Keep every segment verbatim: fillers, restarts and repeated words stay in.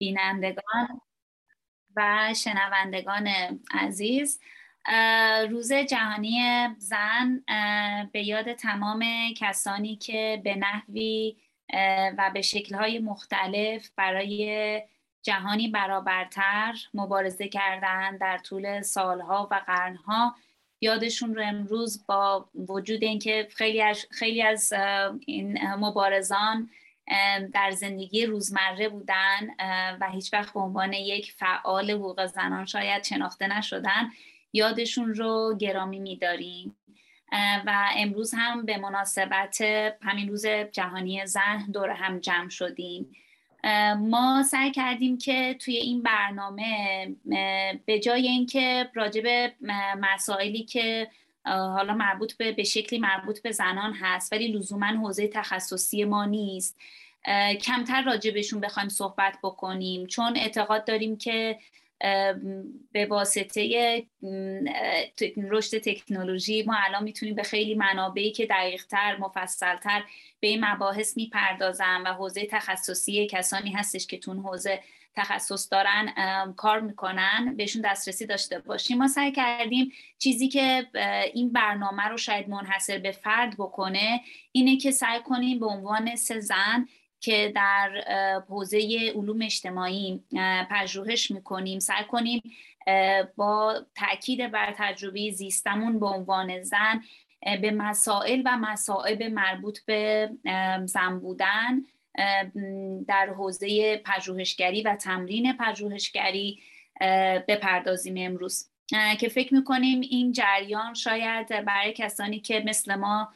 بینندگان و شنوندگان عزیز، روز جهانی زن به یاد تمام کسانی که به نحوی و به شکل‌های مختلف برای جهانی برابرتر مبارزه کردن در طول سالها و قرنها، یادشون رو امروز با وجود اینکه خیلی از خیلی از این مبارزان در زندگی روزمره بودن و هیچ وقت به عنوان یک فعال حقوق زنان شاید شناخته نشدن، یادشون رو گرامی می‌داریم و امروز هم به مناسبت همین روز جهانی زن دور هم جمع شدیم. ما سعی کردیم که توی این برنامه به جای اینکه راجع به مسائلی که حالا مربوط به به شکلی مربوط به زنان هست ولی لزوما حوزه تخصصی ما نیست، کمتر راجع بهشون بخوایم صحبت بکنیم، چون اعتقاد داریم که به واسطه رشد تکنولوژی ما الان میتونیم به خیلی منابعی که دقیق‌تر، مفصل‌تر به این مباحث میپردازن و حوزه تخصصی کسانی هستش که تون حوزه تخصص دارن کار میکنن بهشون دسترسی داشته باشیم. ما سعی کردیم چیزی که این برنامه رو شاید منحصر به فرد بکنه اینه که سعی کنیم به عنوان سه زن که در حوزه علوم اجتماعی پژوهش میکنیم، سعی کنیم با تأکید بر تجربه زیستمون به عنوان زن به مسائل و مصائب مربوط به زن بودن در حوزه پژوهشگری و تمرین پژوهشگری بپردازیم امروز، که فکر میکنیم این جریان شاید برای کسانی که مثل ما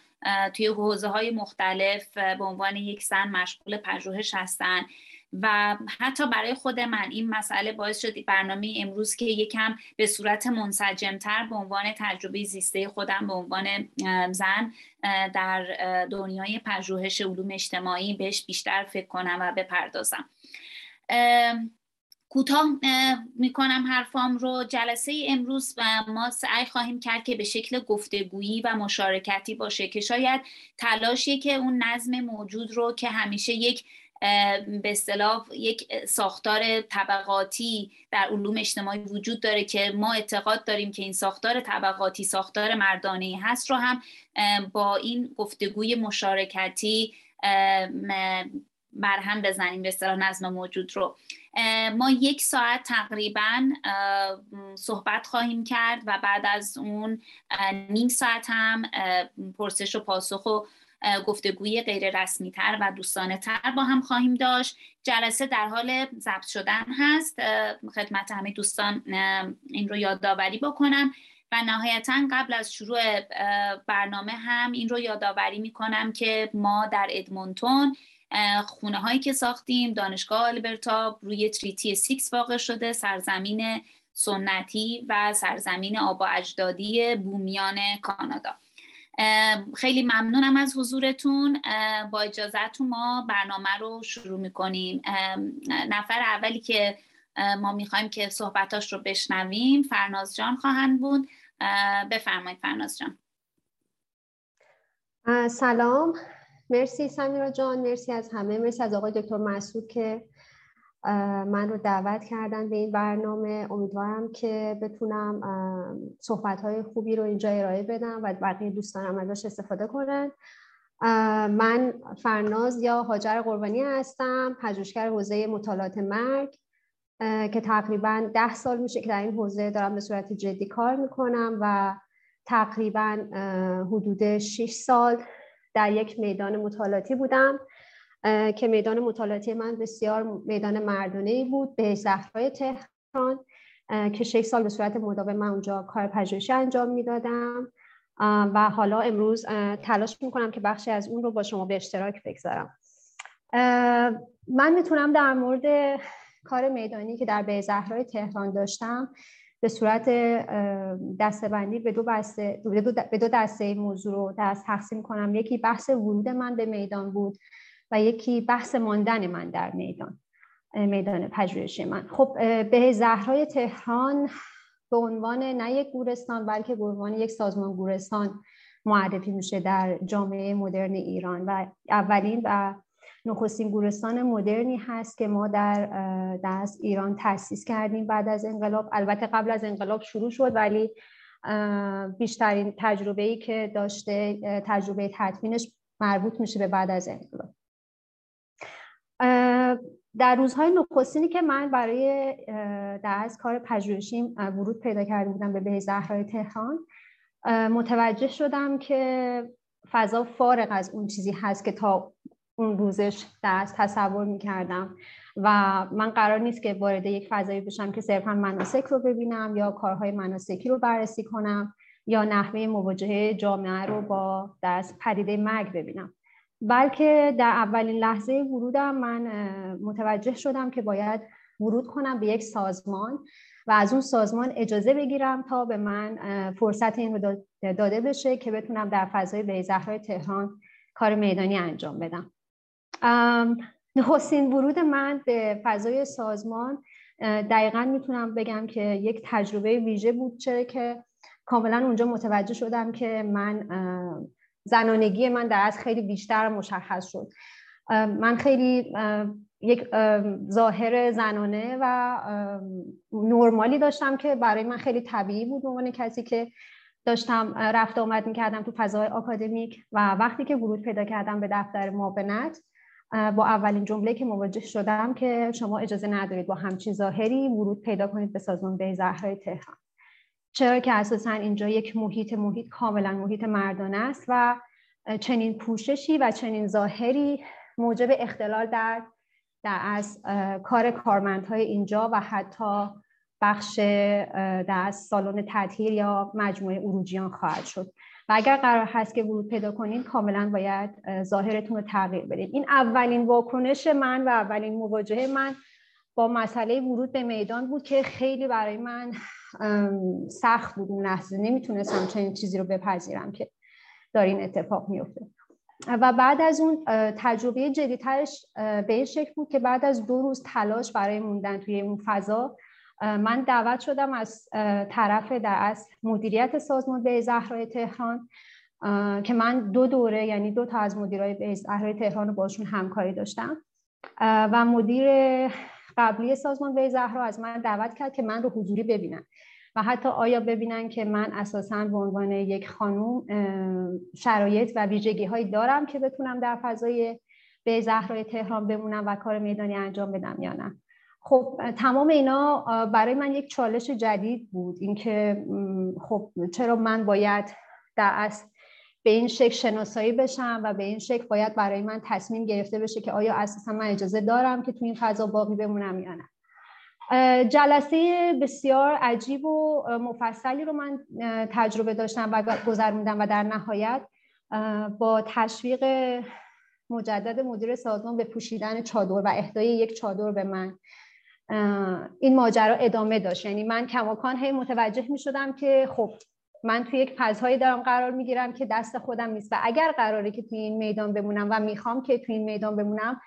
توی حوزه‌های مختلف به عنوان یک زن مشغول پژوهش هستن و حتی برای خود من این مسئله باعث شد برنامه امروز که یکم به صورت منسجم‌تر به عنوان تجربه زیسته خودم به عنوان زن در دنیای پژوهش علوم اجتماعی بهش بیشتر فکر کنم و بپردازم. کوتاه میکنم حرفام رو. جلسه امروز ما سعی خواهیم کرد که به شکل گفتگویی و مشارکتی باشه، که شاید تلاشی که اون نظم موجود رو که همیشه یک به اصطلاح یک ساختار طبقاتی در علوم اجتماعی وجود داره که ما اعتقاد داریم که این ساختار طبقاتی ساختار مردانه‌ای هست، رو هم با این گفتگوی مشارکتی برهم بزنیم، به اصطلاح نظم موجود رو. ما یک ساعت تقریبا صحبت خواهیم کرد و بعد از اون نیم ساعت هم پرسش و پاسخ و گفتگوی غیر رسمی تر و دوستانه تر با هم خواهیم داشت. جلسه در حال ضبط شدن هست، خدمت همه دوستان این رو یادآوری بکنم و نهایتاً قبل از شروع برنامه هم این رو یادآوری میکنم که ما در ادمونتون خونه هایی که ساختیم، دانشگاه آلبرتا روی تریتی سیکس واقع شده، سرزمین سنتی و سرزمین آبا اجدادی بومیان کانادا. خیلی ممنونم از حضورتون. با اجازهتون ما برنامه رو شروع میکنیم. نفر اولی که ما میخوایم که صحبتاش رو بشنویم فرناز جان خواهند بود. بفرمایید فرناز جان. سلام، مرسی سمیرا جان، مرسی از همه، مرسی از آقای دکتر مسعود که من رو دعوت کردن به این برنامه. امیدوارم که بتونم صحبت‌های خوبی رو اینجا ارائه بدم و بقیه دوستانم ازش استفاده کنن. من فرناز یا هاجر قربانی هستم، پژوهشگر حوزه مطالعات مرگ که تقریباً ده سال میشه که در این حوزه دارم به صورت جدی کار میکنم و تقریباً حدود شش سال در یک میدان مطالعاتی بودم که میدان مطالعاتی من بسیار میدان مردانه‌ای بود، بهشت زهرای تهران، که شش سال به صورت مداوم من اونجا کار پژوهشی انجام میدادم و حالا امروز تلاش میکنم که بخشی از اون رو با شما به اشتراک بگذارم. من میتونم در مورد کار میدانی که در بهشت زهرای تهران داشتم به صورت دسته‌بندی به دو بسته به دو دسته این موضوع رو دست تقسیم کنم. یکی بحث ورود من به میدان بود و یکی بحث ماندن من در میدان میدان پژوهشی من. خب بهشت زهرای تهران به عنوان نه یک گورستان بلکه به عنوان یک سازمان گورستان معرفی میشه در جامعه مدرن ایران و اولین و نخستین گورستان مدرنی هست که ما در در ایران تأسیس کردیم بعد از انقلاب. البته قبل از انقلاب شروع شد، ولی بیشترین تجربه‌ای که داشته تجربه تدوینش مربوط میشه به بعد از انقلاب. در روزهای نخستینی که من برای در از کار پژوهشیم ورود پیدا کرده بودم به بهشت زهرای تهران، متوجه شدم که فضا فارغ از اون چیزی هست که تا اون روزش در از تصور می‌کردم و من قرار نیست که وارد یک فضایی بشم که صرفاً مناسک رو ببینم یا کارهای مناسکی رو بررسی کنم یا نحوه مواجهه جامعه رو با در از پدیده مرگ ببینم، بلکه در اولین لحظه ورودم من متوجه شدم که باید ورود کنم به یک سازمان و از اون سازمان اجازه بگیرم تا به من فرصت این رو داده بشه که بتونم در فضای بهشت زهرای تهران کار میدانی انجام بدم. نخستین ورود من به فضای سازمان دقیقاً میتونم بگم که یک تجربه ویژه بود، چرا که کاملاً اونجا متوجه شدم که من زنانگی من در از خیلی بیشتر مشخص شد. من خیلی یک ظاهر زنانه و نرمالی داشتم که برای من خیلی طبیعی بود به عنوان کسی که داشتم رفت آمد میکردم تو فضای آکادمیک. و وقتی که ورود پیدا کردم به دفتر معاونت، با اولین جمله که مواجه شدم که شما اجازه ندارید با همچین ظاهری ورود پیدا کنید به سازمان بهشت زهرای تهران، چرا که اساساً اینجا یک محیط محیط کاملا محیط مردانه است و چنین پوششی و چنین ظاهری موجب اختلال در در از کار کارمندهای اینجا و حتی بخش در از سالن تطهیر یا مجموعه عروجیان خواهد شد. و اگر قرار هست که ورود پیدا کنین، کاملا باید ظاهرتون رو تغییر بدین. این اولین واکنش من و اولین مواجهه من با مسئله ورود به میدان بود که خیلی برای من سخت بود. اون لحظه نمیتونستم چنین چیزی رو بپذیرم که داره این اتفاق میفته. و بعد از اون تجربه جدی‌ترش به این شکل بود که بعد از دو روز تلاش برای موندن توی اون فضا، من دعوت شدم از طرف در اصل مدیریت سازمان بهشت زهرای تهران که من دو دوره، یعنی دو تا از مدیرای بهشت زهرای تهران رو باشون همکاری داشتم و مدیر قبلی سازمان بهشت زهرا از من دعوت کرد که من رو حضوری ببینن و حتی آیا ببینن که من اساساً به عنوان یک خانم شرایط و ویژگی‌هایی دارم که بتونم در فضای بهشت زهرای تهران بمونم و کار میدانی انجام بدم یا نه. خب تمام اینا برای من یک چالش جدید بود، اینکه خب چرا من باید در اصل به این شکل شناسایی بشم و به این شکل باید برای من تصمیم گرفته بشه که آیا اساسا من اجازه دارم که تو این فضا باقی بمونم یا نه. جلسه بسیار عجیب و مفصلی رو من تجربه داشتم و گذروندم و در نهایت با تشویق مجدد مدیر سازمان به پوشیدن چادر و اهدای یک چادر به من این ماجرا ادامه داشت. یعنی من کماکان هی متوجه می شدم که خب من توی یک فضایی دارم قرار میگیرم که دست خودم نیست و اگر قراره که توی این میدان بمونم و میخوام که توی این میدان بمونم،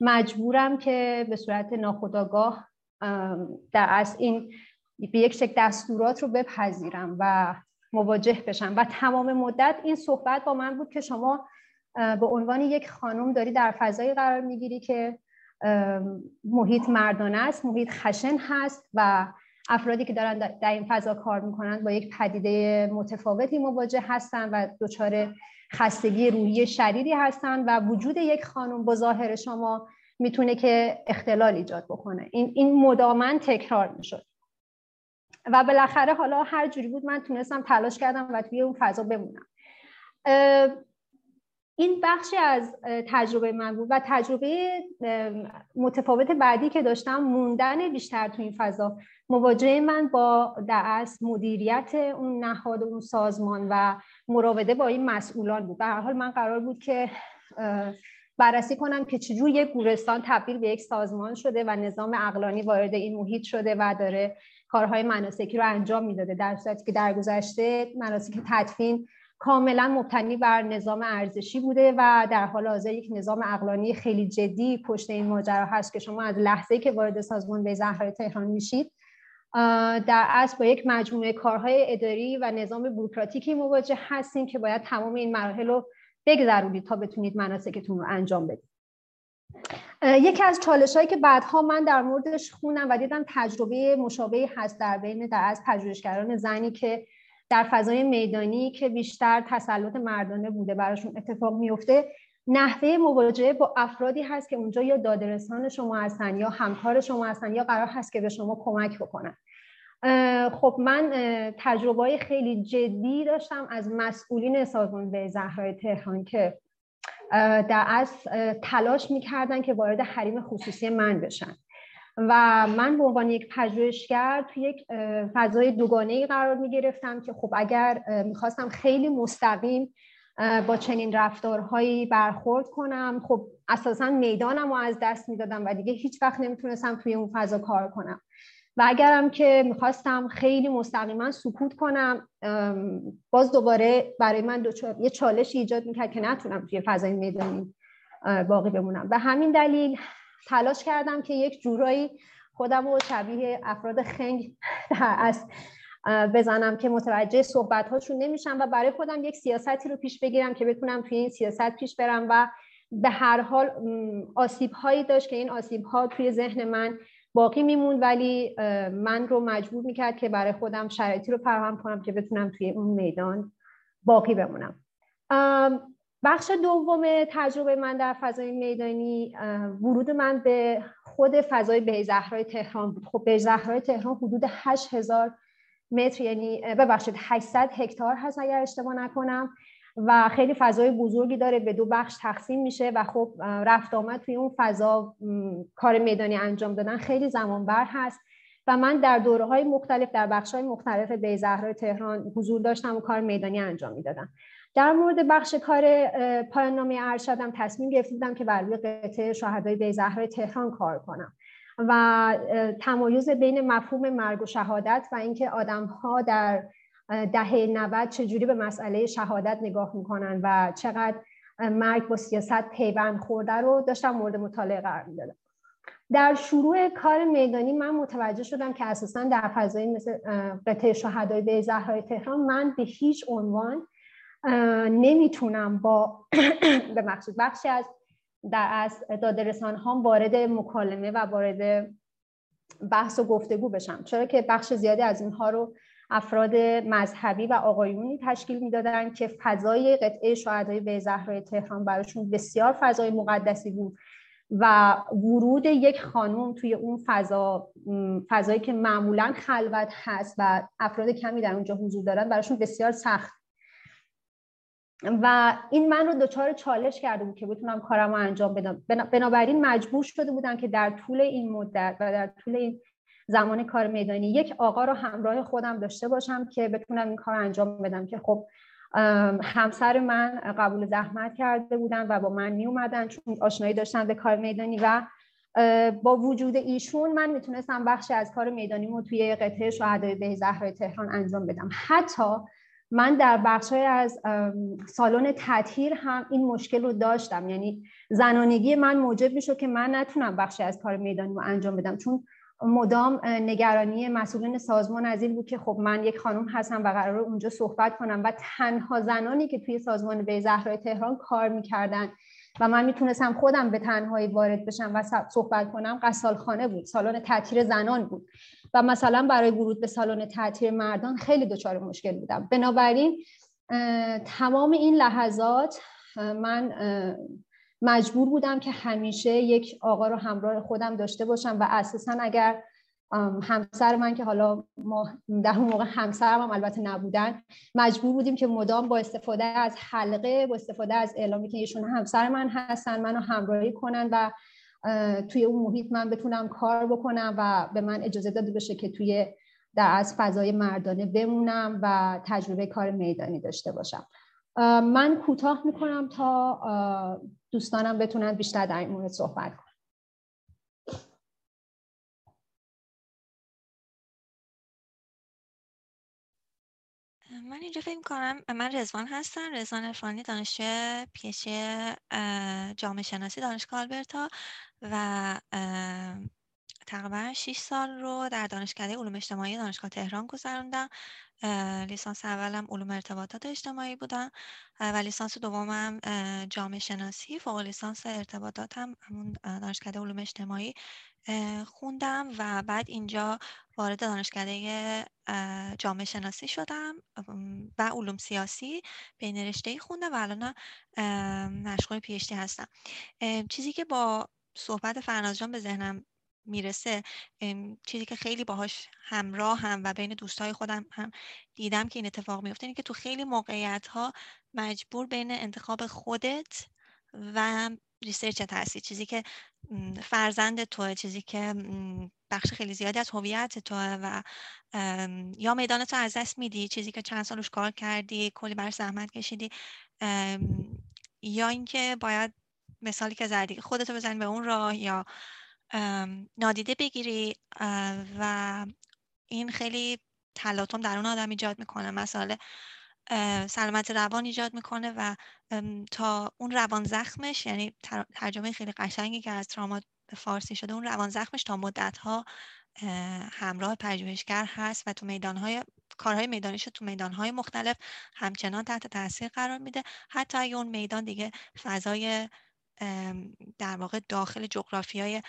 مجبورم که به صورت ناخودآگاه در اصل این به یک شکل دستورات رو بپذیرم و مواجه بشم. و تمام مدت این صحبت با من بود که شما به عنوان یک خانم داری در فضایی قرار میگیری که محیط مردانه است، محیط خشن هست و افرادی که دارن در این فضا کار میکنن با یک پدیده متفاوتی مواجه هستن و دچار خستگی روحی شدیدی هستن و وجود یک خانم با ظاهر شما میتونه که اختلال ایجاد بکنه. این این مدامن تکرار میشد و بالاخره حالا هر جوری بود من تونستم تلاش کردم و توی اون فضا بمونم. این بخشی از تجربه من بود و تجربه متفاوت بعدی که داشتم موندن بیشتر تو این فضا، مواجهه من با در اصل مدیریت اون نهاد و اون سازمان و مراوده با این مسئولان بود. به هر حال من قرار بود که بررسی کنم که چجور یک گورستان تبدیل به یک سازمان شده و نظام عقلانی وارد این محیط شده و داره کارهای مناسکی رو انجام میداده، در صورتی که در گذشته مناسک تدفین کاملا مبتنی بر نظام ارزشی بوده و در حال حاضر یک نظام عقلانی خیلی جدی پشت این ماجرا هست که شما از لحظه‌ای که وارد سازمان بهشت زهرای تهران میشید در اصل با یک مجموعه کارهای اداری و نظام بوروکراتیکی مواجه هستین که باید تمام این مراحل رو بگذرونید تا بتونید مناسکتون رو انجام بدید. یکی از چالش‌هایی که بعدها من در موردش خوندم و دیدم تجربه مشابهی هست در بین در از پژوهشگران زنی که در فضای میدانی که بیشتر تسلط مردانه بوده براشون اتفاق میفته، نحوه مواجهه با افرادی هست که اونجا یا دادرسان شما هستن یا همکار شما هستن یا قرار هست که به شما کمک بکنن. خب من تجربه‌های خیلی جدی داشتم از مسئولین سازمان بهشت زهرای تهران که در اصل تلاش میکردن که وارد حریم خصوصی من بشن و من به عنوان یک پژوهشگر توی یک فضای دوگانه‌ای قرار میگرفتم که خب اگر میخواستم خیلی مستقیم با چنین رفتارهایی برخورد کنم، خب اساساً میدانم رو از دست میدادم و دیگه هیچ وقت نمیتونستم توی اون فضا کار کنم و اگرم که میخواستم خیلی مستقیما سکوت کنم، باز دوباره برای من دو چا... یه چالشی ایجاد میکرد که نتونم توی فضای میدانی باقی بمونم. به همین دلیل تلاش کردم که یک جورایی خودم رو شبیه افراد خنگ از بزنم که متوجه صحبت‌هاشون نمیشم و برای خودم یک سیاستی رو پیش بگیرم که بتونم توی این سیاست پیش برم و به هر حال آسیب‌هایی داشت که این آسیب‌ها توی ذهن من باقی میموند ولی من رو مجبور میکرد که برای خودم شرایطی رو فراهم کنم که بتونم توی اون میدان باقی بمونم. بخش دوم تجربه من در فضای میدانی ورود من به خود فضای بهشت زهرای تهران بود. خب بهشت زهرای تهران حدود هشت هزار متر یعنی ببخشید هشتصد هکتار هست اگر اشتباه نکنم و خیلی فضای بزرگی داره، به دو بخش تقسیم میشه و خب رفت آمد توی اون فضا کار میدانی انجام دادن خیلی زمان بر هست و من در دوره‌های مختلف در بخش‌های مختلف بهشت زهرای تهران حضور داشتم و کار میدانی انجام میدادم. در مورد بخش کار پایان نامه ارشدم تصمیم گرفتم که بر روی قطعه شهدای بهشت زهرای تهران کار کنم و تمایز بین مفهوم مرگ و شهادت و اینکه آدم‌ها در دهه نود چجوری به مسئله شهادت نگاه میکنن و چقدر مرگ با سیاست پیوند خورده رو داشتم مورد مطالعه قرار میدادم. در شروع کار میدانی من متوجه شدم که اساساً در فضایی مثل قطعه شهدای بهشت زهرای تهران من به هیچ عنوان نمیتونم با به مقصود بخشی از در از دادرسان هم وارد مکالمه و وارد بحث و گفتگو بشم، چرا که بخش زیادی از اینها رو افراد مذهبی و آقایونی تشکیل میدادن که فضای قطعه شهدای بهشت زهرای تهران براشون بسیار فضای مقدسی بود و ورود یک خانم توی اون فضا، فضایی که معمولا خلوت هست و افراد کمی در اونجا حضور دارن، براشون بسیار سخت و این من رو دچار چالش کرده بود که بتونم کارم رو انجام بدم. بنابراین مجبور شده بودم که در طول این مدت و در طول این زمان کار میدانی یک آقا رو همراه خودم داشته باشم که بتونم این کار انجام بدم که خب همسر من قبول زحمت کرده بودن و با من می اومدن چون آشنایی داشتن به کار میدانی و با وجود ایشون من میتونستم بخشی از کار میدانیمو توی قطعه شهدای بهشت زهرای تهران انجام بدم. حتی من در بخشای از سالن تطهیر هم این مشکل رو داشتم، یعنی زنانگی من موجب میشد که من نتونم بخشی از کار میدانیمو انجام بدم چون مدام نگرانی مسئولین سازمان از این بود که خب من یک خانم هستم و قراره اونجا صحبت کنم و تنها زنانی که توی سازمان بهشت زهرای تهران کار میکردن و من میتونستم خودم به تنهایی وارد بشم و صحبت کنم غسالخانه بود، سالن تطهیر زنان بود و مثلا برای ورود به سالن تطهیر مردان خیلی دچار مشکل بودم. بنابراین تمام این لحظات من مجبور بودم که همیشه یک آقا رو همراه خودم داشته باشم و اساساً اگر همسر من که حالا ما در اون موقع همسرم هم البته نبودن، مجبور بودیم که مدام با استفاده از حلقه، با استفاده از اعلامی که ایشون همسر من هستن منو همراهی کنن و توی اون محیط من بتونم کار بکنم و به من اجازه داده بشه که توی در از فضای مردانه بمونم و تجربه کار میدانی داشته باشم. من کوتاه میکنم تا دوستانم بتونن بیشتر در این مورد صحبت کنم. من اینجا فکر میکنم، من رضوان هستم، رضوان عرفانی، دانشجو پی‌اچ‌دی جامعه شناسی دانشگاه آلبرتا و تقریبا شش سال رو در دانشکده علوم اجتماعی دانشگاه تهران گذروندم. لیسانس اولم علوم ارتباطات اجتماعی بودم و لیسانس دومم جامعه شناسی، فوق لیسانس ارتباطاتم همون دانشکده علوم اجتماعی خوندم و بعد اینجا وارد دانشکده جامعه شناسی شدم و علوم سیاسی بین رشته‌ای خوندم و الان مشغول پی اچ دی هستم. چیزی که با صحبت فرناز جان به ذهنم میرسه، چیزی که خیلی باهاش همراه هم و بین دوستای خودم هم دیدم که این اتفاق میفته، اینه که تو خیلی موقعیت ها مجبور بین انتخاب خودت و ریسرچت هستی، چیزی که فرزند توه، چیزی که بخش خیلی زیادی از هویت توه و یا میدان تو از دست میدی، چیزی که چند سال روش کار کردی، کلی برش زحمت کشیدی، یا اینکه باید مثالی که زدی خودتو بزنی به اون راه یا نادیده بگیری و این خیلی تلاطم درون آدم ایجاد میکنه، مسئله سلامت روان ایجاد میکنه و تا اون روان زخمش، یعنی ترجمه خیلی قشنگی که از تروما به فارسی شده، اون روان زخمش تا مدتها همراه پژوهشگر هست و تو میدانهای کارهای میدانیش تو میدانهای مختلف همچنان تحت تاثیر قرار میده، حتی اگه اون میدان دیگه فضای در واقع داخل جغرافیای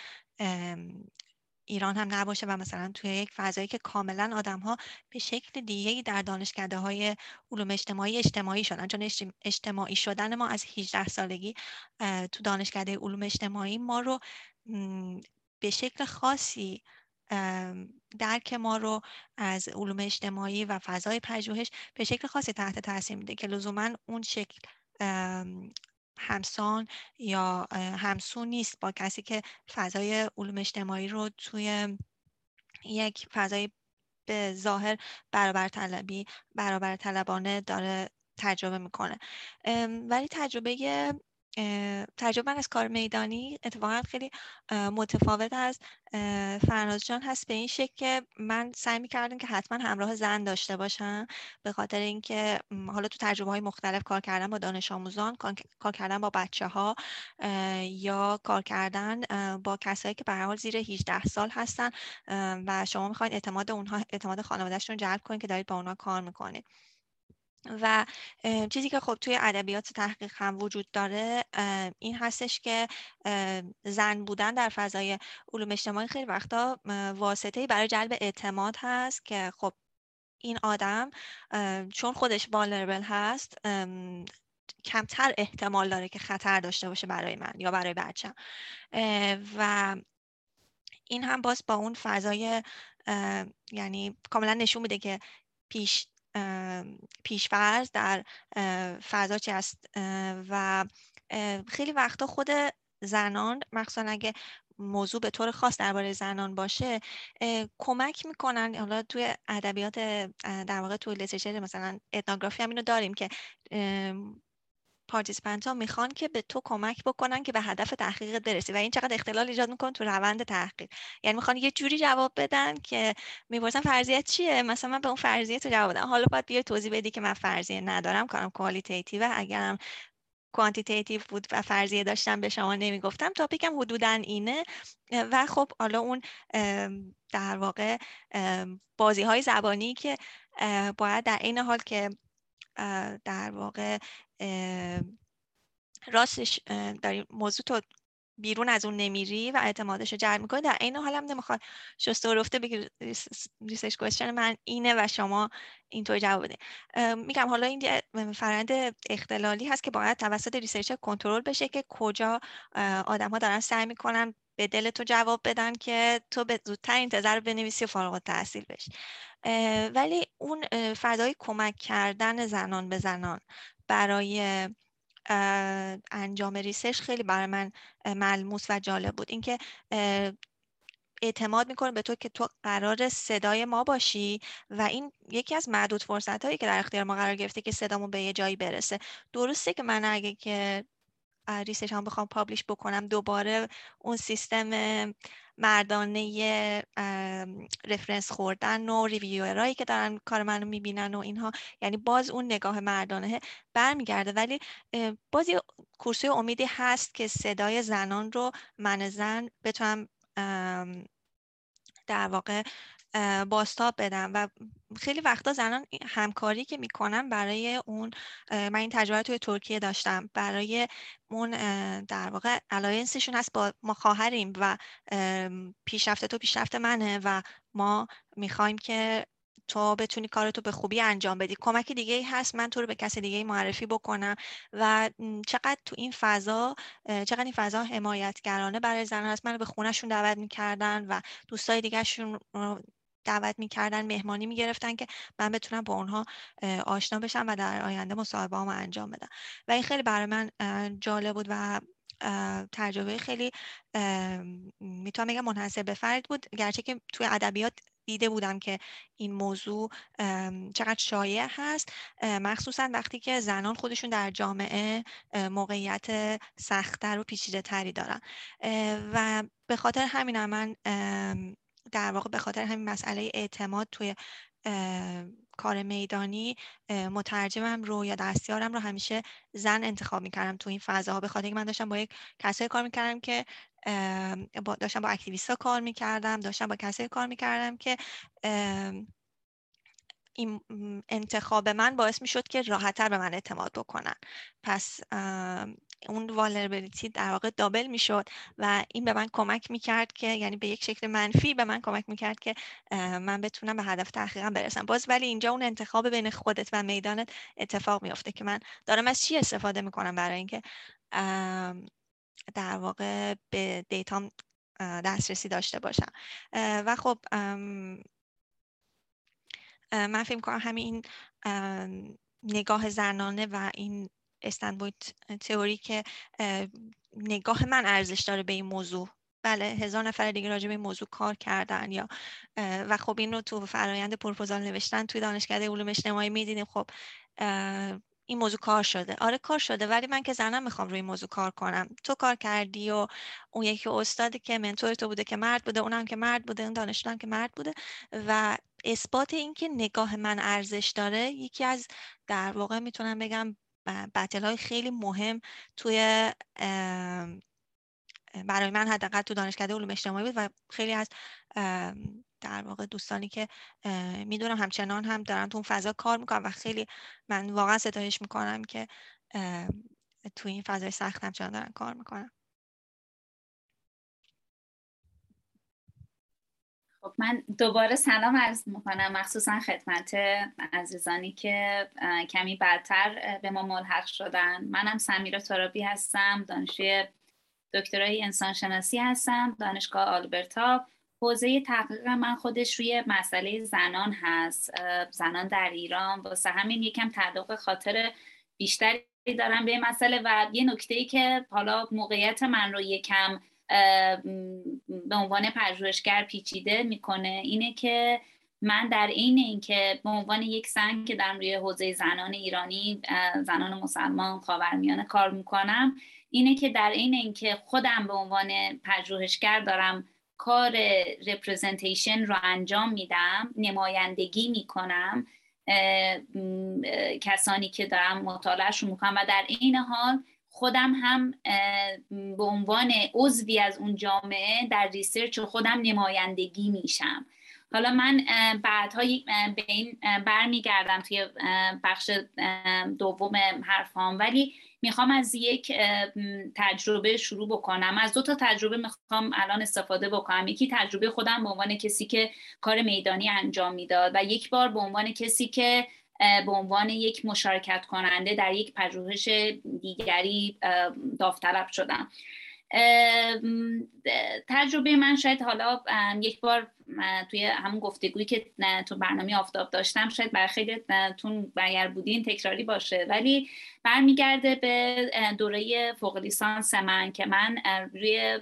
ایران هم نباشه و مثلا توی یک فضایی که کاملا آدم‌ها به شکل دیگه‌ای در دانشکده‌های علوم اجتماعی اجتماعی شدن، چون اجتماعی شدن ما از هجده سالگی تو دانشکده علوم اجتماعی ما رو به شکل خاصی، درک ما رو از علوم اجتماعی و فضای پژوهش به شکل خاصی تحت تاثیر میده که لزوما اون شکل همسان یا همسو نیست با کسی که فضای علوم اجتماعی رو توی یک فضای به ظاهر برابر طلبی برابر طلبانه داره تجربه میکنه. ولی تجربه تجربه از کار میدانی اتفاقا خیلی متفاوت از فرناز جان هست، به این شکل که من سعی می‌کردم که حتما همراه زن داشته باشم، به خاطر اینکه حالا تو تجربه‌های مختلف کار کردن با دانش آموزان، کار کردن با بچه‌ها یا کار کردن با کسایی که به هر حال زیر هجده سال هستن و شما می‌خواید اعتماد اونها، اعتماد خانواده‌شون رو جلب کنید که دارید با اونها کار می‌کنید. و چیزی که خب توی ادبیات تحقیق هم وجود داره این هستش که زن بودن در فضای علوم اجتماعی خیلی وقتا واسطه‌ای برای جلب اعتماد هست که خب این آدم چون خودش والنربل هست کمتر احتمال داره که خطر داشته باشه برای من یا برای بچه‌م، و این هم باز با اون فضای یعنی کاملا نشون میده که پیش پیش‌فرض در فضا چی هست و خیلی وقتا خود زنان، مخصوصا اگه موضوع به طور خاص درباره زنان باشه، کمک میکنن. حالا توی ادبیات در واقع توی لیترچر مثلا اتنوگرافی هم اینو داریم که پارتیسپنت ها میخوان که به تو کمک بکنن که به هدف تحقیقت برسی و این چقدر اختلال ایجاد میکنه تو روند تحقیق، یعنی میخوان یه جوری جواب بدن که میپرسن فرضیت چیه، مثلا من به اون فرضیه تو جواب بدم، حالا باید بیای توضیح بدی که من فرضیه ندارم، کارم کوالیتیتیوه، اگرم کوانتیتیتیو بود و فرضیه داشتم به شما نمیگفتم، تاپیکم حدوداً اینه. و خب حالا اون در واقع بازی های زبانی که باید در این حال که در واقع راستش داری موضوع تو بیرون از اون نمیری و اعتمادش رو جلب میکنی، در این حال هم نمیخواد شسته و رفته بگی ریسرچ کوشن من اینه و شما اینطور جواب بده. میگم حالا این فرآیند اختلالی هست که باید توسط ریسرچر کنترل بشه که کجا آدم ها دارن سعی میکنن به دل تو جواب بدن که تو زودتر این تزه رو بنویسی و فارغ التحصیل بشی، ولی اون فضای کمک کردن زنان به زنان برای انجام ریسرچ خیلی برای من ملموس و جالب بود، اینکه اعتماد میکنه به تو که تو قرار صدای ما باشی و این یکی از معدود فرصت هایی که در اختیار ما قرار گرفته که صدامون به یه جایی برسه. درسته که من اگه که ریسرچ هم بخوام پابلیش بکنم دوباره اون سیستم مردانه رفرنس خوردن و ریویورایی که دارن کار منو میبینن و اینها، یعنی باز اون نگاه مردانه برمیگرده، ولی باز یه کورسوی امیدی هست که صدای زنان رو من زن بتونم در واقع بازتاب بدم. و خیلی وقتا زنان همکاری که میکنن برای اون، من این تجربه توی ترکیه داشتم، برای اون در واقع الاینسشون هست با ما خواهریم و پیشرفت تو پیشرفت منه و ما میخوایم که تو بتونی کارتو به خوبی انجام بدی، کمک دیگه ای هست من تو رو به کسی دیگه ای معرفی بکنم. و چقدر تو این فضا چقدر این فضا حمایتگرانه برای زنان هست. منو به خونهشون دعوت میکردن و دوستای دیگهشون دعوت میکردن، مهمانی میگرفتن که من بتونم با اونها آشنا بشم و در آینده مصاحبه‌هامو انجام بدم. و این خیلی برای من جالب بود و تجربه خیلی میتونم بگم منحصر به فرد بود، گرچه که توی ادبیات دیده بودم که این موضوع چقدر شایع هست، مخصوصا وقتی که زنان خودشون در جامعه موقعیت سخت‌تر و پیچیده‌تری دارن. و به خاطر همین هم من در واقع به خاطر همین مسئله اعتماد توی کار میدانی مترجمم رو یا دستیارم رو همیشه زن انتخاب میکردم تو این فضاها، به خاطر اینکه من داشتم با یک کسایی کار میکردم که با داشتم با اکتیویستا کار میکردم، داشتم با کسایی کار میکردم که این انتخاب من باعث میشد که راحت‌تر به من اعتماد بکنن. پس اون والربلیتی در واقع دابل میشد و این به من کمک میکرد که، یعنی به یک شکل منفی به من کمک میکرد که من بتونم به هدف تحقیقم برسم. باز ولی اینجا اون انتخاب بین خودت و میدانت اتفاق میفته که من دارم از چی استفاده میکنم برای اینکه در واقع به دیتام دسترسی داشته باشم. و خب من فکر میکنم همین نگاه زنانه و این استنبول تئوری که نگاه من ارزش داره به این موضوع. بله، هزار نفر دیگه راجع به این موضوع کار کردن یا و خب این رو تو فرایند پروپوزال نوشتن توی دانشکده علوم اجتماعی می‌دیدیم. خب این موضوع کار شده، آره کار شده، ولی من که زنم میخوام روی این موضوع کار کنم. تو کار کردی و اون یکی استادی که منتور تو بوده که مرد بوده، اونم که مرد بوده، اون دانشجو هم که مرد بوده. و اثبات این که نگاه من ارزش داره یکی از در واقع میتونم بگم بتل‌های خیلی مهم توی برای من حداقل تو دانشکده علوم اجتماعی بود و خیلی از در واقع دوستانی که میدونم همچنان هم دارن تو اون فضا کار میکنن و خیلی من واقعا ستایش میکنم که تو این فضای سخت همچنان دارن کار میکنن. خب من دوباره سلام عرض میکنم، مخصوصا خدمت عزیزانی که کمی بعدتر به ما ملحق شدن. منم سمیرا ترابی هستم، دانشجوی دکترای انسانشناسی هستم، دانشگاه آلبرتا. حوزه تحقیق من خودش روی مسئله زنان هست، زنان در ایران. واسه همین یکم تعلق خاطر بیشتری دارم به مسئله. و یه نکته‌ای که حالا موقعیت من رو یکم به عنوان پژوهشگر پیچیده میکنه اینه که من در عین اینکه به عنوان یک زن که در روی حوزه زنان ایرانی، زنان مسلمان خاورمیانه کار میکنم، اینه که در عین اینکه خودم به عنوان پژوهشگر دارم کار رپرزنتیشن رو انجام میدم، نمایندگی میکنم کسانی که دارم مطالعهشون میکنم، و در عین حال خودم هم به عنوان عضوی از اون جامعه در ریسرچ خودم نمایندگی میشم. حالا من بعدها به این برمیگردم توی بخش دوم حرفام، ولی میخوام از یک تجربه شروع بکنم. از دو تا تجربه میخوام الان استفاده بکنم. یکی تجربه خودم به عنوان کسی که کار میدانی انجام میداد و یک بار به عنوان کسی که به عنوان یک مشارکت کننده در یک پژوهش دیگری داوطلب شدم. تجربه من شاید حالا یک بار توی همون گفتگویی که تو برنامه آفتاب داشتم شاید برای خیلیتون اگر بودین تکراری باشه، ولی برمیگرده به دوره فوق لیسانس من که من روی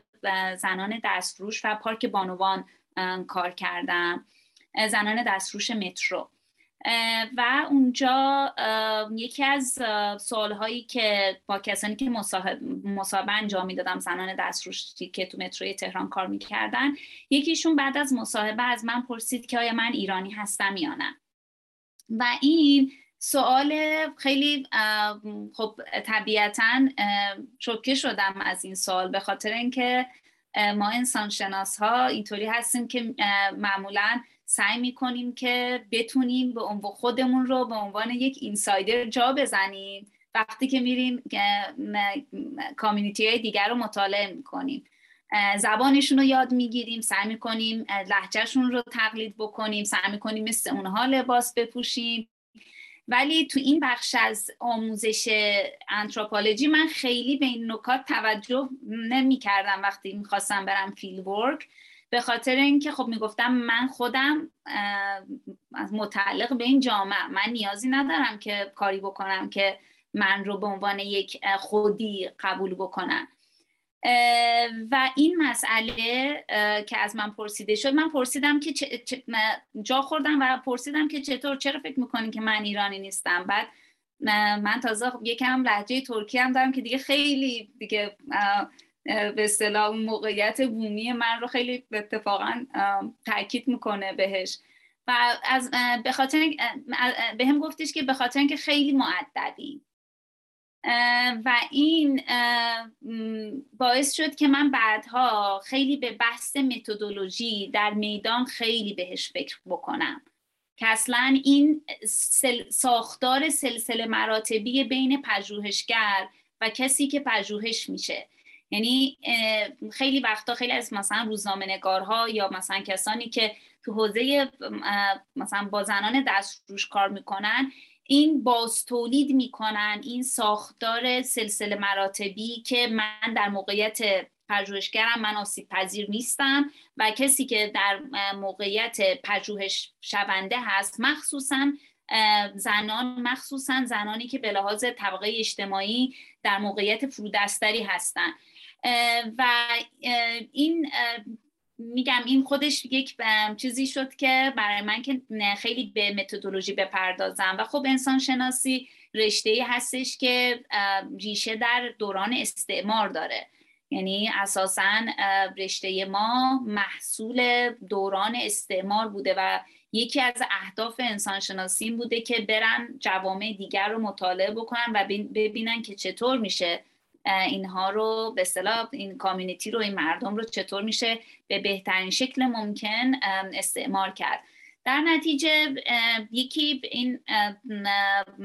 زنان دستفروش و پارک بانوان کار کردم، زنان دستفروش مترو. و اونجا یکی از سوالهایی که با کسانی که مصاحبه انجام میدادم، زنان دستفروشی که تو متروی تهران کار میکردن، یکیشون بعد از مصاحبه از من پرسید که آیا من ایرانی هستم یا نه. و این سوال خیلی خب طبیعتاً شوکه شدم از این سوال، به خاطر اینکه ما انسانشناس ها اینطوری هستیم که معمولاً سعی میکنیم که بتونیم به عنوان خودمون رو به عنوان یک اینسایدر جا بزنیم وقتی که میریم کامیونیتی های دیگر رو مطالعه میکنیم. زبانشون رو یاد میگیریم، سعی میکنیم لهجهشون رو تقلید بکنیم، سعی میکنیم مثل اونها لباس بپوشیم. ولی تو این بخش از آموزش انتروپولوژی من خیلی به این نکات توجه نمی کردم وقتی میخواستم برم فیلد ورک، به خاطر اینکه خب میگفتم من خودم متعلق به این جامعه، من نیازی ندارم که کاری بکنم که من رو به عنوان یک خودی قبول بکنم. و این مسئله که از من پرسیده شد، من پرسیدم که چه، چه، جا خوردم و پرسیدم که چطور، چرا فکر میکنین که من ایرانی نیستم؟ بعد من تازه یکم لهجه ترکی هم دارم که دیگه خیلی دیگه به اصطلاح موقعیت بومی من رو خیلی اتفاقا تاکید میکنه بهش. و از به خاطر به هم گفتش که به خاطر اینکه خیلی مؤدبی، و این باعث شد که من بعدها خیلی به بحث متدولوژی در میدان خیلی بهش فکر بکنم که اصلا این سل ساختار سلسله مراتبی بین پژوهشگر و کسی که پژوهش میشه، یعنی خیلی وقتا خیلی از مثلا روزنامه‌نگارها یا مثلا کسانی که تو حوزه مثلا با زنان دستفروش کار میکنن، این بازتولید میکنن این ساختار سلسله مراتبی که من در موقعیت پژوهشگرم من آسیب پذیر نیستم و کسی که در موقعیت پژوهش شونده هست، مخصوصا زنان، مخصوصا زنانی که به لحاظ طبقه اجتماعی در موقعیت فرودستری هستن. و این میگم این خودش یک چیزی شد که برای من که خیلی به متدولوژی بپردازم. و خب انسان شناسی رشته‌ای هستش که ریشه در دوران استعمار داره، یعنی اساساً رشته ما محصول دوران استعمار بوده و یکی از اهداف انسان شناسی بوده که برن جوامع دیگر رو مطالعه بکنن و ببینن که چطور میشه اینها رو به اصطلاح این کامیونیتی رو، این مردم رو چطور میشه به بهترین شکل ممکن استعمار کرد. در نتیجه یکی این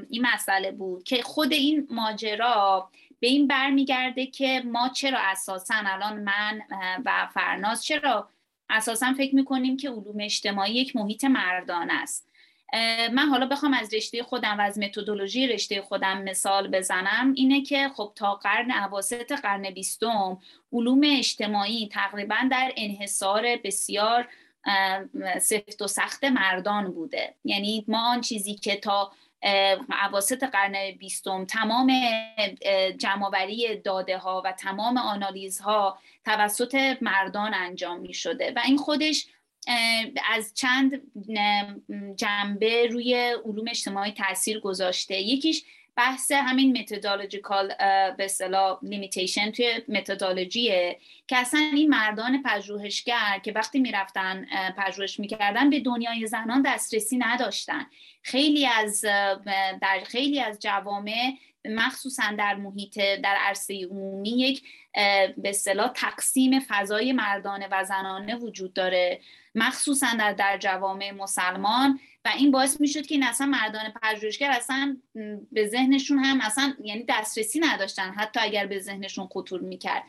این مسئله بود که خود این ماجرا به این برمیگرده که ما چرا اساساً الان من و فرناز چرا اساساً فکر میکنیم که علوم اجتماعی یک محیط مردانه است. من حالا بخوام از رشته خودم و از متدولوژی رشته خودم مثال بزنم، اینه که خب تا قرن اواسط قرن بیستم علوم اجتماعی تقریباً در انحصار بسیار سفت و سخت مردان بوده، یعنی ما آن چیزی که تا اواسط قرن بیستم تمام جمع‌آوری داده‌ها و تمام آنالیزها توسط مردان انجام می‌شده و این خودش از چند جنبه روی علوم اجتماعی تاثیر گذاشته. یکیش بحث همین متدولوژیکال به اصطلاح لیمیتیشن توی متدولوژیه که اصلا این مردان پژوهشگر که وقتی میرفتن پژوهش میکردن به دنیای زنان دسترسی نداشتن. خیلی از در خیلی از جوامع مخصوصا در محیط در عرصه عمومی یک به اصطلاح تقسیم فضای مردانه و زنانه وجود داره، مخصوصا در در جوامع مسلمان، و این باعث میشد که این اصلا مردان پژوهشگر اصلا به ذهنشون هم اصلا یعنی دسترسی نداشتن، حتی اگر به ذهنشون خطور میکرد.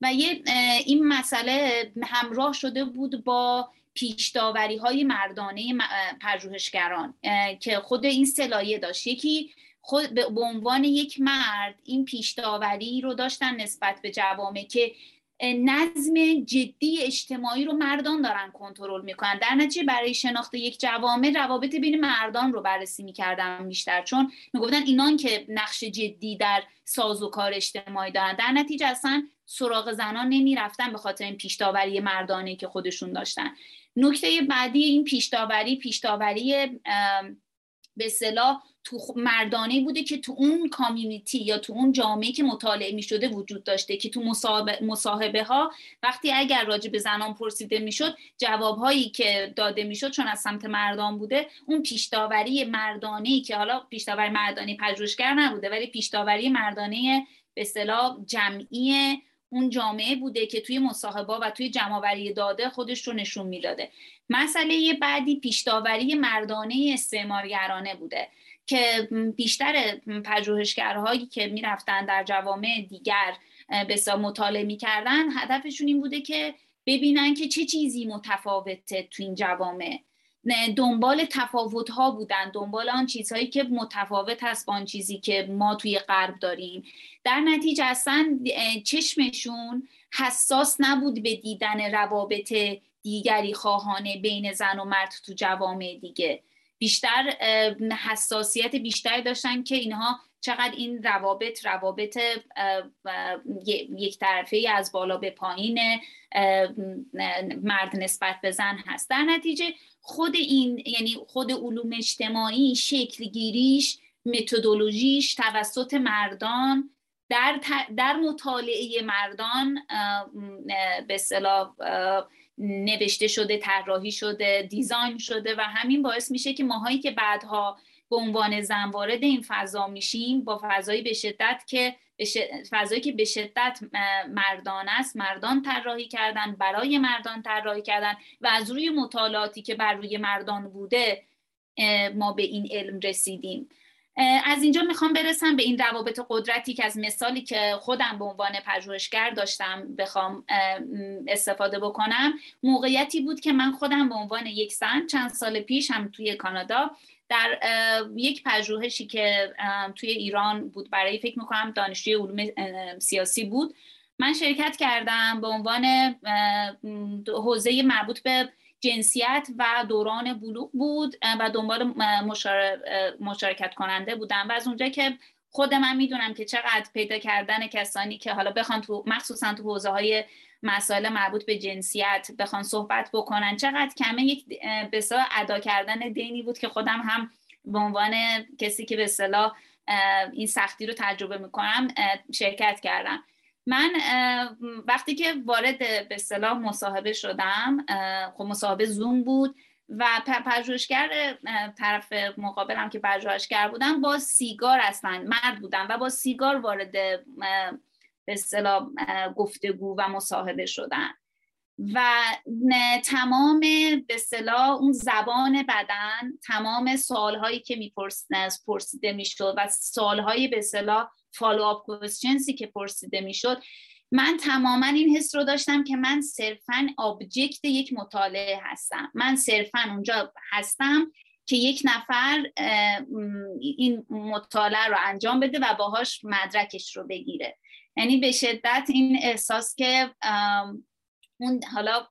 و یه این مسئله همراه شده بود با پیش داوری های مردانه پژوهشگران که خود این سلایه داشت. یکی خود به عنوان یک مرد این پیش داوری رو داشتن نسبت به جوامع که نظم جدی اجتماعی رو مردان دارن کنترل میکنن. در نتیجه برای شناخت یک جوامع روابط بین مردان رو بررسی میکردن بیشتر، چون میگفتن اینان که نقش جدی در سازوکار اجتماعی دارن. در نتیجه اصلا سراغ زنان نمیرفتن به خاطر این پیش داوری مردانه که خودشون داشتن. نکته بعدی این پیش داوری پیش داوری به اصطلاح تو مردانه بوده که تو اون کامیونیتی یا تو اون جامعه که مطالعه می شده وجود داشته، که تو مصاحبه ها وقتی اگر راجع به زنان پرسیده می شد، جواب هایی که داده می شد چون از سمت مردان بوده، اون پیشتاوری مردانهی که حالا پیشتاوری مردانی پژوهشگر نبوده ولی پیشتاوری مردانه به اصطلاح جمعی اون جامعه بوده که توی مصاحبه‌ها و توی جمع‌آوری داده خودش رو نشون میداده. مسئله بعدی پیش‌داوری مردانه استعمارگرانه بوده که بیشتر پژوهشگرهایی که میرفتن در جوامع دیگر بسیار مطالعه میکردن هدفشون این بوده که ببینن که چه چیزی متفاوته تو این جوامع، دنبال تفاوت‌ها بودن، دنبال آن چیزهایی که متفاوت هست با آن چیزی که ما توی غرب داریم. در نتیجه اصلا چشمشون حساس نبود به دیدن روابط دیگری خواهانه بین زن و مرد تو جوامع دیگه. بیشتر حساسیت بیشتری داشتن که اینها چقدر این روابط روابط یک طرفه از بالا به پایین مرد نسبت به زن هست. در نتیجه خود این یعنی خود علوم اجتماعی، شکل گیریش، متدولوژیش توسط مردان در در مطالعه مردان به اصطلاح نوشته شده، طراحی شده، دیزاین شده و همین باعث میشه که ماهایی که بعدها به عنوان زن وارد این فضا میشیم با فضایی به شدت که فضایی که به شدت مردان است، مردان طراحی کردن، برای مردان طراحی کردن و از روی مطالعاتی که بر روی مردان بوده ما به این علم رسیدیم. از اینجا میخوام برسم به این روابط قدرتی که از مثالی که خودم به عنوان پژوهشگر داشتم بخوام استفاده بکنم. موقعیتی بود که من خودم به عنوان یک زن چند سال پیش هم توی کانادا در یک پژوهشی که توی ایران بود برای فکر میکنم دانشجوی علوم سیاسی بود، من شرکت کردم به عنوان حوزه مربوط به جنسیت و دوران بلوغ بود و دنبال مشار... مشارکت کننده بودم و از اونجا که خود من میدونم که چقدر پیدا کردن کسانی که حالا بخوان تو مخصوصا تو حوزه های مسائل مربوط به جنسیت بخوان صحبت بکنن چقدر کمه، یک بسیار ادا کردن دینی بود که خودم هم به عنوان کسی که به اصطلاح این سختی رو تجربه میکنم شرکت کردم. من وقتی که وارد به اصطلاح مصاحبه شدم، خب مصاحبه زوم بود و پژوهشگر طرف مقابلم که پژوهشگر بودم با سیگار، اصلا مرد بودم و با سیگار وارد به اصطلاح گفتگو و مصاحبه شدم و تمام به اصطلاح اون زبان بدن، تمام سوالهایی که میپرسیده میشد و سوالهای به اصطلاح فالوآپ کوئسچنزی که پرسیده میشد، من تماما این حس رو داشتم که من صرفاً آبجکت یک مطالعه هستم، من صرفاً اونجا هستم که یک نفر این مطالعه رو انجام بده و باهاش مدرکش رو بگیره. یعنی به شدت این احساس که اون حالا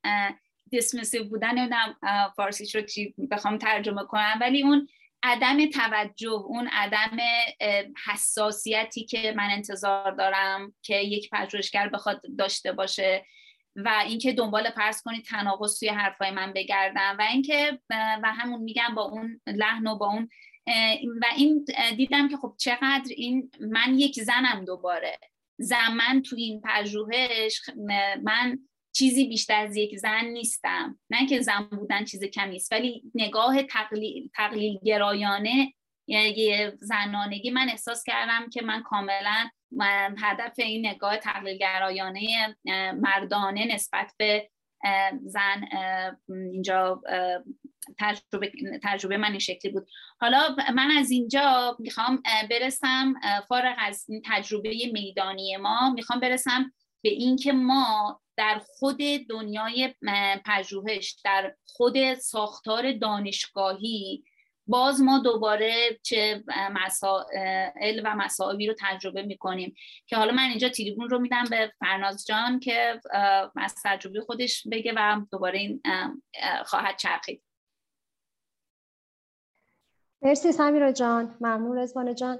دیسمیسیو بودن، نمیدونم فارسیش رو چی بخوام ترجمه کنم، ولی اون عدم توجه، اون عدم حساسیتی که من انتظار دارم که یک پژوهشگر بخواد داشته باشه و اینکه دنبال پرس کنی تناقض توی حرفای من بگردم و اینکه و همون میگم با اون لحن و با اون و این دیدم که خب چقدر این من یک زنم، دوباره زمان تو این پژوهش من چیزی بیشتر از یک زن نیستم، نه که زن بودن چیز کمی نیست، ولی نگاه تقلیل تقلیل گرایانه یه زنانگی من احساس کردم که من کاملا من هدف این نگاه تقلیل گرایانه مردانه نسبت به زن اینجا تجربه تجربه من این شکلی بود. حالا من از اینجا میخوام برسم، فارغ از این تجربه میدانی ما، میخوام برسم به این که ما در خود دنیای پژوهش، در خود ساختار دانشگاهی باز ما دوباره چه مسائل و مسائلی رو تجربه میکنیم که حالا من اینجا تریبون رو میدم به فرناز جان که از تجربه خودش بگه و دوباره این خواهد چرخید. مرسی سمیرا جان، ممنون رضوان جان.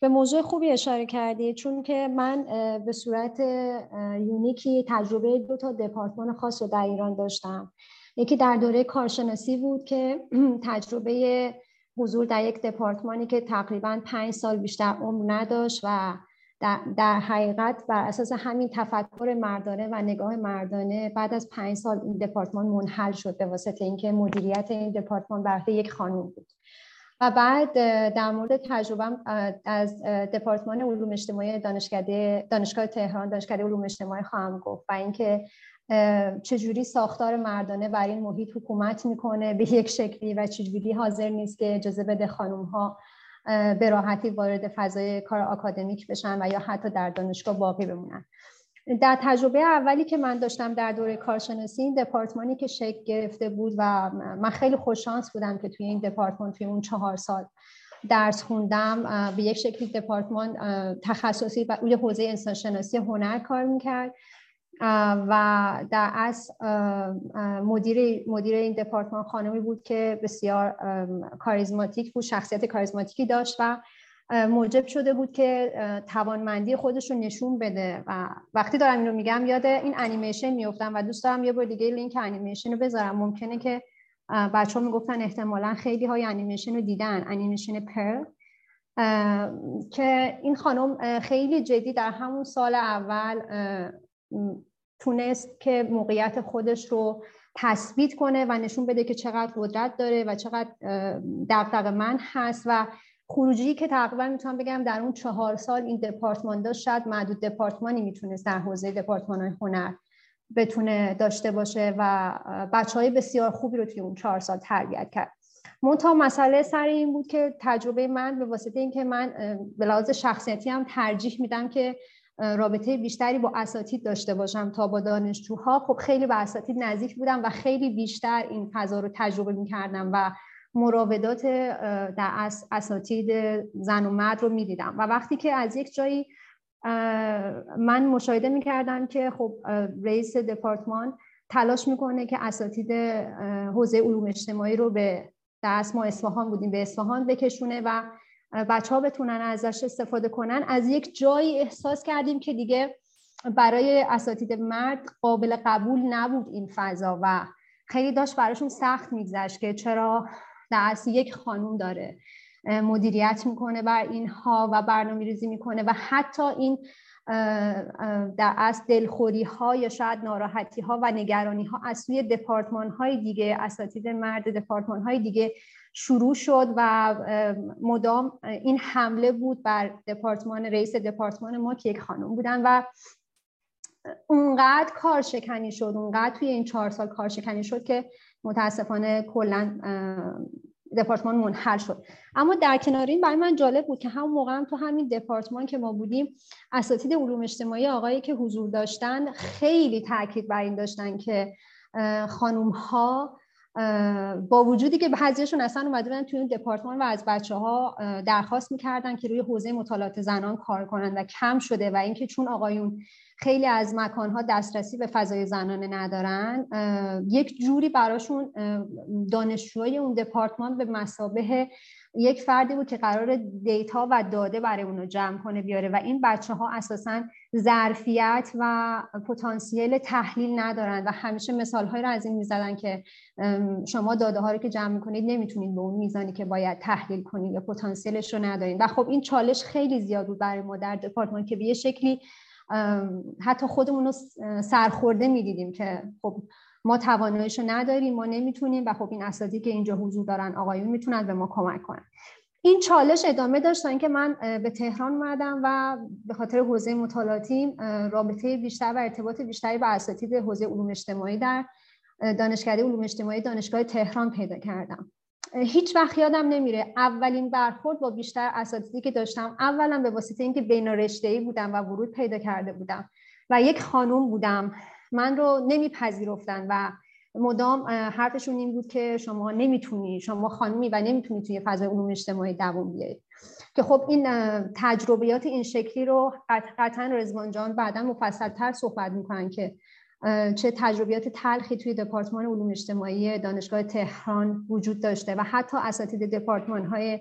به موضوع خوبی اشاره کردی، چون که من به صورت یونیکی تجربه دو تا دپارتمان خاص رو در ایران داشتم. یکی در دوره کارشناسی بود که تجربه حضور در یک دپارتمانی که تقریباً پنج سال بیشتر عمر نداشت و در حقیقت بر اساس همین تفکر مردانه و نگاه مردانه بعد از پنج سال این دپارتمان منحل شد به واسطه اینکه مدیریت این دپارتمان بر عهده یک خانم بود و بعد در مورد تجربه‌ام از دپارتمان علوم اجتماعی دانشکده دانشگاه تهران دانشکده علوم اجتماعی خواهم گفت و اینکه چجوری ساختار مردانه بر این محیط حکومت میکنه به یک شکلی و چجوری حاضر نیست که اجازه بده خانم‌ها به راحتی وارد فضای کار آکادمیک بشن و یا حتی در دانشگاه باقی بمونن. در تجربه اولی که من داشتم در دوره کارشناسی، این دپارتمانی که شکل گرفته بود و من خیلی خوششانس بودم که توی این دپارتمان توی اون چهار سال درس خوندم، به یک شکلی دپارتمان تخصصی و روی حوزه انسانشناسی هنر کار میکرد و در اصل مدیر مدیر این دپارتمان خانمی بود که بسیار کاریزماتیک بود، شخصیت کاریزماتیکی داشت و موجب شده بود که توانمندی خودش رو نشون بده. و وقتی دارم اینو میگم یاد این انیمیشن میافتم و دوست دارم یه بار دیگه لینک انیمیشن رو بذارم. ممکنه که بچه‌ها میگفتن احتمالاً خیلی های انیمیشن رو دیدن، انیمیشن پرل، که این خانم خیلی جدی در همون سال اول تونست که موقعیت خودش رو تثبیت کنه و نشون بده که چقدر قدرت داره و چقدر دغدغه‌مند هست. و خروجی که تقریبا میتونم بگم در اون چهار سال این دپارتمان داشت، شاید معدود دپارتمانی میتونست در حوزه دپارتمان‌های هنر بتونه داشته باشه و بچه‌های بسیار خوبی رو توی اون چهار سال تربیت کرد. منتها مسئله سر این بود که تجربه من به واسطه اینکه من به لحاظ شخصیتی هم ترجیح میدم که رابطه بیشتری با اساتید داشته باشم تا با دانشجوها، خب خیلی با اساتید نزدیک بودم و خیلی بیشتر این فضا رو تجربه می‌کردم و مراودات در اصل اساتید زن و مرد رو می‌دیدم. و وقتی که از یک جایی من مشاهده می‌کردم که خب رئیس دپارتمان تلاش می‌کنه که اساتید حوزه علوم اجتماعی رو به در اصل ما اصفهان بودیم به اصفهان بکشونه و بچه‌ها بتونن ازش استفاده کنن، از یک جایی احساس کردیم که دیگه برای اساتید مرد قابل قبول نبود این فضا و خیلی داشت براشون سخت می‌گذشت که چرا در اصل یک خانم داره مدیریت میکنه بر اینها و برنامه‌ریزی میکنه و حتی این در اصل دلخوری‌ها یا شاید ناراحتی‌ها و نگرانی‌ها از سوی دپارتمان‌های دیگه، اساتید مرد دپارتمان‌های دیگه شروع شد و مدام این حمله بود بر دپارتمان رئیس دپارتمان ما که یک خانم بودن و اونقدر کارشکنی شد، اونقدر توی این چهار سال کارشکنی شد که متاسفانه کلا دپارتمان منحل شد. اما در کنار این برای من جالب بود که همون موقع هم تو همین دپارتمان که ما بودیم اساتید علوم اجتماعی آقایی که حضور داشتن خیلی تاکید بر این داشتن که خانم ها با وجودی که بعضیشون اصلا اومده بودن توی اون دپارتمان و از بچه‌ها درخواست می‌کردن که روی حوزه مطالعات زنان کار کنن و کم شده و اینکه چون آقایون خیلی از مکان‌ها دسترسی به فضای زنانه ندارن، یک جوری براشون دانشجوهای اون دپارتمان به مثابه یک فردی بود که قرار دیتا و داده برای اونو جمع کنه بیاره و این بچه‌ها اساساً ظرفیت و پتانسیل تحلیل ندارن و همیشه مثال‌هایی رو از این می‌زدن که شما داده‌ها رو که جمع می‌کنید نمی‌تونید به اون میزانی که باید تحلیل کنید یا پتانسیلش رو ندارین. و خب این چالش خیلی زیاد بود برای ما در دپارتمان که به یه شکلی حتی خودمون رو سرخورده می‌دیدیم که خب ما تواناییشو نداریم، ما نمیتونیم و خب این اساتیدی که اینجا حضور دارن آقایون میتونن به ما کمک کنن. این چالش ادامه داشتن که من به تهران اومدم و به خاطر حوزه مطالعاتی رابطه بیشتر و ارتباط بیشتری با اساتید حوزه علوم اجتماعی در دانشکده علوم اجتماعی دانشگاه تهران پیدا کردم. هیچ وقت یادم نمیره اولین برخورد با بیشتر اساتیدی که داشتم، اولا به واسطه اینکه بین‌رشته‌ای بودم و ورود پیدا کرده بودم و یک خانم بودم، من رو نمیپذیرفتن و مدام حرفشون این بود که شما نمیتونی، شما خانمی و نمیتونی توی فضای علوم اجتماعی دوام بیاری. که خب این تجربیات این شکلی رو قطعاً رضوان جان بعداً مفصل‌تر صحبت میکنن که چه تجربیات تلخی توی دپارتمان علوم اجتماعی دانشگاه تهران وجود داشته و حتی اساتید دپارتمان‌های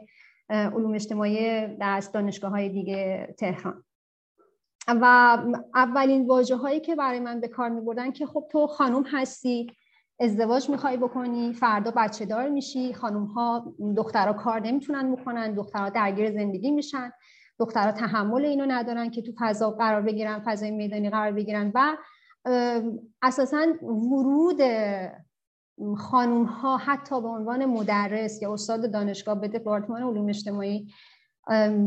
علوم اجتماعی در دانشگاه‌های دیگه تهران. و اولین واژه هایی که برای من به کار می بردن که خب تو خانم هستی، ازدواج می خواهی بکنی، فردا بچه دار میشی، خانم ها دخترها کار نمیتونن بکنن، دخترها درگیر زندگی میشن، دخترها تحمل اینو ندارن که تو فضا قرار بگیرن، فضای میدانی قرار بگیرن. و اساساً ورود خانوم ها حتی به عنوان مدرس یا استاد دانشگاه به دپارتمان علوم اجتماعی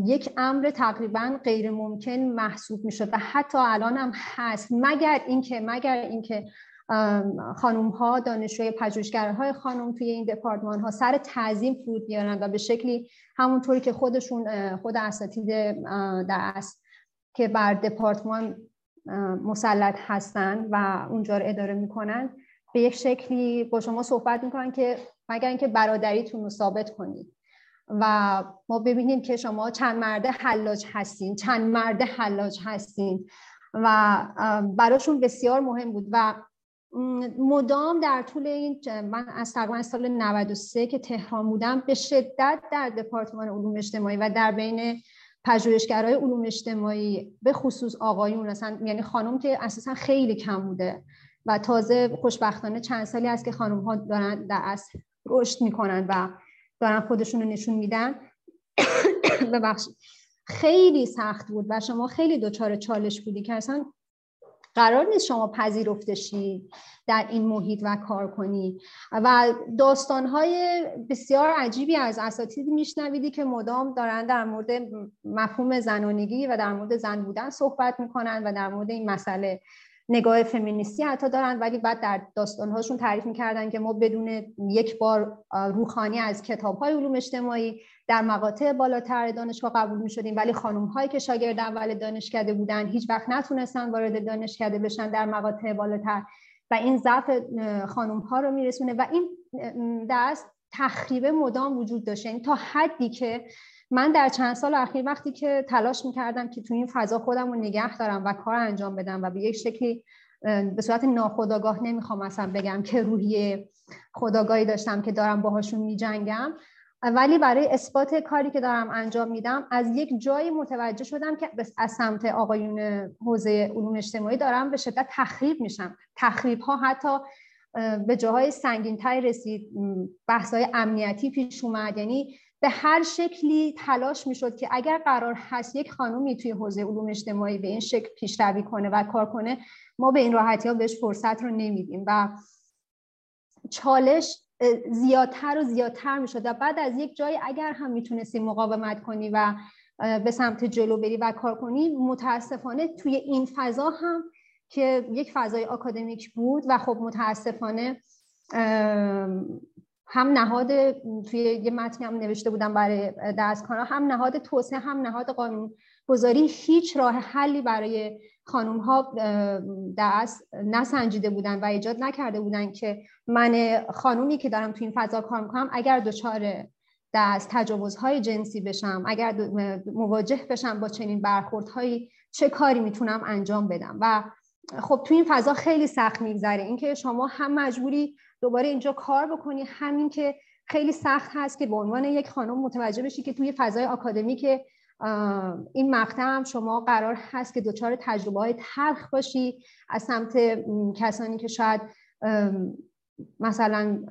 یک امر تقریبا غیر ممکن محسوب می شد و حتی الان هم هست، مگر اینکه مگر اینکه خانوم ها دانشجوی پژوهشگرهای خانوم توی این دپارتمان ها سر تعظیم فرود میارن و به شکلی همونطوری که خودشون خود اساتید در اصل که بر دپارتمان مسلط هستن و اونجا رو اداره میکنن به یک شکلی با شما صحبت میکنن که مگر اینکه برادریتون رو ثابت کنید و ما ببینیم که شما چند مرده حلاج هستین، چند مرده حلاج هستین و براشون بسیار مهم بود و مدام در طول این من از تقریبا سال نود و سه که تهران بودم به شدت در دپارتمان علوم اجتماعی و در بین پژوهشگرای علوم اجتماعی به خصوص آقایون اصلا، یعنی خانم که اساسا خیلی کم بوده و تازه خوشبختانه چند سالی هست که خانم ها دارن در اصل رشد میکنن و دارن خودشون رو نشون میدن ببخشید خیلی سخت بود و شما خیلی دچار چالش بودی که اصلا قرار نیست شما پذیرفته شید در این محیط و کار کنی و داستان‌های بسیار عجیبی از اساتید میشنویدی که مدام دارن در مورد مفهوم زنانگی و در مورد زن بودن صحبت میکنن و در مورد این مسئله نگاه فمینیستی حتی دارن، ولی بعد در داستان‌هاشون تعریف میکردن که ما بدون یک بار روخانی از کتاب‌های علوم اجتماعی در مقاطع بالاتر دانشگاه قبول می‌شدیم، ولی خانم‌هایی که شاگرد اول دانشکده بودن هیچ وقت نتونستن وارد دانشکده بشن در مقاطع بالاتر و این ضعف خانم‌ها رو میرسونه و این دست تخریب مدام وجود داشت. یعنی تا حدی که من در چند سال اخیر وقتی که تلاش میکردم که تو این فضا خودم رو نگه دارم و کار انجام بدم و به یک شکلی به صورت ناخودآگاه نمیخوام اصلا بگم که روحیه خودآگاهی داشتم که دارم باهاشون میجنگم، ولی برای اثبات کاری که دارم انجام میدم از یک جایی متوجه شدم که از سمت آقایون حوزه علوم اجتماعی دارم به شدت تخریب میشم. تخریب ها حتی به جاهای سنگین‌تری رسید، بحث‌های امنیتی پیش اومد، یعنی به هر شکلی تلاش میشد که اگر قرار هست یک خانومی توی حوزه علوم اجتماعی به این شکل پیشروی کنه و کار کنه ما به این راحتی‌ها بهش فرصت رو نمیدیم و چالش زیادتر و زیادتر میشد و بعد از یک جایی اگر هم میتونستی مقاومت کنی و به سمت جلو بری و کار کنی، متاسفانه توی این فضا هم که یک فضای آکادمیک بود و خب متاسفانه هم نهاد توی یه متنی هم نوشته بودم برای دستکارا، هم نهاد توسعه هم نهاد قانون‌گذاری هیچ راه حلی برای خانم‌ها در اصل نسنجیده بودن و ایجاد نکرده بودن که من خانومی که دارم توی این فضا کار می‌کنم اگر دچار از تجاوزهای جنسی بشم، اگر مواجه بشم با چنین برخوردهایی چه کاری میتونم انجام بدم و خب توی این فضا خیلی سخت میگذره. اینکه شما هم مجبوری دوباره اینجا کار بکنی، همین که خیلی سخت هست که به عنوان یک خانم متوجه بشی که توی فضای آکادمیک این مقطع هم شما قرار هست که دچار تجربه‌های تلخ باشی از سمت کسانی که شاید مثلا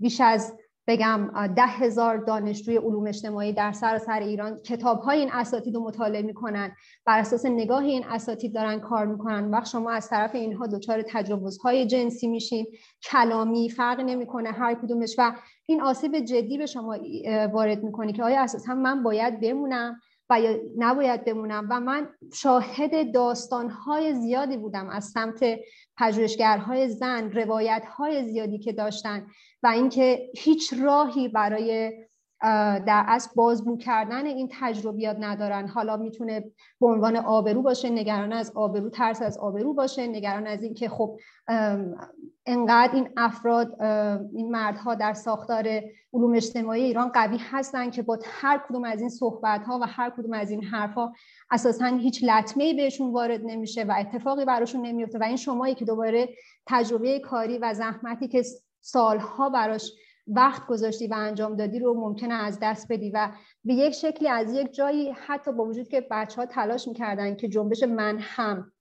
بیش از بگم ده هزار دانشجوی علوم اجتماعی در سراسر ایران کتاب‌های این اساتید رو مطالعه می‌کنن، بر اساس نگاه این اساتید دارن کار می‌کنن، وقت شما از طرف اینها دچار تجاوزهای جنسی میشین، کلامی فرق نمی‌کنه هر کدومش و این آسیب جدی به شما وارد می‌کنه که آیا اساسا من باید بمونم و یا نباید بمونم و من شاهد داستان‌های زیادی بودم از سمت پژوهشگرهای زن، روایت‌های زیادی که داشتن و اینکه هیچ راهی برای در اصل بازگو کردن این تجربیات ندارن. حالا میتونه به عنوان آبرو باشه، نگران از آبرو، ترس از آبرو باشه، نگران از این که خب انقدر این افراد، این مردها در ساختار علوم اجتماعی ایران قوی هستن که با هر کدوم از این صحبت‌ها و هر کدوم از این حرف‌ها اساساً هیچ لطمه‌ای بهشون وارد نمیشه و اتفاقی براشون نمیفته و این شمایی که دوباره تجربه کاری و زحمتی که سالها براش وقت گذاشتی و انجام دادی رو ممکنه از دست بدی و به یک شکلی از یک جایی حتی با وجود که بچه‌ها تلاش می‌کردن که جنبش من هم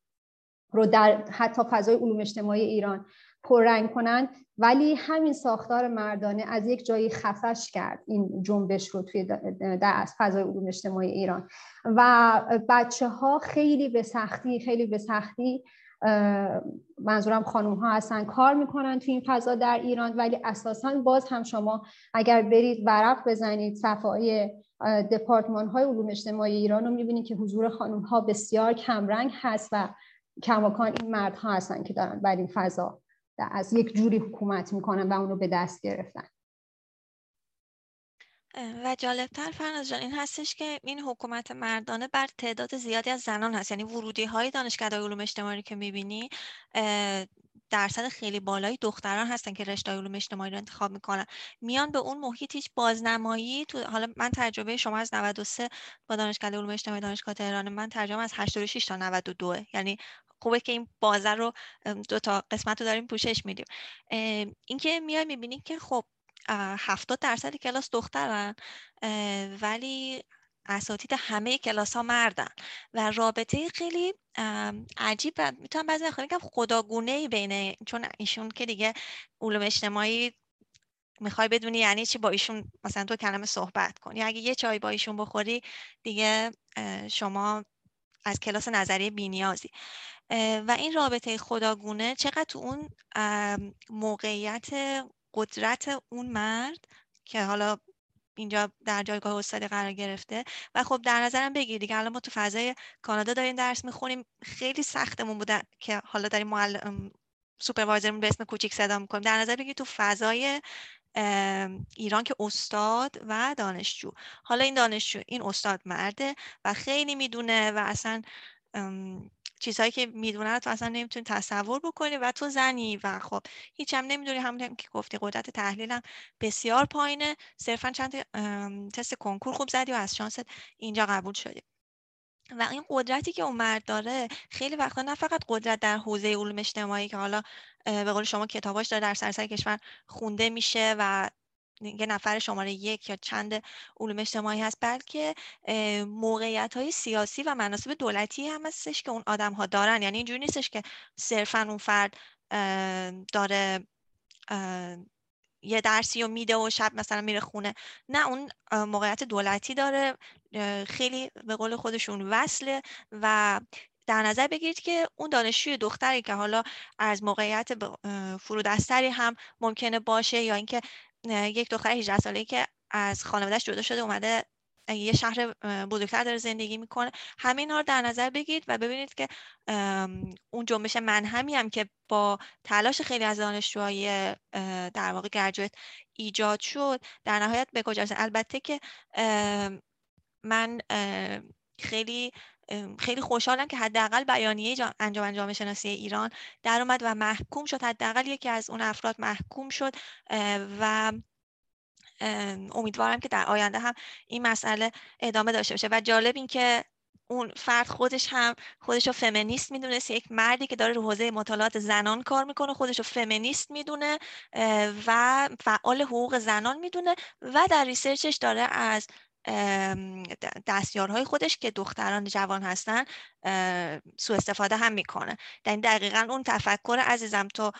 رو در حتی فضای علوم اجتماعی ایران پررنگ کنن، ولی همین ساختار مردانه از یک جایی خفش کرد این جنبش رو توی در فضای علوم اجتماعی ایران و بچه‌ها خیلی به سختی خیلی به سختی منظورم خانوم ها هستن، کار میکنن توی این فضا در ایران، ولی اساساً باز هم شما اگر برید ورق بزنید صفحه دپارتمان های علوم اجتماعی ایران رو میبینید که حضور خانوم ها بسیار کمرنگ هست و کماکان این مرد ها هستن که دارن بر این فضا از یک جوری حکومت میکنن و اونو به دست گرفتن. و جالبتر فرناز جان این هستش که این حکومت مردانه بر تعداد زیادی از زنان هست، یعنی ورودی های دانشکده علوم اجتماعی که میبینی درصد خیلی بالایی دختران هستن که رشته علوم اجتماعی رو انتخاب میکنن، میان به اون محیط هیچ بازنمایی تو. حالا من تجربه شما از نود و سه با دانشکده علوم اجتماعی دانشگاه تهران، من تجربه از هشتاد و شش تا نود و دو، یعنی خوبه که این بازار رو دو تا قسمت رو داریم پوشش میدیم. اینکه میای میبینی که خب هفتاد درصد کلاس دخترن ولی اساتید همه کلاس ها مردن و رابطه خیلی عجیب و میتونم بعضی وقتا بگم خداگونه‌ای بینه، چون ایشون که دیگه علوم اجتماعی میخوای بدونی یعنی چی با ایشون مثلا تو کلمه صحبت کنی، اگه یه چای با ایشون بخوری دیگه شما از کلاس نظریه بی‌نیازی. و این رابطه خداگونه چقدر تو اون موقعیت قدرت اون مرد که حالا اینجا در جایگاه استادی قرار گرفته و خب در نظرم بگیر دیگه الان ما تو فضای کانادا داریم درس میخونیم، خیلی سختمون بوده که حالا داریم معلم سوپروایزرمون به اسم کوچیک صدا میکنیم، در نظر بگیر تو فضای ایران که استاد و دانشجو، حالا این دانشجو این استاد مرده و خیلی میدونه و اصلا چیزهایی که میدونه تو اصلا نمیتونی تصور بکنی و تو زنی و خب هیچ هم نمیدونی، همون که گفتی قدرت تحلیلم بسیار پایینه، صرفا چند تست کنکور خوب زدی و از شانست اینجا قبول شدی. و این قدرتی که اون مرد داره خیلی وقتا نه فقط قدرت در حوزه علوم اجتماعی که حالا به قول شما کتاباش داره در سراسر کشور خونده میشه و یه نفر شماره یک یا چند علوم اجتماعی هست، بلکه موقعیت‌های سیاسی و مناصب دولتی هم هستش که اون آدم‌ها دارن، یعنی اینجوری نیستش که صرفاً اون فرد داره یه درسی رو میده و شب مثلا میره خونه، نه اون موقعیت دولتی داره، خیلی به قول خودشون وصله. و در نظر بگیرید که اون دانشجوی دختری که حالا از موقعیت فرودستری هم ممکنه باشه یا اینکه یک دختر هجده ساله‌ای که از خانواده‌اش جدا شده اومده یه شهر بزرگتر داره زندگی میکنه، همه اینا رو در نظر بگیرید و ببینید که اون جنبش منهمی هم که با تلاش خیلی از دانشجوهای در واقع گرجویت ایجاد شد در نهایت به کجا رسید. البته که من خیلی خیلی خوشحالم که حداقل بیانیه انجمن جامعه شناسی ایران در اومد و محکوم شد، حداقل یکی از اون افراد محکوم شد و امیدوارم که در آینده هم این مسئله ادامه داشته باشه. و جالب این که اون فرد خودش هم خودشو فمینیست میدونه، یک مردی که داره رو حوزه مطالعات زنان کار میکنه خودشو فمینیست میدونه و فعال حقوق زنان میدونه و در ریسرچش داره از دستیارهای خودش که دختران جوان هستن سوء استفاده هم میکنه. یعنی دقیقاً اون تفکر عزیزم تو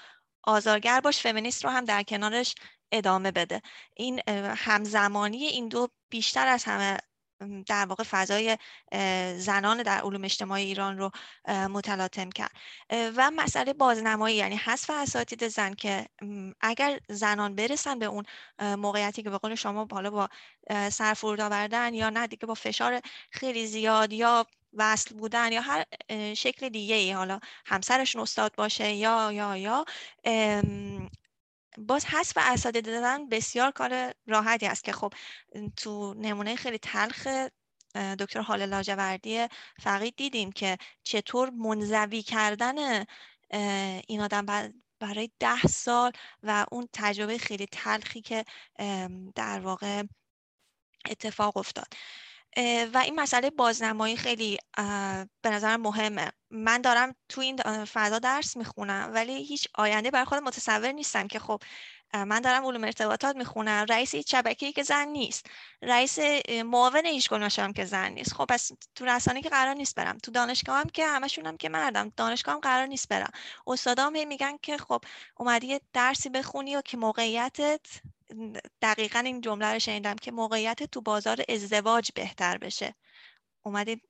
آزارگر باش فمینیست رو هم در کنارش ادامه بده. این همزمانی این دو بیشتر از همه در واقع فضای زنان در علوم اجتماعی ایران رو متلاطم کرد. و مسئله بازنمایی، یعنی حذف اساتید زن که اگر زنان برسن به اون موقعیتی که به قول شما حالا با سر فرود آوردن یا نه دیگه با فشار خیلی زیاد یا وصل بودن یا هر شکل دیگه ای، حالا همسرشون استاد باشه یا یا یا باز حذف اساتید دادن بسیار کار راحتی است که خب تو نمونه خیلی تلخ دکتر هاله لاجوردی فقید دیدیم که چطور منزوی کردن این آدم برای ده سال و اون تجربه خیلی تلخی که در واقع اتفاق افتاد. و این مسئله بازنمایی خیلی به نظرم مهمه. من دارم تو این فضا درس میخونم ولی هیچ آینده برای خودم متصور نیستم که خب من دارم علوم ارتباطات میخونم، رئیس هیچ شبکه‌ای که زن نیست، رئیس معاون هیچ گونه‌ای که زن نیست، خب پس تو رسانه که قرار نیست برم، تو دانشگاه هم که همشون هم که مردم، دانشگاه هم قرار نیست برم، استادام هم میگن که خب اومدی درسی بخونی و که موقعیتت، دقیقا این جمله رو شنیدم که موقعیت تو بازار ازدواج بهتر بشه، اومدی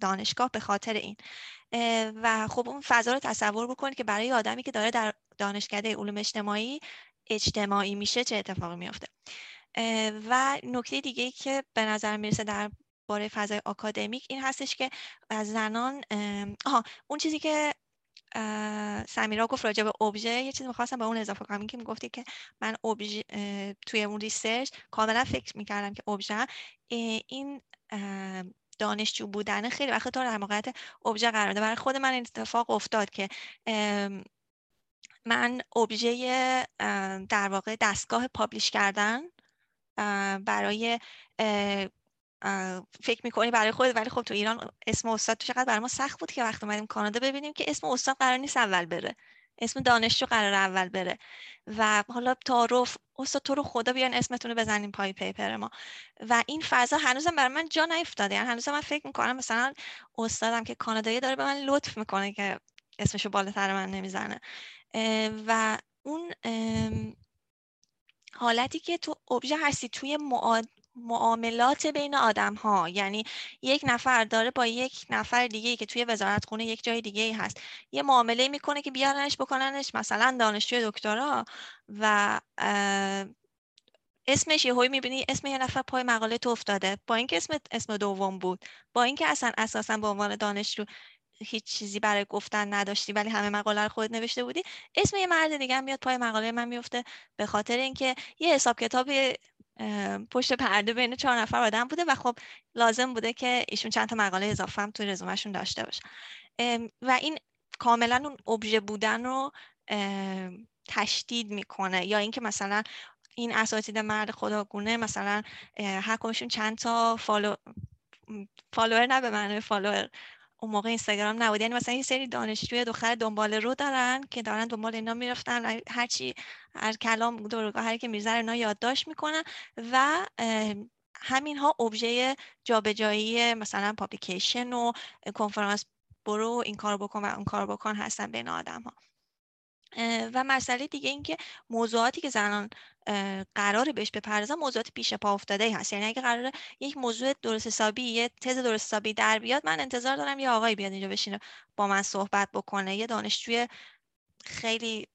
دانشگاه به خاطر این. و خب اون فضا رو تصور بکنید که برای آدمی که داره در دانشکده علوم اجتماعی اجتماعی میشه چه اتفاقی میفته. و نکته دیگه‌ای که به نظر میرسه در باره فضای آکادمیک این هستش که از زنان آها اون چیزی که سمیرا گفت راجع به ابژه، یه چیزی می‌خواستم به اون اضافه کنم، این که میگفتی که من ابژه توی اون ریسرچ کاملا فکر می‌کردم که ابژه این دانشجو بودن خیلی وقت تا در موقعیت ابژه قرار میده. برای خود من این اتفاق افتاد که من ابژه در واقع دستگاه پابلیش کردن برای فکر میکنی برای خود، ولی خب تو ایران اسم استاد تو چقدر برای ما سخت بود که وقت اومدیم کانادا ببینیم که اسم استاد قرار نیست اول بره، اسم دانشجو قرار اول بره و حالا تعارف استاد تو رو خدا بیان اسمتون رو بزنیم پای پیپر ما. و این فضا هنوزم برای من جا نیفتاده، یعنی هنوزم من فکر میکنم مثلا استادم که کانادایی داره به من لطف میکنه که اسمشو بالاتر من نمیزنه. و اون حالتی که تو ابژه هستی توی معاد معاملات بین آدم ها، یعنی یک نفر داره با یک نفر دیگه که توی وزارتخونه یک جای دیگه هست یه معامله میکنه که بیارنش بکننش مثلا دانشجوی دکترا و اسمش یهو میبینی اسم یه نفر پای مقاله تو افتاده، با اینکه اسم اسم دوم بود، با اینکه اصلا اساسا به عنوان دانشجو هیچ چیزی برای گفتن نداشتی ولی همه مقاله رو خودت نوشته بودی، اسم یه مرد دیگه هم میاد پای مقاله من میفته به خاطر اینکه یه حساب کتاب پشت پرده بین چهار نفر آدم بوده و خب لازم بوده که ایشون چند تا مقاله اضافه هم توی رزومهشون داشته باشه. و این کاملا اون ابژه بودن رو تشدید میکنه. یا اینکه مثلا این اساتید مرد خداگونه مثلا هر کدومشون چند تا فالو فالوور، نه به معنی فالوور اون موقع اینستاگرام نبود، یعنی مثلا یه سری دانشجوی دختر دنبال رو دارن که دارن دنبال اینا میرفتن، هر چی هر کلام دورگاه هر کی میذاره اینا یادداشت میکنن و همینها ابژه جابجایی مثلا پابلیکیشن و کنفرانس برو این کارو بکن و اون کارو بکن هستن بین آدم‌ها. و مسئله دیگه این که موضوعاتی که زنان قراره بهش بپردازن موضوعات پیش پا افتاده ای هست، یعنی اگه قراره یک موضوع درست حسابی، یه تز درست حسابی در بیاد، من انتظار دارم یه آقایی بیاد اینجا بشینه با من صحبت بکنه، یه دانشجوی خیلی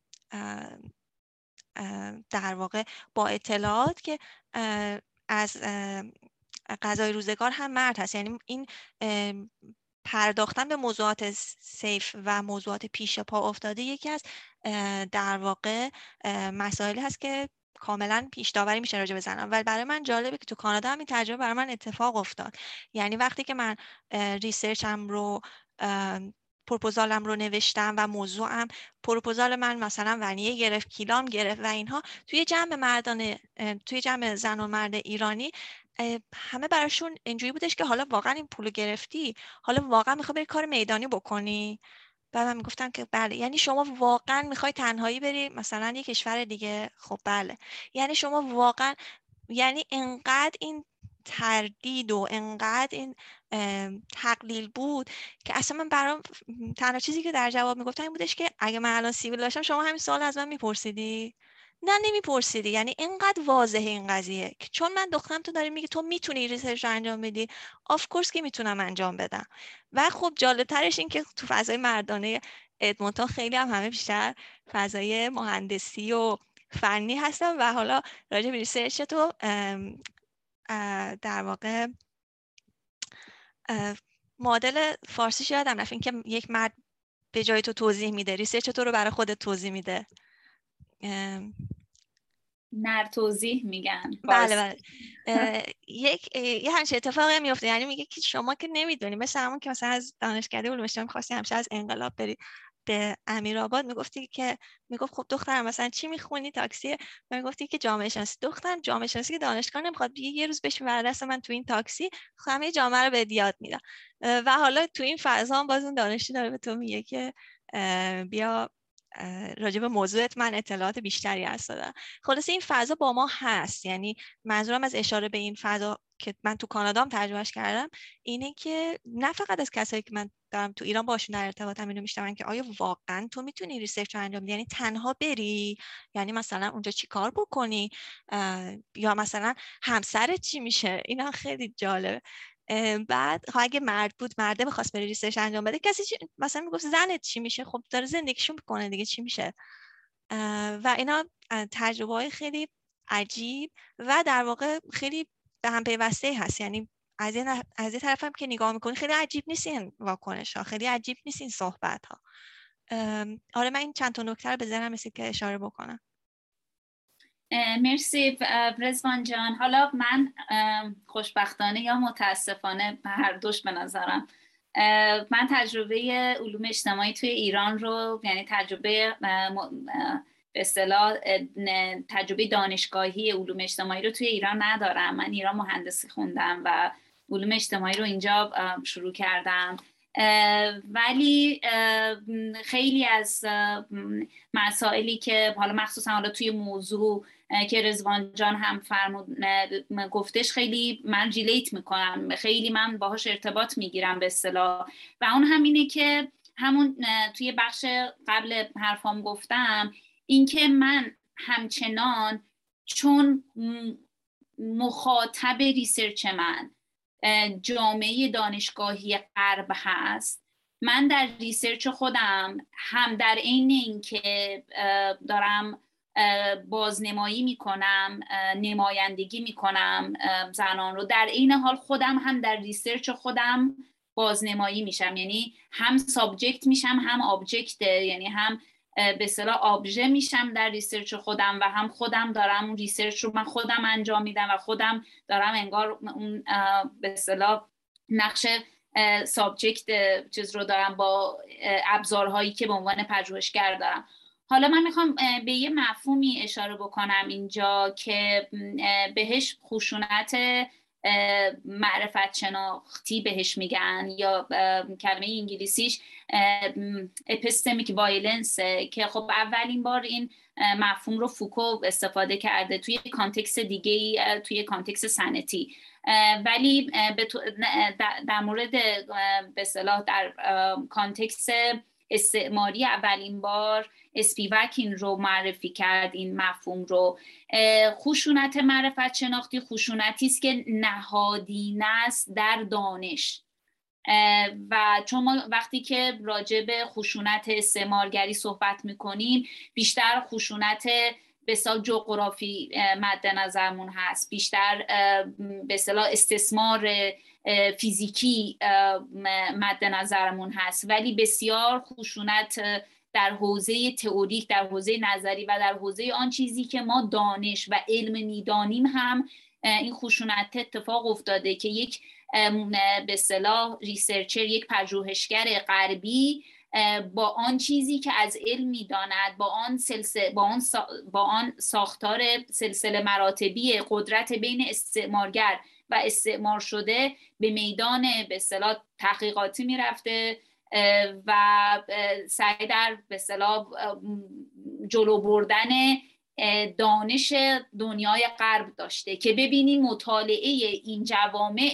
در واقع با اطلاعات که از قضای روزگار هم مرد هست. یعنی این پرداختن به موضوعات سیف و موضوعات پیش پا افتاده یکی از در واقع مسائلی هست که کاملا پیش داوری میشه راجع به زنان. ولی برای من جالبه که تو کانادا هم این تجربه برای من اتفاق افتاد، یعنی وقتی که من ریسرچم رو پروپوزالم رو نوشتم و موضوعم پروپوزال من مثلا ونیه گرفت، کیلام گرفت و اینها، توی جمع مردان توی جمع زن و مرد ایرانی همه براشون اینجوری بودش که حالا واقعا این پولو گرفتی، حالا واقعا میخوای بری کار میدانی بکنی؟ بعد من میگفتم که بله، یعنی شما واقعا میخوای تنهایی بری مثلا یه کشور دیگه؟ خب بله. یعنی شما واقعا، یعنی انقدر این تردید و انقدر این تقلیل بود که اصلا من برام تنها چیزی که در جواب میگفتم این بودش که اگه من الان سیبیل داشتم شما همین سوال از من میپرسیدی؟ نه نمیپرسیدی. یعنی اینقدر واضحه این قضیه که چون من دخترم تو داری میگه تو میتونی ریسرچ رو انجام بدی، آف کورس که میتونم انجام بدم. و خب جالبترش این که تو فضای مردانه ادمونتون خیلی هم همه بیشتر فضای مهندسی و فنی هستن و حالا راجع به ریسرچ تو در واقع مدل فارسیش یادم رفت، این که یک مرد به جای تو توضیح میده ریسرچ تو رو برای خودت توضیح میده. ام... نر توضیح میگن. بله بله. یک یه همچین اتفاقی میفته، یعنی میگه که شما که نمیدونی، مثل همون که مثلا از دانشکده علوم اجتماعی می‌خواستی همیشه از انقلاب بری به امیرآباد، میگفتی که میگفت خب دخترم مثلا چی میخونی؟ تاکسی. میگفتی که جامعه شناسی. دخترم جامعه شناسی که دانشگاه نمیخواد، بگه یه روز بشین وردست من تو این تاکسی همه جامعه رو به یاد میدم. و حالا تو این فضا هم باز اون دانشجو داره به تو میگه که بیا راجب موضوعت من اطلاعات بیشتری هست دادم. خلاصه این فضا با ما هست، یعنی منظورم از اشاره به این فضا که من تو کانادا هم تجربهش کردم اینه که نه فقط از کسایی که من دارم تو ایران باشون در ارتباطم اینو میشنون که آیا واقعا تو میتونی ریسرچ رو انجام بدی؟ یعنی تنها بری؟ یعنی مثلا اونجا چی کار بکنی؟ یا مثلا همسرت چی میشه؟ اینا خیلی جالبه. بعد اگه مرد بود مرده می‌خواست بره ریسرچ انجام بده، کسی مثلا میگفت زنت چی میشه؟ خب داره زندگیشون می‌کنه دیگه، چی میشه؟ و اینا تجربه‌های خیلی عجیب و در واقع خیلی به هم پیوسته هست. یعنی از این از این طرفم که نگاه می‌کنی خیلی عجیب نیستین واکنش‌ها، خیلی عجیب نیستین صحبت‌ها. آره من این چند تا نکته رو به ذهنم رسید که اشاره بکنم. مرسی رضوان جان. حالا من خوشبختانه یا متاسفانه هر دوش به نظرم، من تجربه علوم اجتماعی توی ایران رو، یعنی تجربه به اصطلاح تجربه دانشگاهی علوم اجتماعی رو توی ایران ندارم. من ایران مهندسی خوندم و علوم اجتماعی رو اینجا شروع کردم، ولی خیلی از مسائلی که حالا مخصوصا حالا توی موضوع که رضوان جان هم فرمود گفتش، خیلی من ریلیت میکنم، خیلی من باهاش ارتباط میگیرم به اصطلاح. و اون همینه که همون توی بخش قبل حرفام گفتم، اینکه من همچنان چون مخاطب ریسرچ من جامعه دانشگاهی غرب هست، من در ریسرچ خودم هم در عین اینکه دارم بازنمایی میکنم، نمایندگی میکنم زنان رو، در عین حال خودم هم در ریسرچ خودم بازنمایی میشم. یعنی هم سابجکت میشم هم آبجکت، یعنی هم به اصطلاح آبژه میشم در ریسرچ خودم و هم خودم دارم اون ریسرچ رو من خودم انجام میدم و خودم دارم انگار اون به اصطلاح نقش سابجکت چیز رو دارم با ابزارهایی که به عنوان پژوهشگر دارم. حالا من میخوام به یه مفهومی اشاره بکنم اینجا که بهش خشونت معرفت شناختی بهش میگن، یا کلمه انگلیسیش اپیستمیک وایلنس، که خب اولین بار این مفهوم رو فوکو استفاده کرده توی کانتکست دیگه‌ای، توی کانتکست سنتی، ولی در مورد به اصطلاح در کانتکست استعماری اولین بار اسپیوک این رو معرفی کرد، این مفهوم رو. خشونت معرفت شناختی خشونتی است که نهادینه است در دانش، و چون ما وقتی که راجع به خشونت استعمارگری صحبت میکنیم بیشتر خشونت به اصطلاح جغرافی مد نظرمون هست، بیشتر به اصطلاح استثمار فیزیکی مد نظرمون هست، ولی بسیار خشونت در حوزه تئوریک، در حوزه نظری و در حوزه آن چیزی که ما دانش و علم میدانیم هم این خشونت اتفاق افتاده، که یک به اصطلاح ریسرچر، یک پژوهشگر غربی با آن چیزی که از علم میداند، با آن سلسله با آن سا... با آن ساختار سلسله مراتبی قدرت بین استعمارگر و استعمار شده به میدان به اصطلاح تحقیقاتی میرفته و سعی در به اصطلاح جلو بردن دانش دنیای غرب داشته، که ببینیم مطالعه این جوامع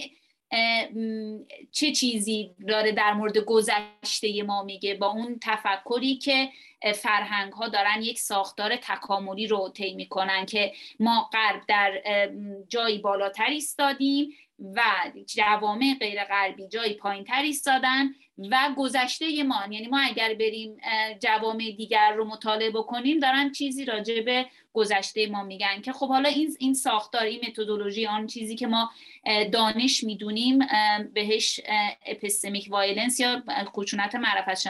چه چیزی داره در مورد گذشته ما میگه، با اون تفکری که فرهنگ ها دارن یک ساختار تکاملی رو طی میکنن که ما غرب در جایی بالاتر ایستادیم و جوامع غیر غربی جایی پایینتر ایستادن و گذشته ما، یعنی ما اگر بریم جوامع دیگر رو مطالعه بکنیم دارن چیزی راجع به گذشته ما میگن، که خب حالا این این ساختار، این متدولوژی، آن چیزی که ما دانش میدونیم بهش اپیستمیک وایلنس یا خشونت معرفت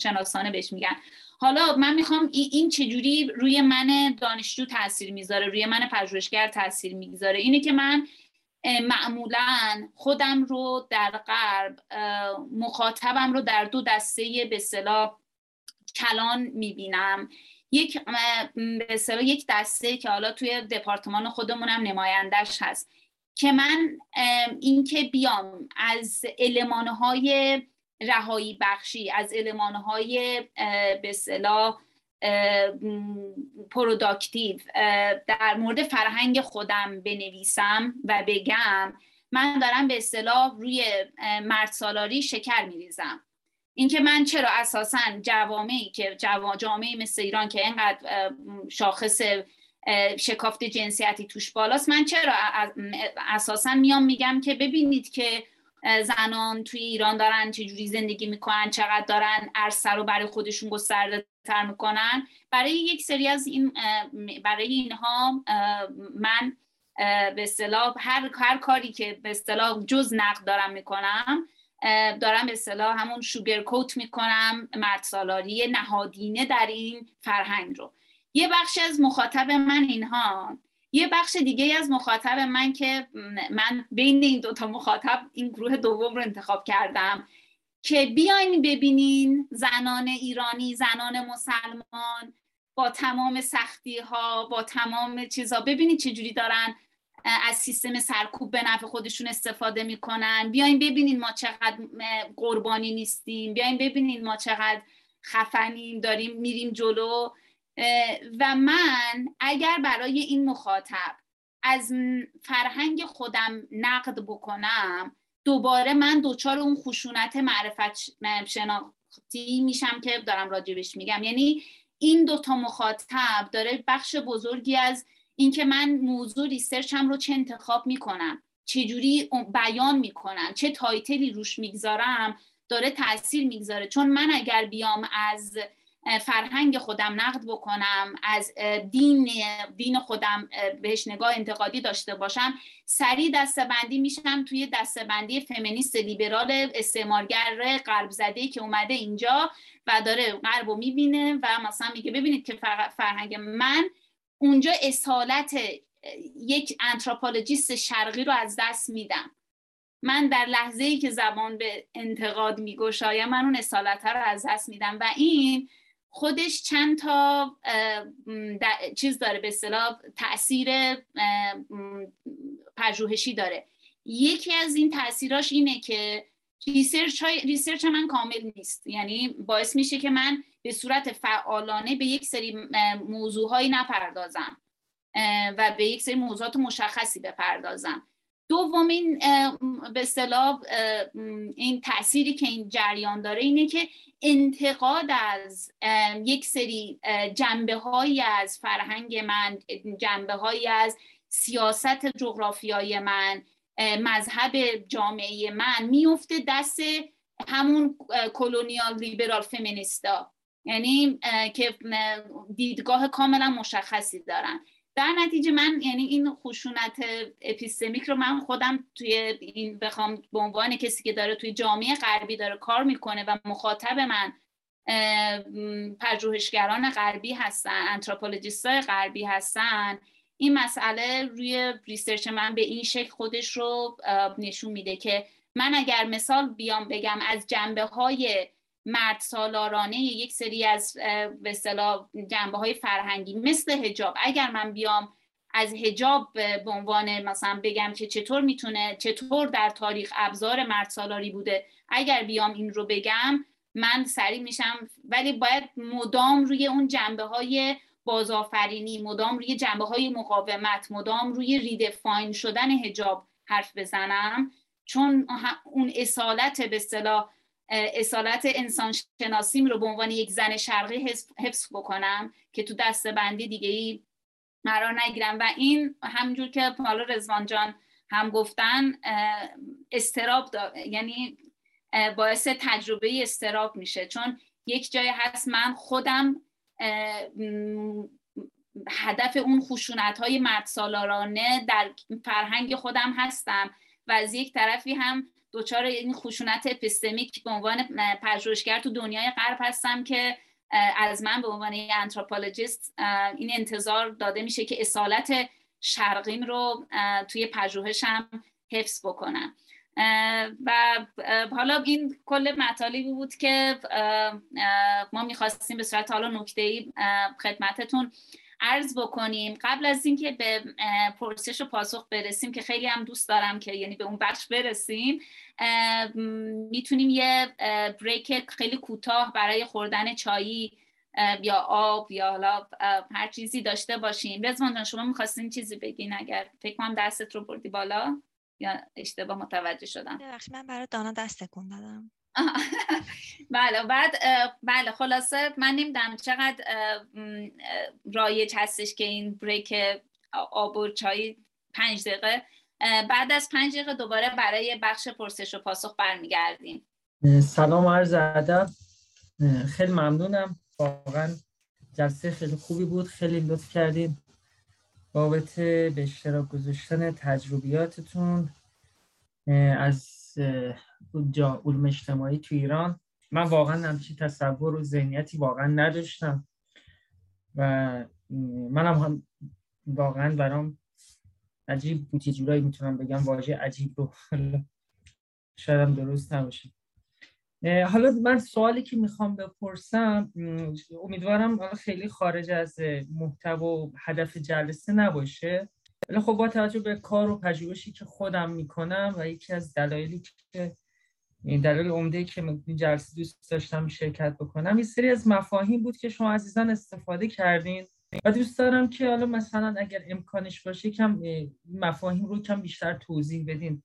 شناسانه بهش میگن. حالا من میخوام این چجوری روی من دانشجو تاثیر میذاره، روی من پژوهشگر تاثیر میذاره، اینه که من معمولاً خودم رو در غرب، مخاطبم رو در دو دسته به اصطلاح کلان میبینم. یک به اصطلاح یک دسته که حالا توی دپارتمان خودمونم نمایندش هست، که من اینکه بیام از المانهای رهایی بخشی، از المانهای به اصطلاح پروداکتیو در مورد فرهنگ خودم بنویسم و بگم من دارم به اصطلاح روی مردسالاری شکر میریزم، اینکه من چرا اساساً جوامعی که جامعه مثل ایران که اینقدر شاخص شکافت جنسیتی توش بالاست. من چرا اساسا میام میگم که ببینید که زنان توی ایران دارن چجوری زندگی میکنن، چقدر دارن عرصه رو برای خودشون گسترده تر میکنن. برای یک سری از این، برای اینها من به اصطلاح هر هر کاری که به اصطلاح جز نقد دارم میکنم، دارم به اصطلاح همون شوگر کوت میکنم مردسالاری نهادینه در این فرهنگ رو. یه بخش از مخاطب من اینها، یه بخش دیگه از مخاطب من که من بین این دوتا مخاطب این گروه دوم رو انتخاب کردم که بیاین ببینین زنان ایرانی، زنان مسلمان با تمام سختی ها، با تمام چیزها، ببینید چجوری دارن از سیستم سرکوب به نفع خودشون استفاده میکنن. بیاین ببینین ما چقدر قربانی نیستیم، بیاین ببینین ما چقدر خفنیم، داریم میریم جلو. و من اگر برای این مخاطب از فرهنگ خودم نقد بکنم، دوباره من دوچار اون خشونت معرفت شناختی میشم که دارم راجبش میگم. یعنی این دوتا مخاطب داره بخش بزرگی از اینکه من موضوع ریسرچم رو چه انتخاب میکنم، چه جوری بیان میکنم، چه تایتلی روش میگذارم، داره تأثیر میگذاره. چون من اگر بیام از فرهنگ خودم نقد بکنم، از دین دین خودم بهش نگاه انتقادی داشته باشم، سریع دستبندی میشم توی دستبندی فمینیست لیبرال استعمارگر غرب زده که اومده اینجا و داره غرب رو میبینه و مثلا میگه ببینید که فرهنگ من اونجا اصالت یک آنتروپولوژیست شرقی رو از دست میدم. من در لحظه‌ای که زبان به انتقاد میگشایم، من اون اصالت رو از دست میدم. و این خودش چند تا چیز داره، به اصطلاح تأثیر پژوهشی داره. یکی از این تأثیراش اینه که ریسرچ های ریسرچ من کامل نیست، یعنی باعث میشه که من به صورت فعالانه به یک سری موضوعهایی نپردازم و به یک سری موضوعات مشخصی بپردازم. دومین به اصطلاح این تأثیری که این جریان داره اینه که انتقاد از یک سری جنبه‌هایی از فرهنگ من، جنبه‌هایی از سیاست جغرافیایی من، مذهب جامعه من میفته دست همون کلونیال لیبرال فمینیستا، یعنی که دیدگاه کاملا مشخصی دارن. در نتیجه من، یعنی این خشونت اپیستمیک رو من خودم توی این بخوام به عنوان کسی که داره توی جامعه غربی داره کار میکنه و مخاطب من پژوهشگران غربی هستن، آنتروپولوژیستای غربی هستن، این مسئله روی ریسرچ من به این شکل خودش رو نشون میده که من اگر مثال بیام بگم از جنبه‌های مرد سالارانه یک سری از به اصطلاح جنبه‌های فرهنگی مثل حجاب، اگر من بیام از حجاب به عنوان مثلا بگم که چطور میتونه، چطور در تاریخ ابزار مرد سالاری بوده، اگر بیام این رو بگم من سریع میشم. ولی باید مدام روی اون جنبه‌های بازآفرینی، مدام روی جنبه‌های مقاومت، مدام روی ریدفاین شدن حجاب حرف بزنم، چون اون اصالت به اصطلاح اصالت انسان شناسیم رو به عنوان یک زن شرقی حفظ بکنم که تو دستبندی دیگه‌ای قرار نگیرم. و این همونجور که حالا رضوان جان هم گفتن استراب دار، یعنی باعث تجربه استراب میشه. چون یک جای هست من خودم هدف اون خشونت‌های مردسالارانه در فرهنگ خودم هستم و از یک طرفی هم دوچار این خشونت اپیستمیک به عنوان پژوهشگر تو دنیای غرب هستم که از من به عنوان یه آنتروپولوژیست این انتظار داده میشه که اصالت شرقیم رو توی پژوهشم حفظ بکنم. و حالا این کل مطالبی بود که ما میخواستیم به صورت حالا نکته‌ای خدمتتون عرض بکنیم. قبل از اینکه به پرسش و پاسخ برسیم که خیلی هم دوست دارم که یعنی به اون بخش برسیم، میتونیم یه بریک خیلی کوتاه برای خوردن چایی یا آب یا حالا هر چیزی داشته باشیم. رضوان جان شما میخواستین چیزی بگین؟ اگر فکر کنم دستت رو بردی بالا یا اشتباه متوجه شدم. ببخشید من برای دانا دست تکون دادم. بله بعد بله خلاصه من نمیدونم چقدر رایج هستش که این بریک آب و چای پنج دقیقه، بعد از پنج دقیقه دوباره برای بخش پرسش و پاسخ برمیگردیم. سلام عرض ادب، خیلی ممنونم، واقعا جلسه خیلی خوبی بود، خیلی لطف کردین بابت به اشتراک گذاشتن تجربیاتتون از جا علوم اجتماعی تو ایران. من واقعا همچین تصور و ذهنیتی واقعا نداشتم و منم هم واقعا برام عجیب بود، جورایی میتونم بگم واژه عجیب رو شاید درست نباشه. حالا من سوالی که میخوام بپرسم، امیدوارم خیلی خارج از محتوا و هدف جلسه نباشه، ولی خب با توجه به کار و پژوهشی که خودم میکنم و یکی از دلایلی که این دلایل عمده‌ای که این جلسه دوست داشتم شرکت بکنم این سری از مفاهیم بود که شما عزیزان استفاده کردین و دوست دارم که حالا مثلا اگر امکانش باشه کم مفاهیم رو کم بیشتر توضیح بدین،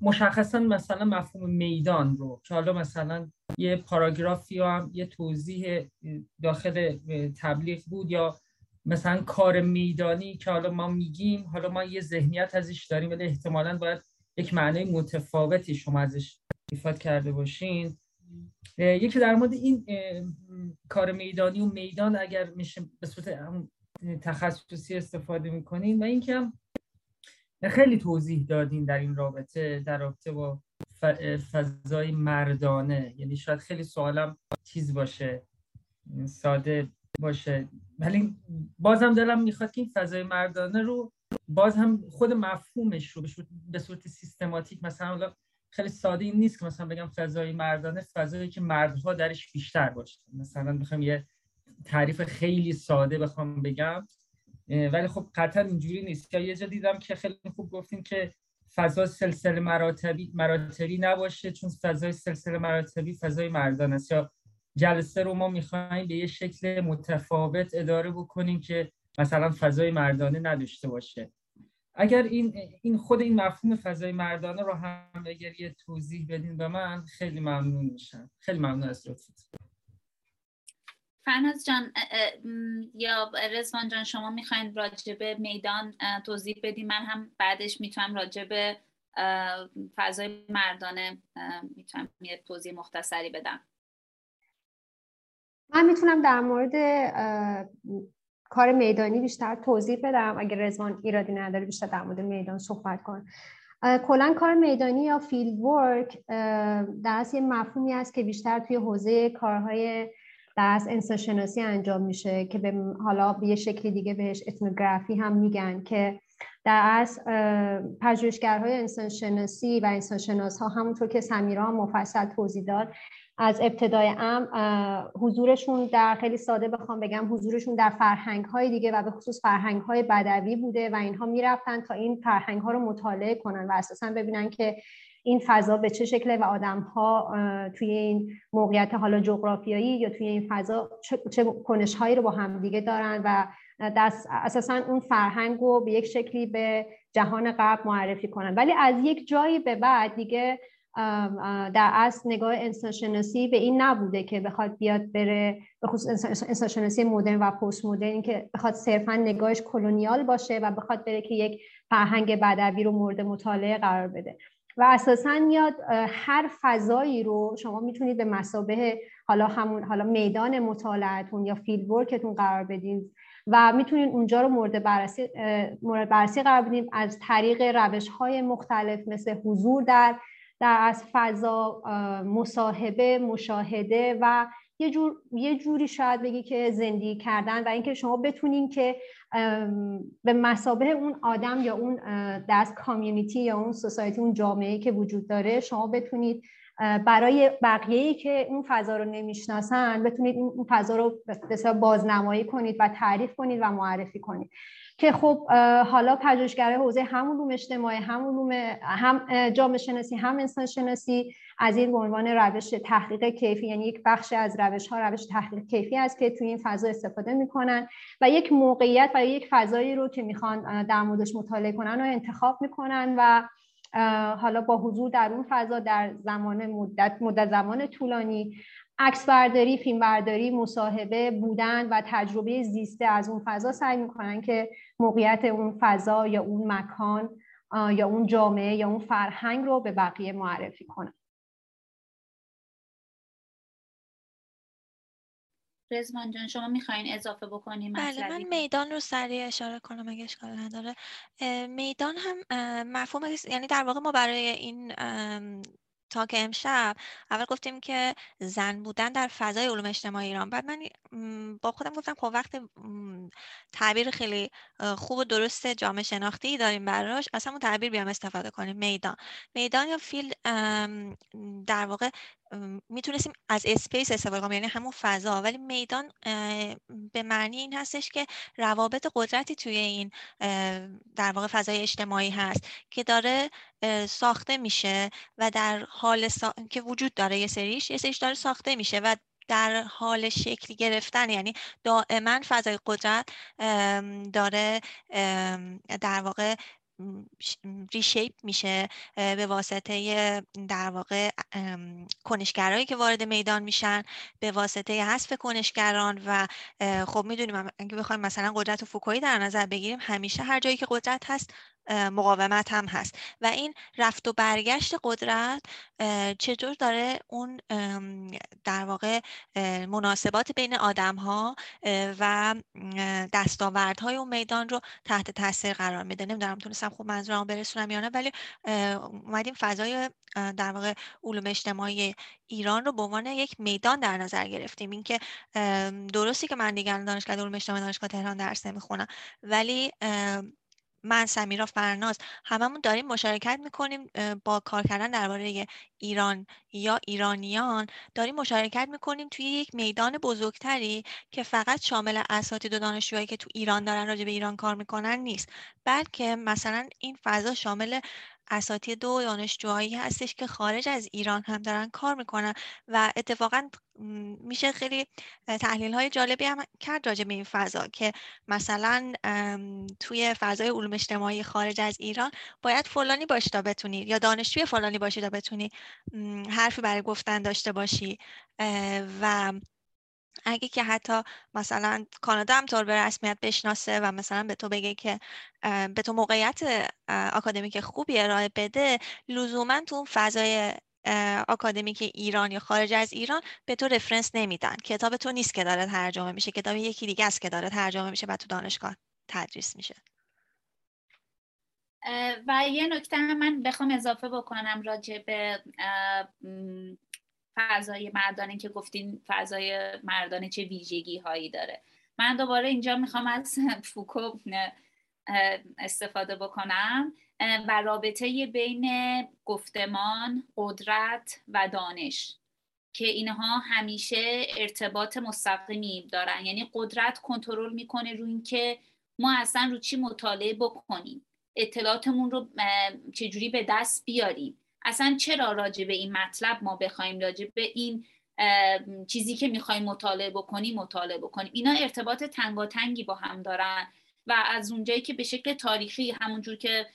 مشخصا مثلا مفهوم میدان رو که حالا مثلا یه پاراگرافی هم یه توضیح داخل تبلیغ بود، یا مثلا کار میدانی که حالا ما میگیم حالا ما یه ذهنیت ازش داریم ولی احتمالاً باید یک معنی متفاوتی شما ازش استفاده کرده باشین. یکی در مورد این کار میدانی و میدان اگر میشه به صورت تخصصی استفاده میکنین و این که هم خیلی توضیح دادین در این رابطه در رابطه با فضای مردانه، یعنی شاید خیلی سوالم چیز باشه ساده باشه ولی بازم دلم میخواد که این فضای مردانه رو باز هم خود مفهومش رو به صورت سیستماتیک، مثلا خیلی ساده این نیست که مثلا بگم فضای مردانه فضایی که مردها درش بیشتر باشه، مثلا بخوام یه تعریف خیلی ساده بخوام بگم، ولی خب قطعا اینجوری نیست. یا یه جا دیدم که خیلی خوب گفتین که فضا سلسله مراتبی مراتبی نباشه چون فضای سلسله مراتبی فضای مردانه است، یا جلسه رو ما میخوایم به یه شکل متفاوت اداره بکنیم که مثلا فضای مردانه نداشته باشه. اگر این این خود این مفهوم فضای مردانه رو هم اگر یه توضیح بدین به من خیلی ممنون میشم. خیلی ممنون از لطفت. فرناز جان یا رضوان جان شما میخواین راجع به میدان توضیح بدین، من هم بعدش میتونم راجع به فضای مردانه میتونم یه توضیح مختصری بدم. من میتونم در مورد کار میدانی بیشتر توضیح بدم اگر رضوان ایرادی نداره بیشتر در مورد میدان صحبت کنم. کلا کار میدانی یا فیلد ورک در اصل یه مفهومی است که بیشتر توی حوزه کارهای در اصل انسانشناسی انجام میشه که به حالا به یه شکلی دیگه بهش اتنوگرافی هم میگن، که در اصل پژوهشگرهای انسانشناسی و انسانشناس‌ها همونطور که سمیرا هم مفصل توضیح داد از ابتدای امر حضورشون در خیلی ساده بخوام بگم حضورشون در فرهنگ‌های دیگه و به خصوص فرهنگ‌های بدوی بوده و اینها میرفتن تا این فرهنگ‌ها رو مطالعه کنن و اساساً ببینن که این فضا به چه شکله و آدم‌ها توی این موقعیت حالا جغرافیایی یا توی این فضا چه, چه کنش‌هایی رو با هم دیگه دارن و اساساً اون فرهنگ رو به یک شکلی به جهان غرب معرفی کنن. ولی از یک جایی به بعد دیگه در اصل نگاه انسانشناسی به این نبوده که بخواد بیاد بره به خصوص انسانشناسی مدرن و پست مدرن که بخواد صرفاً نگاهش کلونیال باشه و بخواد بره که یک فرهنگ بدوی رو مورد مطالعه قرار بده و اساساً میاد هر فضایی رو شما میتونید به مثابه حالا همون حالا میدان مطالعهتون یا فیلد ورکتون قرار بدین و میتونید اونجا رو مورد بررسی مورد بررسی قرار بدین از طریق روش‌های مختلف مثل حضور در در از فضا، مصاحبه، مشاهده و یه جور یه جوری شاید بگی که زندگی کردن و اینکه شما بتونین که به مثابه اون آدم یا اون دست کامیونیتی یا اون سوسایتی اون جامعه‌ای که وجود داره شما بتونید برای بقیه‌ای که اون فضا رو نمیشناسن بتونید اون فضا رو مثلا بازنمایی کنید و تعریف کنید و معرفی کنید. که خب حالا پژوهشگرای حوزه هم علوم اجتماعی هم علوم هم جامعه شناسی هم انسان شناسی از این به عنوان روش تحقیق کیفی، یعنی یک بخش از روش‌ها روش تحقیق کیفی است که توی این فضا استفاده می‌کنن و یک موقعیت و یک فضایی رو که می‌خوان در موردش مطالعه کنن رو انتخاب می‌کنن و حالا با حضور در اون فضا در زمان مدت مدت زمان طولانی، عکس برداری، فیلم برداری، مصاحبه بودن و تجربه زیسته از اون فضا سعی میکنن که موقعیت اون فضا یا اون مکان یا اون جامعه یا اون فرهنگ رو به بقیه معرفی کنن. رزمان جان شما میخواین اضافه بکنیم؟ بله، من میدان رو سریع اشاره کنم اگه اشکال نداره. میدان هم مفهوم، یعنی در واقع ما برای این تا که امشب اول گفتیم که زن بودن در فضای علوم اجتماعی ایران، بعد من با خودم گفتم خب وقت تعبیر خیلی خوب و درست جامعه شناختی داریم براش، اصلا اون تعبیر بیام استفاده کنیم. میدان میدان یا فیلد در واقع میتونستیم از اسپیس استفاده کنیم، یعنی همون فضا، ولی میدان به معنی این هستش که روابط قدرتی توی این در واقع فضای اجتماعی هست که داره ساخته میشه و در حال سا... که وجود داره، یه سریش یه سریش داره ساخته میشه و در حال شکل گرفتن، یعنی دائما فضای قدرت داره در واقع ریشیپ میشه به واسطه در واقع کنشگرایی که وارد میدان میشن، به واسطه حذف کنشگران. و خب میدونیم اگه بخوایم مثلا قدرت و فوکویی در نظر بگیریم، همیشه هر جایی که قدرت هست مقاومت هم هست و این رفت و برگشت قدرت چطور داره اون در واقع مناسبات بین آدم ها و دستاوردهای اون میدان رو تحت تاثیر قرار میده. نمیدونم تونستم خوب منظورمو برسونم یا نه، ولی اومدیم فضای در واقع علوم اجتماعی ایران رو به عنوان یک میدان در نظر گرفتیم. این که درستی که من دیگر دانشگاه علوم اجتماعی دانشگاه تهران درس نمیخونم، ولی من سمیرا فرناز هممون داریم مشارکت میکنیم با کار کردن درباره ایران یا ایرانیان، داریم مشارکت میکنیم توی یک میدان بزرگتری که فقط شامل اساتید و دانشجوهایی که تو ایران دارن راجع به ایران کار میکنن نیست، بلکه مثلا این فضا شامل اساتید و دانشجوهایی هستش که خارج از ایران هم دارن کار میکنن و اتفاقا میشه خیلی تحلیل های جالبی هم کرد راجع به این فضا که مثلا توی فضای علوم اجتماعی خارج از ایران باید فلانی باشی تا بتونی، یا دانشجوی فلانی باشی تا بتونی حرفی برای گفتن داشته باشی. و اگه که حتی مثلا کانادا هم طور به رسمیت بشناسه و مثلا به تو بگه که به تو موقعیت آکادمیک خوبی ارائه بده، لزوما تو اون فضای آکادمیک ایران یا خارج از ایران به تو رفرنس نمیدن، کتاب تو نیست که داره ترجمه میشه، کتاب یکی دیگه است که داره ترجمه میشه و تو دانشگاه تدریس میشه. و یه نکته هم من بخوام اضافه بکنم راجع به فضای مردانه که گفتین فضای مردانه چه ویژگی هایی داره، من دوباره اینجا میخوام از فوکو استفاده بکنم و رابطه بین گفتمان، قدرت و دانش که اینها همیشه ارتباط مستقیمی دارن. یعنی قدرت کنترل میکنه روی اینکه ما اصلا رو چی مطالعه بکنیم، اطلاعاتمون رو چجوری به دست بیاریم، اصلا چرا راجع به این مطلب ما بخوایم، راجع به این چیزی که میخوایم مطالعه بکنیم مطالعه بکنیم. اینا ارتباط تنگاتنگی با هم دارن و از اونجایی که به شکل تاریخی همونجور که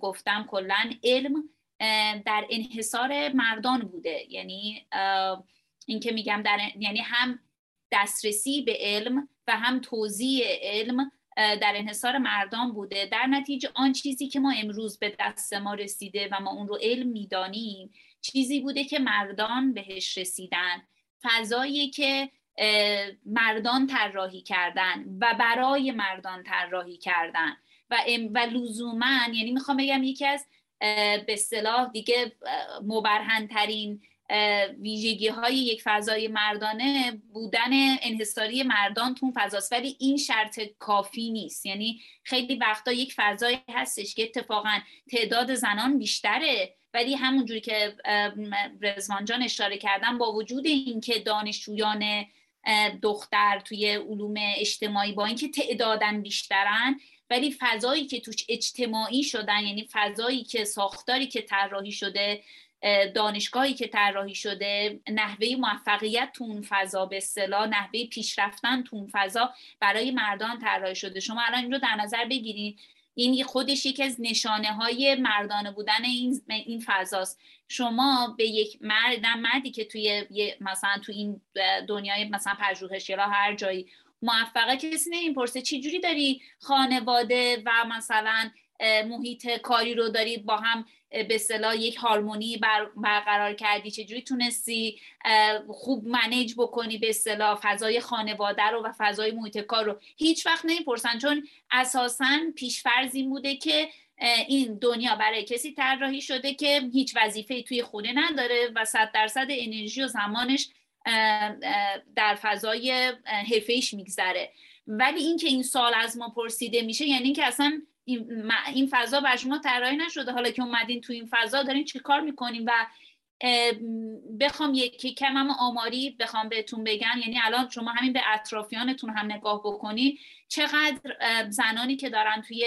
گفتم کلن علم در انحصار مردان بوده، یعنی این که میگم در، یعنی هم دسترسی به علم و هم توزیع علم در انحصار مردان بوده، در نتیجه آن چیزی که ما امروز به دست ما رسیده و ما اون رو علم میدانیم چیزی بوده که مردان بهش رسیدن، فضایی که مردان طراحی کردن و برای مردان طراحی کردن و و لزوما، یعنی میخوام بگم یکی از به اصطلاح دیگه مبرهن‌ترین ویژگی های یک فضای مردانه بودن انحصاری مردان تو فضاست، ولی این شرط کافی نیست. یعنی خیلی وقتا یک فضایی هستش که اتفاقا تعداد زنان بیشتره، ولی همونجوری که رزوان جان اشاره کردن با وجود اینکه دانشجویان دختر توی علوم اجتماعی با اینکه تعدادن بیشترن، ولی فضایی که توش اجتماعی شدن، یعنی فضایی که ساختاری که طراحی شده، دانشگاهی که طراحی شده، نحوه موفقیت تو اون فضا، به اصطلاح نحوه پیشرفتن تو اون فضا برای مردان طراحی شده. شما الان این رو در نظر بگیرید یعنی خودش یک از نشانه های مردانه بودن این این فضاست. شما به یک مرد مردی که توی مثلا تو این دنیای مثلا پژوهش یا هر جایی موفقه، کسی نمیپرسه چه جوری داری خانواده و مثلا محیط کاری رو داری با هم به اصطلاح یک هارمونی برقرار کردی، چجوری تونستی خوب منیج بکنی به اصطلاح فضای خانواده رو و فضای محیط کار رو. هیچ وقت نمیپرسن، چون اساساً پیشفرض این بوده که این دنیا برای کسی طراحی شده که هیچ وظیفه‌ای توی خونه نداره و صد درصد انرژی و زمانش در فضای حرفه‌ایش میگذره. ولی اینکه این سال از ما پرسیده میشه یعنی اینکه اصلاً این این فضا بر شما طراحی نشده، حالا که اومدین تو این فضا دارین چه کار میکنین. و بخوام یک کمم آماری بخوام بهتون بگم، یعنی الان شما همین به اطرافیانتون هم نگاه بکنین، چقدر زنانی که دارن توی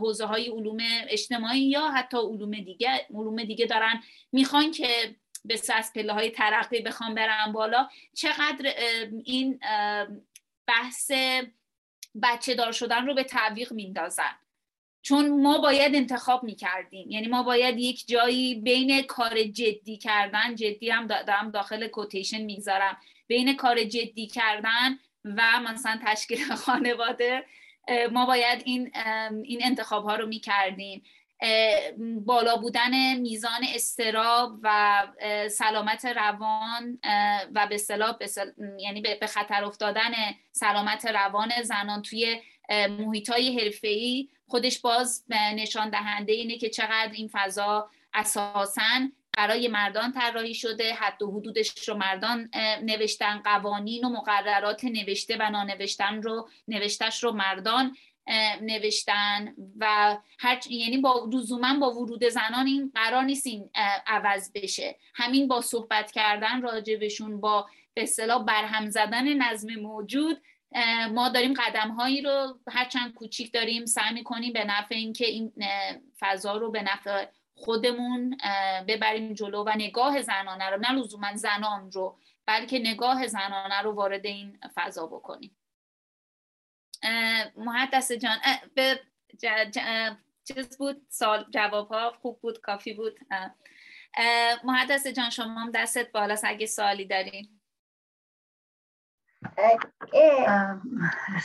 حوزه های علوم اجتماعی یا حتی علوم دیگه علوم دیگه دارن میخوان که به ساز پله های ترقی بخوام برن بالا، چقدر این بحث بچه دار شدن رو به تعویق میندازن. چون ما باید انتخاب میکردیم، یعنی ما باید یک جایی بین کار جدی کردن، جدی هم دارم داخل کوتیشن میگذارم، بین کار جدی کردن و مثلا تشکیل خانواده ما باید این این انتخاب ها رو میکردیم. بالا بودن میزان اضطراب و سلامت روان و به اصطلاح یعنی به خطر افتادن سلامت روان زنان توی محیط‌های حرفه‌ای خودش باز نشان دهنده اینه که چقدر این فضا اساساً برای مردان طراحی شده، حد و حدودش رو مردان نوشتن، قوانین و مقررات نوشته و نانوشتن رو نوشتش رو مردان نوشتن و هر یعنی با لزوما با ورود زنان این قرار نیست این عوض بشه. همین با صحبت کردن راجبشون، با به اصطلاح برهم زدن نظم موجود، ما داریم قدم‌هایی رو هرچند کوچیک داریم سعی می‌کنیم به نفع اینکه این فضا رو به نفع خودمون ببریم جلو و نگاه زنانه رو، نه لزوما زنان رو، بلکه نگاه زنانه رو وارد این فضا بکنیم. محدث جان به چیز بود، سال جواب‌ها خوب بود، کافی بود. محدث جان شما هم دستت بالاست اگه سوالی دارین.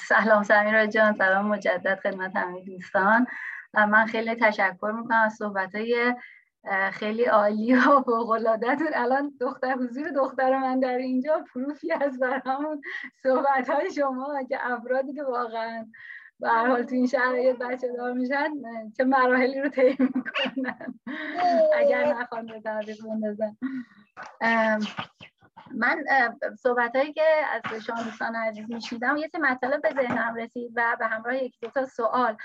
سلام سمیرا جان، سلام مجدد خدمت همه دوستان. من خیلی تشکر میکنم از صحبت‌های خیلی عالی و فوق‌العاده‌تون. الان دختر حضور دختر من در اینجا پروفی از برامون صحبت‌های شما که افرادی که واقعا به هر حال تو این شرایط بچه دار میشن چه مراحلی رو طی میکنن اگر نخوان به تعریف بندازن. من صحبت هایی که از شما دوستان عزیز میشنیدم یه سری مطالب به ذهنم رسید و به همراه یک دو تا سوال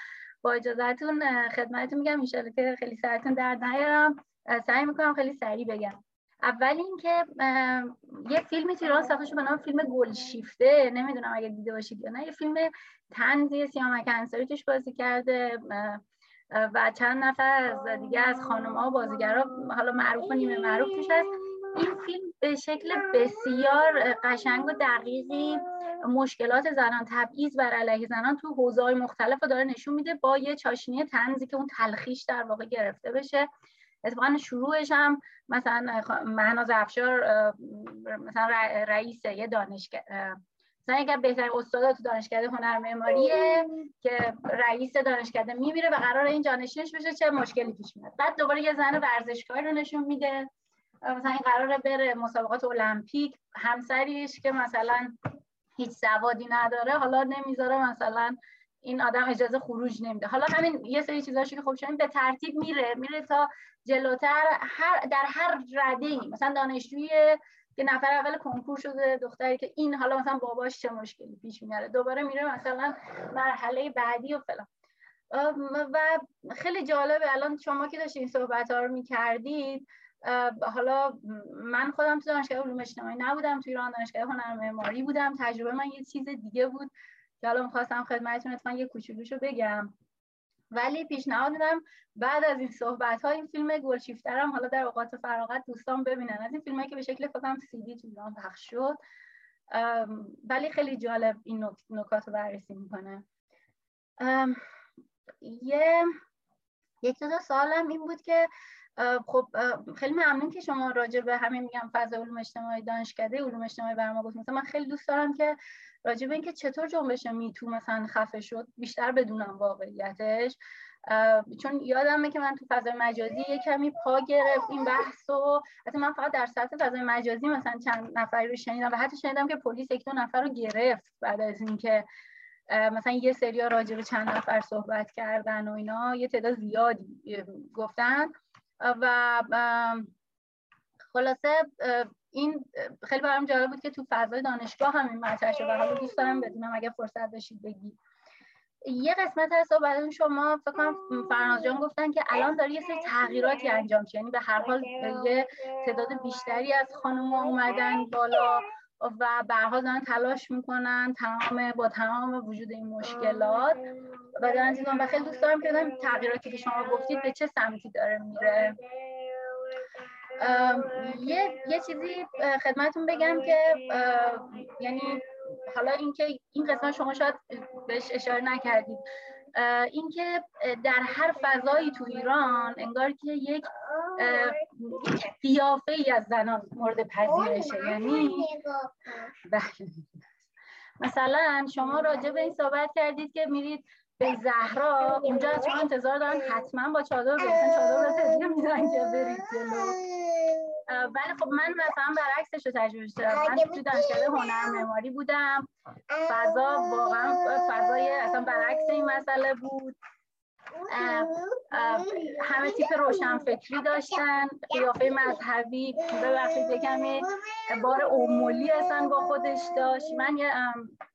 با اجازهتون خدمتتون میگم، ان شاءالله که خیلی سرتون درد نیارم. سعی میکنم خیلی سریع بگم. اول اینکه یه فیلمی تهران ساخته شده به نام فیلم گلشیفته، نمیدونم اگه دیده باشید یا نه. یه فیلم طنزی، سیامک انصاری توش بازی کرده و چند نفر از دیگه از خانم‌ها بازیگرا حالا معروف و نیمه معروف توش هست. این فیلم به شکل بسیار قشنگ و دقیقی مشکلات زنان، تبعیض بر علیه زنان تو حوزه‌های مختلف رو داره نشون میده با یه چاشنی طنزی که اون تلخیش در واقع گرفته بشه. اتفاقا شروعش هم مثلا مهناز افشار مثلا رئیس یه دانشگاه، مثلا یکی از بهترین استادا تو دانشکده هنر معماریه که رئیس دانشکده میمیره و قرار این جانشینش بشه، چه مشکلی پیش میاد. بعد دوباره یه زن ورزشکار رو نشون میده، مثلا این قراره بره مسابقات المپیک، همسریش که مثلا هیچ سوادی نداره حالا نمیذاره مثلا این آدم اجازه خروج نمیده. حالا همین یه سری چیزاشی که خب شما به ترتیب میره میره تا جلوتر هر در هر رده‌ای، مثلا دانشجویی که نفر اول کنکور شده دختری که این حالا مثلا باباش چه مشکلی پیش میاره، دوباره میره مثلا مرحله بعدی و فلان. و خیلی جالبه الان شما که داشتین صحبت‌ها رو می‌کردید، حالا من خودم تو دانشگاه علوم اجتماعی نبودم، تو ایران دانشگاه هنر معماری بودم، تجربه من یه چیز دیگه بود که حالا می‌خواستم خدمتتون اتفاقا یه کوچولوشو بگم. ولی پیشنهاد میدم بعد از این صحبت‌ها این فیلم گلشیفته هم حالا در اوقات فراغت دوستان ببینن، از این فیلمایی که به شکل خودم سی دی تو ایران پخش شد، ولی خیلی جالب این نکات رو بررسی می‌کنه. یه یک دو سالم این بود که خب خیلی ممنون که شما راجع به همین میگم فضای علوم اجتماعی دانشکده علوم اجتماعی برام گفتید. مثلا من خیلی دوست دارم که راجع به اینکه چطور جنبش میتو مثلا خفه شد بیشتر بدونم واقعیتش، چون یادمه که من تو فضای مجازی یه کمی پا گرفت این بحثو. حتی من فقط در سطح فضای مجازی مثلا چند نفری رو شنیدم و حتی شنیدم که پلیس یک دو نفر رو گرفت بعد از اینکه مثلا یه سریا راجع به چند نفر صحبت کردن و اینا، یه تعداد زیادی گفتن و خلاصه این خیلی برام جالب بود که تو فضای دانشگاه همین مطرح شد و حالا دوست دارم بدونم اگه فرصت داشتید بگید. یه قسمت هست بعد اون شما فکر کنم فرناز جان گفتن که الان داره یه سری تغییراتی انجام میشه، یعنی به هر حال یه تعداد بیشتری از خانم‌ها اومدن بالا و به هر حال دارن تلاش میکنن تمام با تمام وجود این مشکلات و دارن چیزا. و خیلی دوست دارم که بدونم تغییراتی که شما گفتید به چه سمتی داره میره. یه یه چیزی خدمتتون بگم که یعنی حالا اینکه این قسمت شما شاید بهش اشاره نکردید، اینکه در هر فضایی تو ایران انگار که یک قیافه ای از زنان مورد پذیرشه. یعنی مثلا شما راجع به این صحبت کردید که میرید به زهرا، اونجا از شما انتظار دارن حتما با چادر برسن، چادر برسن دیگه میدن که برید جلو. ولی خب من مثلا برعکسش رو تجربه کردم. من تو دانشکده هنر معماری بودم، فضا واقعا فضای اصلا برعکس این مسئله بود. اه، اه، همه تیپ روشنفکری داشتن، قیافه مذهبی ببخشید یکمی بار عمولی اصلا با خودش داشت. من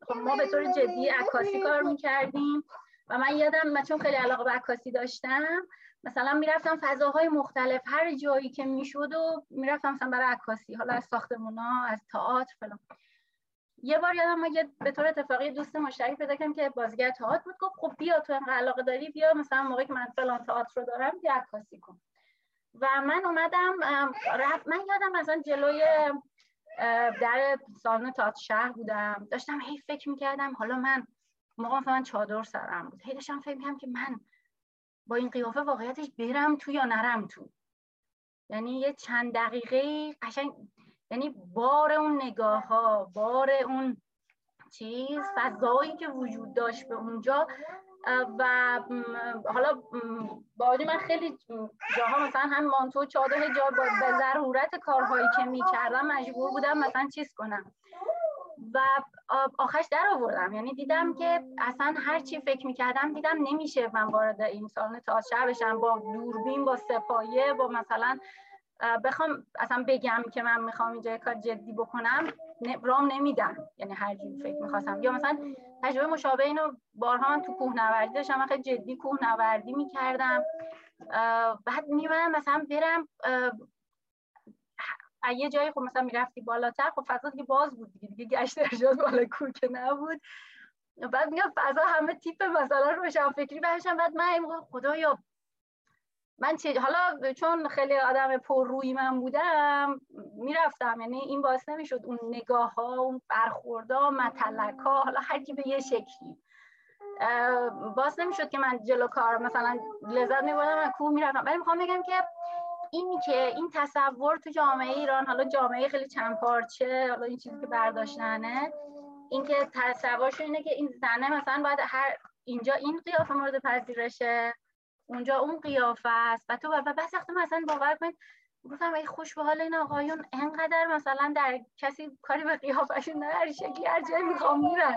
خب ما به طور جدی عکاسی کار میکردیم و من یادم من چون خیلی علاقه به عکاسی داشتم مثلا میرفتم فضاهای مختلف هر جایی که میشد و میرفتم مثلا برای عکاسی، حالا از ساختمونا، از تئاتر فلان. یه بار یادم میاد به طور اتفاقی دوست مشترک پیدا کردم که بازیگر تئاتر بود، گفت خب بیا تو انقدر علاقه داری بیا مثلا موقعی که من فلان تئاتر رو دارم بیا عکاسی کن. و من اومدم رفت من یادم مثلا جلوی در سالن تئاتر شهر بودم، داشتم هی فکر می‌کردم حالا من موقع من چادر سرم بود، هی داشتم فکر می‌کردم که من با این قیافه واقعیتش برم تو یا نرم تو. یعنی یه چند دقیقه قشنگ یعنی بار اون نگاه ها، بار اون چیز، فضایی که وجود داشت به اونجا. و حالا باید من خیلی جاها مثلا هم مانتو چادر جا به ضرورت کارهایی که میکردم مجبور بودم مثلا چیز کنم و آخرش در آوردم. یعنی دیدم که اصلا هر چی فکر میکردم دیدم نمیشه من وارد این سالن تئاتر بشم با دوربین، با سپایه، با مثلا بخوام اصلا بگم که من میخوام اینجا کار جدی بکنم رام نمیدم. یعنی هر جور فکر میخواستم. یا مثلا تجربه مشابه اینو بارها من تو کوهنوردی داشتم، من خیلی جدی کوهنوردی میکردم بعد میمونم مثلا برم یه جایی خب مثلا میرفتی بالاتر خب فضا دیگه باز بود دیگه دیگه گشت ارشاد بالا کوه که نبود. بعد میگم فضا همه تیپ مثلا روشن فکری بهشم. بعد من میگم خدایا من چه حالا چون خیلی آدم پر روی من بودم میرفتم، یعنی این باعث نمیشد اون نگاه ها، اون برخوردها، متلک ها، حالا هر کی به یه شکلی باعث نمیشد که من جلو کار مثلا لذت میبردم من کوه میرفتم. ولی میخوام بگم که این که این تصور تو جامعه ایران، حالا جامعه خیلی چند پارچه، حالا این چیزی که برداشتنه این که تصورش اینه که این زنه مثلا باید هر اینجا این قیافه مورد پذیرشه، اونجا اون قیافه است. و تو و بس وقت مثلا باور کنید گفتم ای خوش به حال این آقایون انقدر مثلا در کسی کاری به قیافه‌شون نداره، هر شکلی هر جایی میخوام میرن.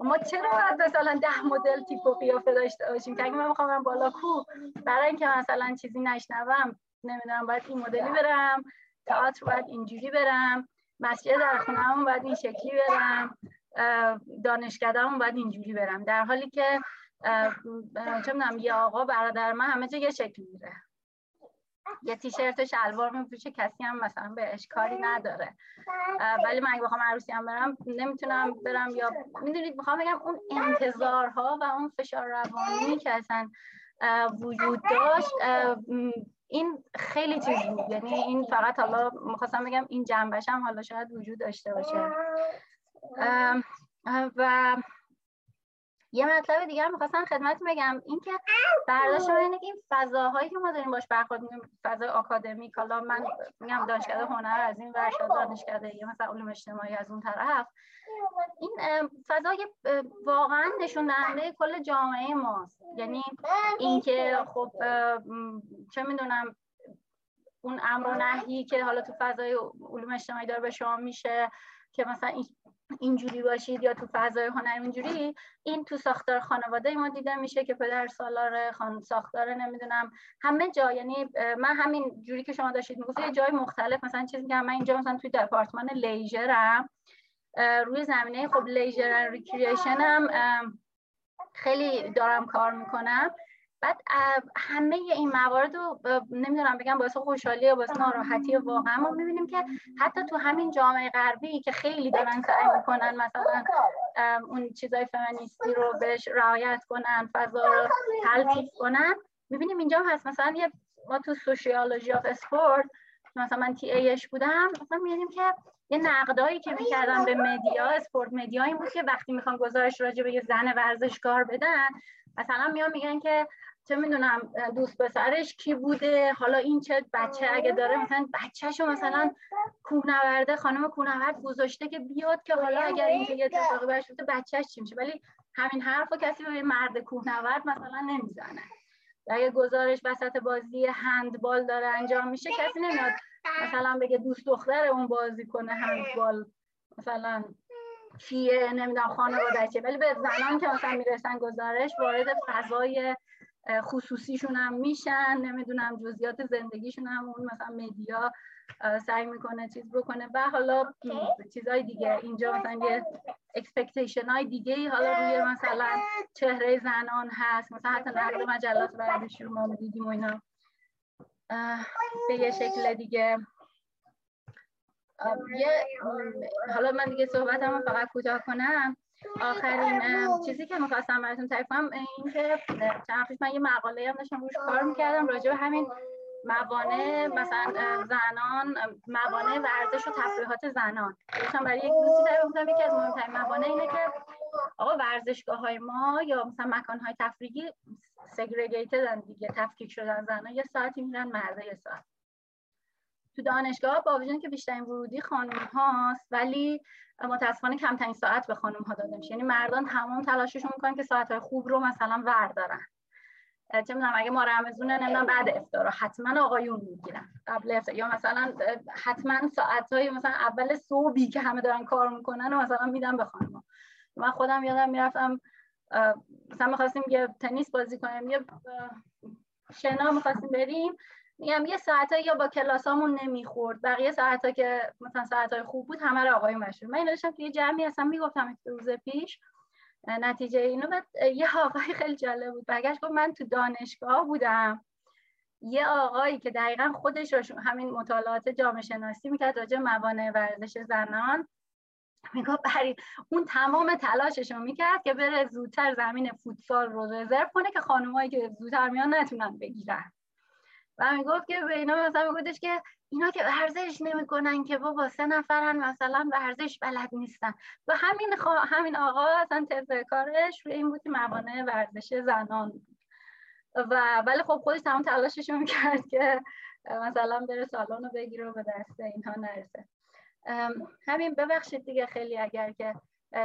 ما چرا باید مثلا ده مدل تیپ و قیافه داشته باشیم که اگه من بخوام برم بالا کوه برای اینکه مثلا چیزی نشنوم نمیدونم باید این مدلی برم، تئاتر باید اینجوری برم، مسجد در خونه‌مون باید این شکلی برم، دانشگاهمون باید اینجوری برم، در حالی که چه میدونم یه آقا برادر من همه جا یه شکل میره، یه تیشرت و شلوار میپوشه، کسی هم مثلا به اشکالی نداره. ولی من اگه بخوام عروسی هم برم نمیتونم برم. یا میدونید میخوام بگم اون انتظارها و اون فشار روانی که اصلا وجود داشت این خیلی چیز بود. یعنی این فقط حالا میخواستم بگم این جنبش هم حالا شاید وجود داشته باشه. و یه مطلب دیگه هم می‌خواستم خدمتتون بگم، اینکه برداشت من اینه که این فضاهایی که ما داریم باش برخورد می‌کنیم، فضای آکادمیک، حالا من میگم دانشکده هنر از این ور، دانشکده یا مثلا علوم اجتماعی از اون طرف، این فضای واقعا نشون دهنده کل جامعه ماست. یعنی اینکه خب چه میدونم اون امر و نهی که حالا تو فضای علوم اجتماعی داره به شما میشه که مثلا اینجوری باشید یا تو فضای هنر اینجوری، این تو ساختار خانواده ما دیده میشه که پدر سالار، خان ساختار، نمیدونم همه جا. یعنی من همین جوری که شما داشتید میگفتید یه جای مختلف، مثلا چیزی که من اینجا مثلا توی دپارتمان لیژرم، روی زمینه خب لیژر اند ریکرییشن هم خیلی دارم کار میکنم، بعد همه این موارد رو نمیدونم بگم باعث خوشحالی یا باعث ناراحتی واقعا ما میبینیم که حتی تو همین جامعه غربی که خیلی دارن سعی میکنن مثلا اون چیزای فمینیستی رو بهش رعایت کنن، فضا رو تلطیف کنن، میبینیم اینجا هست. مثلا یه ما تو سوشیولوژی آف اسپورت مثلا من تی ایش بودم، مثلا میبینیم که یه نقدایی که میکردن به مدیا، اسپورت مدیا، این بود که وقتی میخوان گزارش راجع به یه زن ورزشکار بدن، مثلا میان میگن که چه میدونم دوست پسرش کی بوده، حالا این چه بچه اگه داره، مثلا بچه‌شو مثلا کوهنورده، خانم کوهنورد گذاشته که بیاد که حالا اگر اینکه یه اتفاقی براش بیفته بچه‌ش چی میشه. ولی همین حرفو کسی به مرد کوهنورد مثلا نمیزنه. اگه گزارش وسط بازی هندبال داره انجام میشه، کسی نمیاد مثلا بگه دوست دختر اون بازیکن هندبال مثلا کیه، نمیدونم خانواده چه. ولی به زنان که مثلا میرسن گزارش، وارد فضای خصوصیشون هم میشن، نمیدونم جزئیات زندگیشون هم اون مثلا مدیا سعی میکنه چیز بکنه و حالا چیزای دیگه. اینجا مثلا یه اکسپکتیشن های دیگه حالا روی مثلا چهره زنان هست، مثلا حتی نقد مجلات ورزشی رو ما دیدیم و اینا به یه شکل دیگه. یه حالا من دیگه صحبتمو فقط کوتاه کنم. آخرین چیزی که می‌خواستم براتون تعریف کنم این که چند پیش من یه مقاله هم داشتم روش کار می‌کردم راجع به همین موانع مثلا زنان، موانع ورزش و تفریحات زنان. داشتم برای یک دوستی تعریف می‌کردم، یکی از مهم‌ترین موانع اینه که آقا ورزشگاه‌های ما یا مثلا مکان‌های تفریحی سگریگیتدن دیگه، تفکیک شدن، زن‌ها یه ساعتی میرن، مردا یه ساعت. تو دانشگاه با وجود اینکه بیشترین ورودی خانم هاست، ولی متاسفانه کمترین ساعت به خانم ها داده میشه. یعنی مردان تمام تلاششون میکنن که ساعت های خوب رو مثلا وردارن. چه میدونم اگه ما رمضونه نمیدونم بعد افطار حتما آقایون میگیرن قبل افطار، یا مثلا حتما ساعت های مثلا اول صبحی که همه دارن کار میکنن و مثلا میدن به خانم ها. من خودم یادم میرفتم مثلا میخواستیم یه تنیس بازی کنیم، یه شنا میخواستیم بریم، میگم یه ساعتا یا با کلاسامون نمیخورد، بقیه ساعتا که مثلا ساعتای خوب بود همه رو آقای مشهور. من اینو داشتم توی جمعی اصلا میگفتم یک روز پیش نتیجه اینو، بعد یه آقای خیلی جالب بود برگشت گفت من تو دانشگاه بودم، یه آقایی که دقیقاً خودش رو همین مطالعات جامعه شناسی میکرد راجع به موانع ورزش زنان، میگفت برای اون تمام تلاشش رو میکرد که بره زودتر زمین فوتسال رو رزرو کنه که خانمایی که زودتر میان نتونن بگیرن. و میگفت که به اینا مثلا میگفتش که اینا که ورزش نمیکنن که بابا، سه نفرن مثلا ورزش بلد نیستن. و همین خوا... همین آقا اصلا طرز کارش روی این بود که موانع ورزش زنان بود. و ولی خب خودش تمام تلاشش میکرد که مثلا بره سالن رو بگیره و به دست اینها نرسه. همین، ببخشید دیگه خیلی اگر که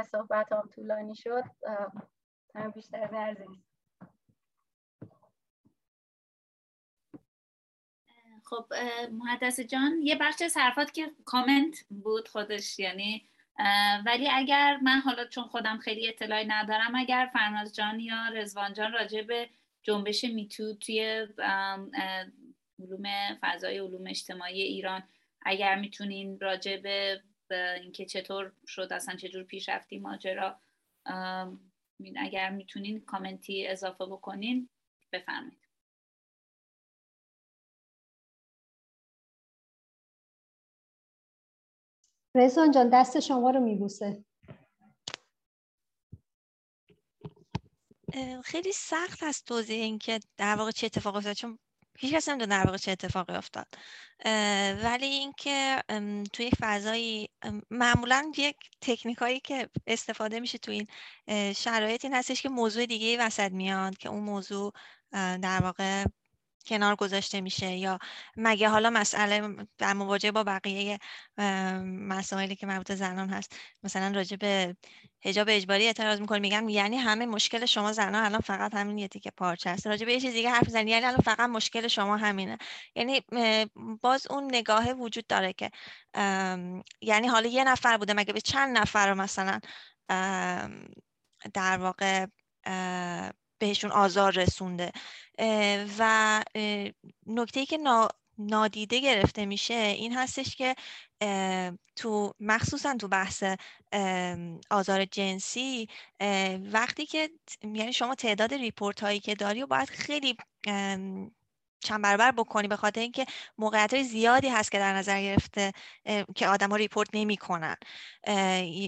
صحبتام طولانی شد، همین بیشتر نرسید. خب مهندس جان، یه بخش از حرفات که کامنت بود خودش، یعنی ولی اگر من حالا چون خودم خیلی اطلاعی ندارم، اگر فرناز جان یا رضوان جان راجع به جنبش میتو توی علوم فضای علوم اجتماعی ایران اگر میتونین راجع به اینکه چطور شد، اصلا چجور پیش رفتیم ماجرا، اگر میتونین کامنتی اضافه بکنین بفرمایید. رضوان جان دست شما رو میبوسه. خیلی سخت است توضیح این که در واقع چه اتفاقی افتاد، چون هیچ کس نمیدونه در واقع چه اتفاقی افتاد، ولی اینکه توی یک فضایی معمولا یک تکنیکایی که استفاده میشه توی این شرایط این هستش که موضوع دیگه‌ای وسط میاد که اون موضوع در واقع کنار گذاشته میشه، یا مگه حالا مسئله در مواجهه با بقیه مسائلی که مربوط به زنان هست، مثلا راجع به حجاب اجباری اعتراض میکنم، میگم یعنی همه مشکل شما زنان الان فقط همین یه تیکه پارچه است، راجع به یه چیز دیگه حرف زنی یعنی الان فقط مشکل شما همینه. یعنی باز اون نگاهه وجود داره که یعنی حالا یه نفر بوده، مگه به چند نفر رو مثلا در واقع بهشون آزار رسونده. اه و نکته‌ای که نا، نادیده گرفته میشه این هستش که تو مخصوصا تو بحث آزار جنسی وقتی که یعنی شما تعداد ریپورت هایی که داری و باید خیلی چند برابر بکنی، به خاطر اینکه موقعیت های زیادی هست که در نظر گرفته که آدم ها ریپورت نمی کنن.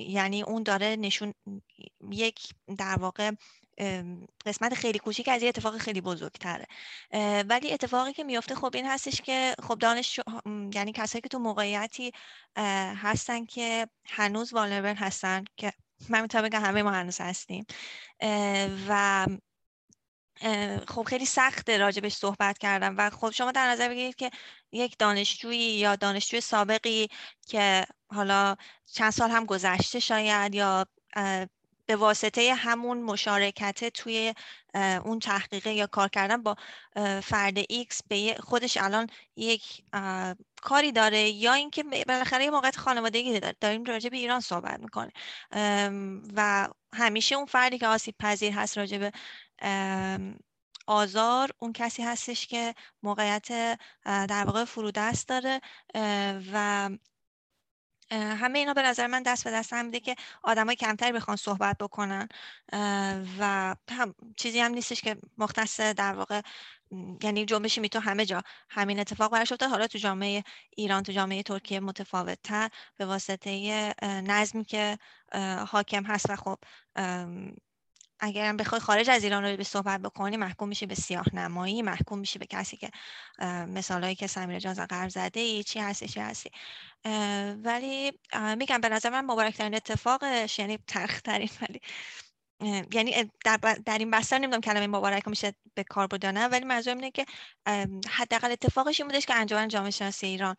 یعنی اون داره نشون یک در واقع قسمت خیلی کوچیک از یه اتفاق خیلی بزرگتره، ولی اتفاقی که میفته خب این هستش که خب دانش یعنی کسایی که تو موقعیتی هستن که هنوز والنربل هستن، که من میتونم بگم همه ما هنوز هستیم و خب خیلی سخته راجبش صحبت کردم. و خب شما در نظر بگیرید که یک دانشجویی یا دانشجوی سابقی که حالا چند سال هم گذشته شاید، یا به واسطه همون مشارکت توی اون تحقیقه یا کار کردن با فرد ایکس به خودش الان یک کاری داره، یا اینکه بالاخره یه موقعیت خانوادگی داریم راجع به ایران صحبت میکنه و همیشه اون فردی که آسیب پذیر هست راجع به آزار اون کسی هستش که موقعیت در واقع فرودست داره. و همه اینا به نظر من دست به دست هم میده که آدمای کمتر بخوان صحبت بکنن و هم چیزی هم نیستش که مختص در واقع یعنی جنبشی میتونه همه جا همین اتفاق براش افتاد. حالا تو جامعه ایران، تو جامعه ترکیه متفاوت‌تر به واسطه نظمی که حاکم هست و خب اگرم بخوای خارج از ایران رو به صحبت بکنی محکوم میشی به سیاه‌نمایی، محکوم میشی به کسی که مثالایی که سمیرا جان قرب زده ای چی هستی چی هستی. ولی میگم به نظر من مبارکترین اتفاقش یعنی تلخ‌ترین، ولی یعنی در, در این بستر نمیدونم کلمه مبارک میشه به کار برد یا نه، ولی منظورم اینه که حداقل اتفاقش این بودش که انجمن جامعه شناسی ایران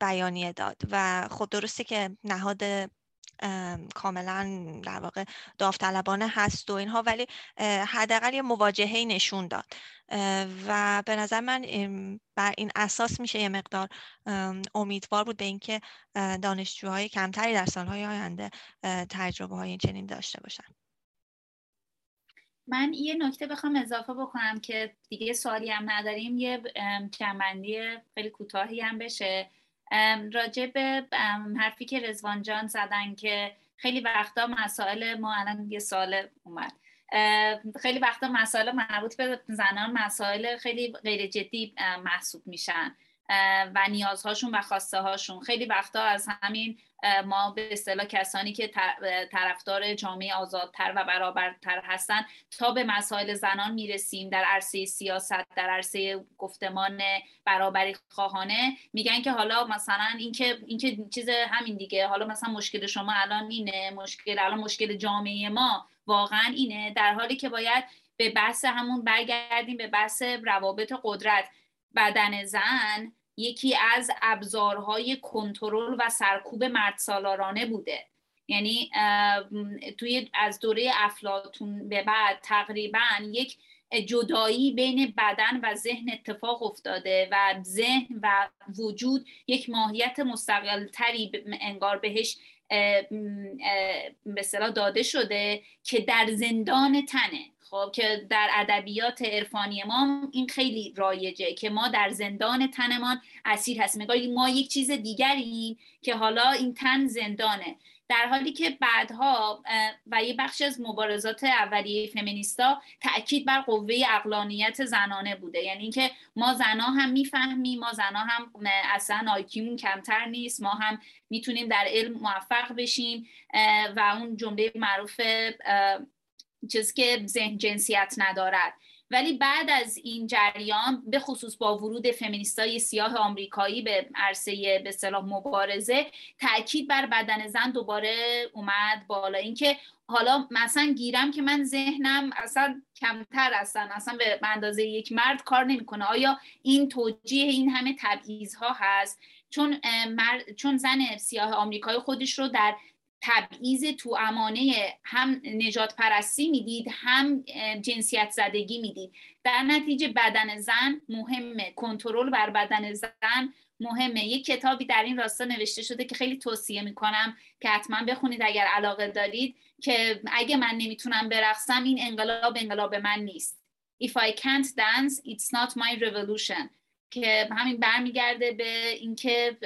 بیانیه داد و خب درسته که نهاد کاملا در واقع داوطلبانه هست و اینها، ولی حداقل یه مواجهه‌ای نشون داد و به نظر من بر این اساس میشه یه مقدار امیدوار بود به اینکه دانشجوهای کمتری در سالهای آینده تجربه های این چنین داشته باشن. من یه نکته بخوام اضافه بکنم که دیگه سوالی هم نداریم، یه جمع‌بندی خیلی کوتاهی هم بشه راجع به حرفی که رضوان جان زدن که خیلی وقتا مسائل ما الان یه سال اومد خیلی وقتا مسائل مربوط به زنان مسائل خیلی غیر جدی محسوب میشن و نیازهاشون و خواسته هاشون خیلی وقتا از همین ما به اصطلاح کسانی که طرفدار جامعه آزادتر و برابرتر هستن تا به مسائل زنان میرسیم در عرصه سیاست، در عرصه گفتمان برابری خواهانه، میگن که حالا مثلا اینکه اینکه چیز همین دیگه، حالا مثلا مشکل شما الان اینه، مشکل الان مشکل جامعه ما واقعا اینه، در حالی که باید به بحث همون برگردیم به بحث روابط قدرت. بدن زن یکی از ابزارهای کنترل و سرکوب مردسالارانه بوده، یعنی توی از دوره افلاطون به بعد تقریبا یک جدایی بین بدن و ذهن اتفاق افتاده و ذهن و وجود یک ماهیت مستقل تری انگار بهش به اصطلاح داده شده که در زندان تنه. خب که در ادبیات عرفانی ما این خیلی رایجه که ما در زندان تنمان اسیر هستیم، انگار ما یک چیز دیگری که حالا این تن زندانه، در حالی که بعدها و یه بخش از مبارزات اولیه فمینیستا تأکید بر قوه عقلانیت زنانه بوده، یعنی اینکه ما زنا هم میفهمیم، ما زنا هم اصلا آیکیمون کمتر نیست، ما هم میتونیم در علم موفق بشیم و اون جمله معروف چیز که ذهن جنسیت ندارد. ولی بعد از این جریان به خصوص با ورود فمینیستای سیاه آمریکایی به عرصه به اصطلاح مبارزه، تاکید بر بدن زن دوباره اومد بالا. اینکه حالا مثلا گیرم که من ذهنم اصلا کمتر اصلا اصلا به اندازه یک مرد کار نمیکنه، آیا این توجیه این همه تبعیض‌ها هست؟ چون مرد، چون زن سیاه آمریکایی خودش رو در تبعیض تو امانه هم نجات پرستی میدید، هم جنسیت زدگی میدید. در نتیجه بدن زن مهمه، کنترل بر بدن زن مهمه. یک کتابی در این راستا نوشته شده که خیلی توصیه میکنم که حتما بخونید اگر علاقه دارید، که اگه من نمیتونم برقصم این انقلاب انقلاب من نیست. If I can't dance, it's not my revolution. که همین برمیگرده به اینکه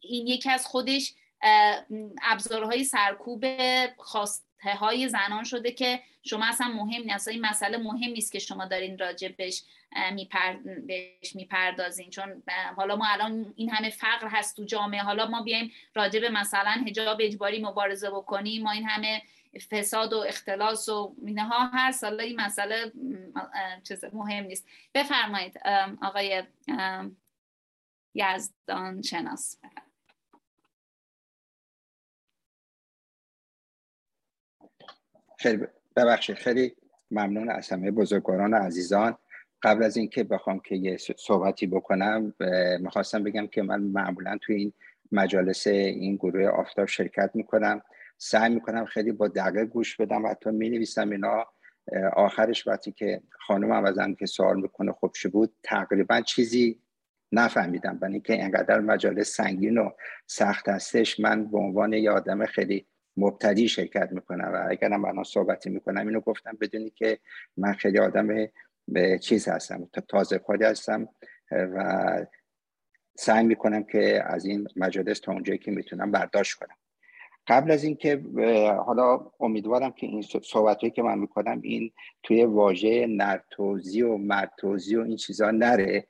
این یکی از خودش ابزارهای سرکوب خواسته های زنان شده که شما اصلا مهم نیست، این مسئله مهم نیست که شما دارین راجع بهش میپردازین. چون حالا ما الان این همه فقر هست تو جامعه، حالا ما بیایم راجع به مثلا حجاب اجباری مبارزه بکنیم، ما این همه فساد و اختلاس و اینها هر سال، این مسئله چیز مهم نیست. بفرمایید آقای یزدان شناس. خیلی ببخشید، خیلی ممنون از همه بزرگواران و عزیزان. قبل از اینکه بخوام که یه صحبتی بکنم، میخواستم بگم که من معمولا توی این مجالس این گروه آفتاب شرکت میکنم، سعی میکنم خیلی با دقت گوش بدم و حتی مینویسم اینا. آخرش وقتی که خانمم ازم که سوال میکنه خب چی بود، تقریبا چیزی نفهمیدم، برای اینکه اینقدر مجالس سنگین و سخت هستش. من به عنوان یه آدم خیلی مبتدی شرکت میکنم و اگرم الان صحبتی میکنم، اینو گفتم بدونی که من خیلی آدم به چیز هستم، تازه کاری هستم و سعی میکنم که از این مجالس تا اونجایی که میتونم برداشت کنم. قبل از این که حالا امیدوارم که این صحبتایی که من میکنم این توی واژه نرتوزی و مرتوزی و این چیزا نره،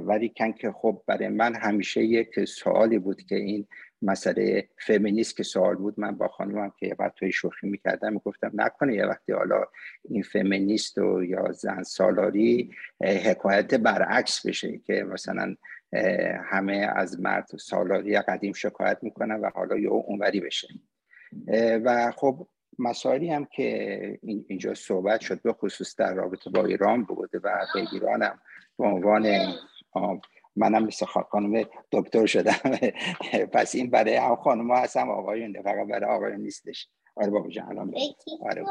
ولی کن که خب برای من همیشه یک سوالی بود که این مسئله فمینیست که سوال بود، من با خانومم که یه وقت توی شوخی میکردم میگفتم نکنه یه وقتی حالا این فمینیست و یا زن سالاری حکایت برعکس بشه که مثلا همه از مرد سالاری قدیم شکایت میکنن و حالا یه اونوری بشه. و خب مسائلی هم که اینجا صحبت شد به خصوص در رابطه با ایران بود و به ایرانم به عنوان منم مثل خانم دکتر شدم پس این برای هم خانم هستم، آقایون ده، فقط برای آقایون نیستش. آره بابا جان الان برای آره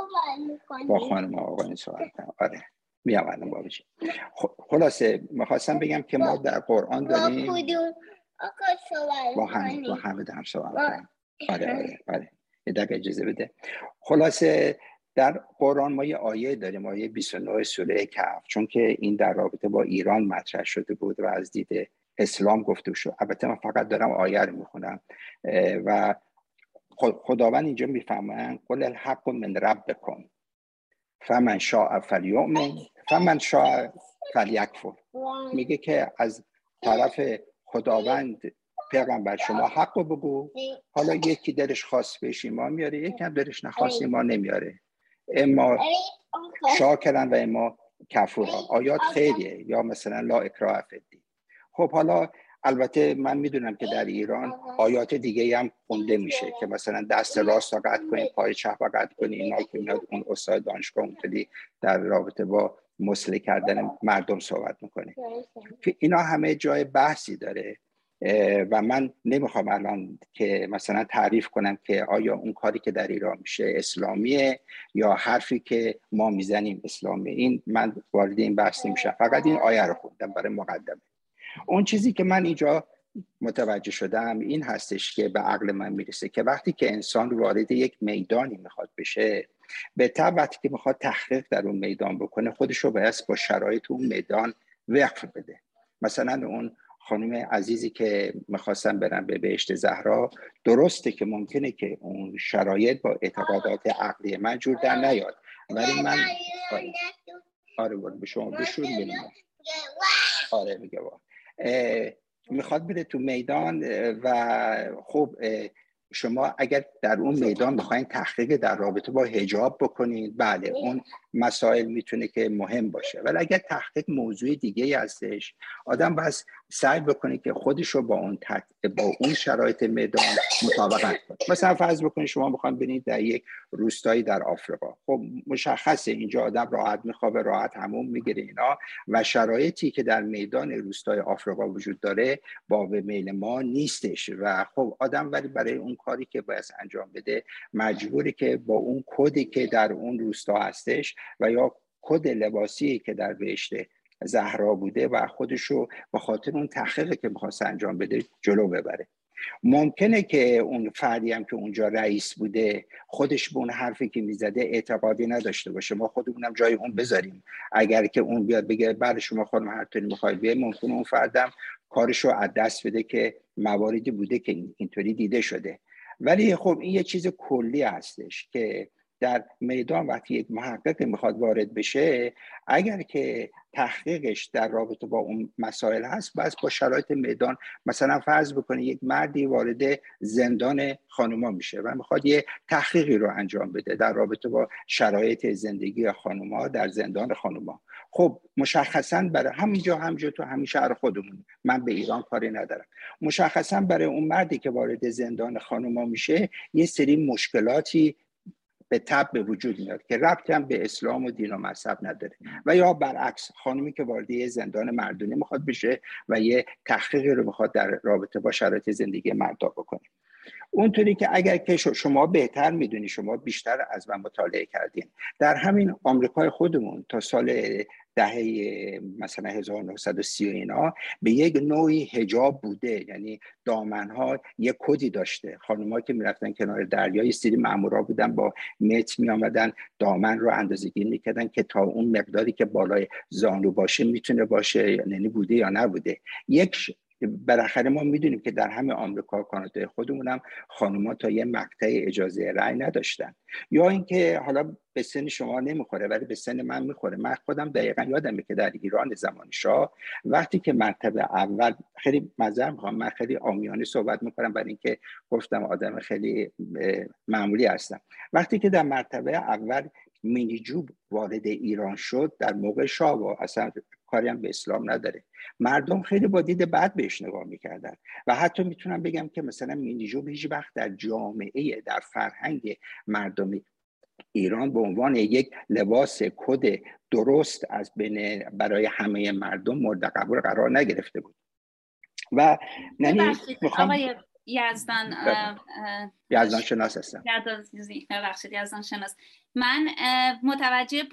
با خانم آقایون سوال کنم. آره میام الان بابا جان. خلاصه میخواستم بگم که ما در قرآن داریم با کدوم آقا سوال با هم با هم هم سوال کنیم. آره آره آره یه دقیقه اجازه بده. خلاصه در قرآن ما یه آیه داریم، آیه بیست و نه سوره کهف، چون که این در رابطه با ایران مطرح شده بود و از دید اسلام گفته شد. البته من فقط دارم آیه رو میخونم و خداوند اینجا میفهمن قل الحق من ربکم فمن شاء فلیؤمن فمن شاء فلیکفر. میگه که از طرف خداوند پیغمبر شما حق رو بگو، حالا یکی دلش خاص بهش ایمان میاره، یکی هم دلش نخواست ایمان نمیاره، اما شاکرن و اما کفورا. آیات خیلیه، یا مثلا لا اکراه فدی. خب حالا البته من میدونم که در ایران آیات دیگه هم خونده میشه که مثلا دست راست را قطع کنین، پای چپ را قطع کنین، اینا که میاد اون استاد دانشگاه اونطوری در رابطه با مسله کردن مردم صحبت میکنه. اینا همه جای بحثی داره و من نمیخوام الان که مثلا تعریف کنم که آیا اون کاری که در ایران میشه اسلامیه یا حرفی که ما میزنیم اسلامیه. این من وارد این بحث نمیشم، فقط این آیه رو خوندم برای مقدمه. اون چیزی که من اینجا متوجه شدم این هستش که به عقل من میرسه که وقتی که انسان وارد یک میدانی میخواد بشه، به طبع وقتی که میخواد تحقیق در اون میدان بکنه، خودش رو باید با شرایط اون میدان وقف بده. مثلا اون خانم عزیزی که میخواستم برم به بهشت زهرا، درسته که ممکنه که اون شرایط با اعتقادات عقلی من جور در نیاد، ولی من آره بود به شما بشور میدونم آره میگه میخواد بره تو میدان و خب شما اگر در اون میدان بخواین تحقیق در رابطه با حجاب بکنید، بله اون مسائل میتونه که مهم باشه. ولی اگر تحقیق موضوع دیگه هستش، آدم بس سعی بکنه که خودش رو با اون تق... با اون شرایط میدان مطابقت کنه. مثلا فرض بکنید شما میخواین ببینید در یک روستایی در آفریقا، خب مشخصه اینجا آدم راحت میخوابه، راحت حموم میگیره اینا، و شرایطی که در میدان روستای آفریقا وجود داره با به میل ما نیستش، و خب آدم ولی برای اون کاری که باید انجام بده مجبوری که با اون کدی که در اون روستا هستش و یا کد لباسی که در بهشت زهرا بوده و خودشو به خاطر اون تحقیقی که می‌خواد انجام بده جلو ببره. ممکنه که اون فردی هم که اونجا رئیس بوده خودش به اون حرفی که میزده اعتقادی نداشته باشه، ما خودمونم جای اون بذاریم. اگر که اون بیاد بگه برای شما خودم هر طوری می‌خواید بیاید، ممکنه اون فردم کارشو از دست بده که مواردی بوده که اینطوری دیده شده. ولی خب این یه چیز کلی هستش که در میدان وقتی یک محقق میخواد وارد بشه، اگر که تحقیقش در رابطه با اون مسائل هست، بس با شرایط میدان، مثلا فرض بکنه یک مردی وارد زندان خانوما میشه و میخواد یه تحقیقی رو انجام بده در رابطه با شرایط زندگی خانوما در زندان خانوما. خب مشخصا برای همینجا همجا تو همین شهر خودمون، من به ایران کاری ندارم، مشخصا برای اون مردی که وارد زندان خانوما میشه یه سری مشکلاتی به تب به وجود میاد که ربطی هم به اسلام و دین و مذهب نداره، و یا برعکس خانمی که وارد یه زندان مردونه میخواد بشه و یه تحقیقی رو میخواد در رابطه با شرایط زندگی مردا بکنه. اونطوری که اگر که شما بهتر میدونی، شما بیشتر از من مطالعه کردین، در همین آمریکای خودمون تا سال دهه مثلا هزار و نهصد و سی اینا به یک نوعی حجاب بوده، یعنی دامنها یک کدی داشته. خانم‌ها که میرفتن کنار دریا یه سری مامورا بودن با مت میآمدن دامن رو اندازه‌گیری میکردن که تا اون مقداری که بالای زانو باشه میتونه باشه، یعنی بوده یا نبوده. یک بالاخره ما میدونیم که در همه آمریکا، کانادای خودمون هم خانوما تا یه مقطعی اجازه رأی نداشتن، یا اینکه حالا به سن شما نمیخوره ولی به سن من میخوره. من خودم دقیقا یادمه که در ایران زمان شاه وقتی که مرتبه اول، خیلی معذرت میخوام من خیلی عامیانه صحبت میکنم برای اینکه گفتم آدم خیلی معمولی هستم، وقتی که در مرتبه اول مینی جوب وارد ایران شد در موقع شاه و اصلا کاری هم به اسلام نداره، مردم خیلی با دید بد بهش نگاه میکردن، و حتی میتونم بگم که مثلا مینی جوب هیچ وقت در جامعه، در فرهنگ مردم ایران به عنوان یک لباس کد درست از بین برای همه مردم مورد قبول قرار نگرفته بود. و یعنی میخوام یزدان یزدان شناس هستم. ببخشید یزدان شناس. من متوجه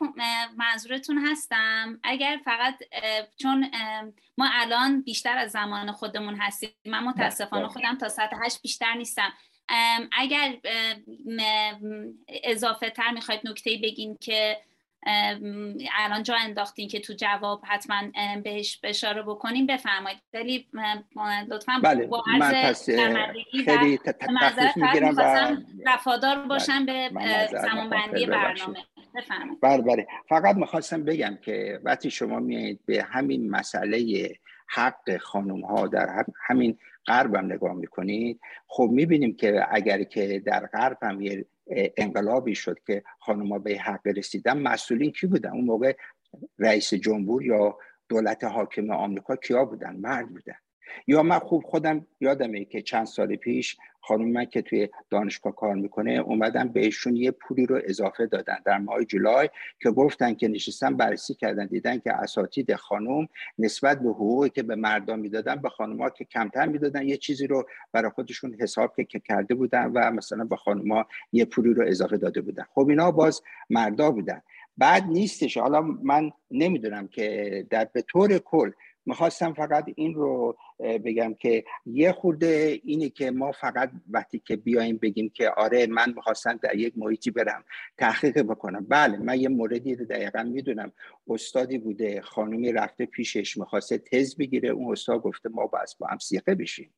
منظورتون هستم. اگر فقط چون ما الان بیشتر از زمان خودمون هستیم، من متاسفانه خودم تا ساعت هشت بیشتر نیستم. اگر اضافه تر میخواید نکته‌ای بگین که الان جا انداختین که تو جواب حتما بهش اشاره بکنیم بفرمایید، ولی لطفاً بله. با عرض نمردگی و معذرت می‌خواستم وفادار باشم به زمانبندی برنامه. بفرمایید. بله بله، فقط می‌خواستم بگم که وقتی شما میایید به همین مسئله حق خانم‌ها در همین غرب هم نگاه می‌کنید، خب می‌بینیم که اگر که در غرب هم یه انقلابی شد که خانم‌ها به حق رسیدن، مسئولین کی بودن؟ اون موقع رئیس جمهور یا دولت حاکم آمریکا کیا بودن؟ مرد بودن. یا من خوب خودم یادمه که چند سال پیش خانم من که توی دانشگاه کار میکنه اومدن بهشون یه پولی رو اضافه دادن در ماه جولای، که گفتن که نشستن بررسی کردن دیدن که اساتید خانم نسبت به حقوقی که به مردان میدادن به خانم‌ها که کمتر میدادن، یه چیزی رو برای خودشون حساب که کرده بودن و مثلا به خانم‌ها یه پولی رو اضافه داده بودن. خب اینا باز مردا بودن، بعد نیستش. حالا من نمیدونم که در به طور کل میخواستم فقط این رو بگم که یه خورده اینه که ما فقط وقتی که بیایم بگیم که آره من میخواستم در یک محیطی برم تحقیق بکنم. بله من یه موردی رو دقیقا میدونم، استادی بوده خانمی رفته پیشش میخواسته تز بگیره، اون استاد گفته ما بس با هم سیقه بشیم،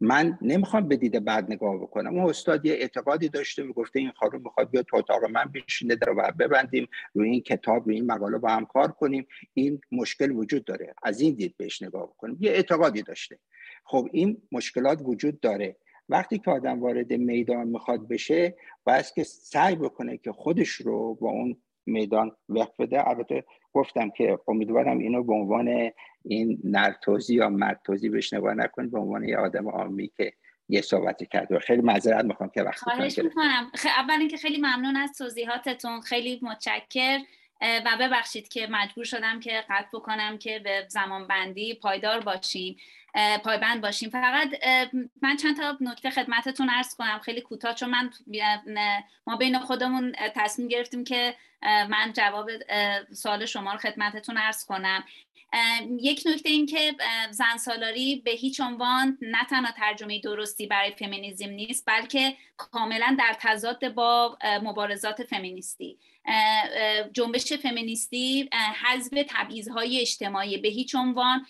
من نمیخوام به دید بعد نگاه بکنم. اون استاد یه اعتقادی داشته و گفته این خانم میخواد بیا تو اتاق من بشینه، در رو ببندیم، روی این کتاب روی این مقاله با هم کار کنیم، این مشکل وجود داره، از این دید بهش نگاه بکنیم. یه اعتقادی داشته. خب این مشکلات وجود داره. وقتی که آدم وارد میدان میخواد بشه باید که سعی بکنه که خودش رو با اون میدان وقف بده. البته گفتم که امیدوارم اینو به عنوان این نرتوزی یا مرتوزی بهش نگاه نکنید، به عنوان یه آدم عامی که یه صحبتی کرد و خیلی معذرت میخوام که وقتی خواهش میکنم. اول اینکه خیلی ممنون از توضیحاتتون، خیلی متشکر و ببخشید که مجبور شدم که قطع بکنم که به زمان بندی پایدار باشیم، پایبند باشیم. فقط من چند تا نکته خدمتتون عرض کنم خیلی کوتاه، چون من ما بین خودمون تصمیم گرفتیم که من جواب سوال شما رو خدمتتون عرض کنم. یک نکته این که زنسالاری به هیچ عنوان نه تنها ترجمه درستی برای فمینیسم نیست، بلکه کاملا در تضاد با مبارزات فمینیستی. جنبش فمینیستی حذف تبعیض‌های اجتماعی، به هیچ عنوان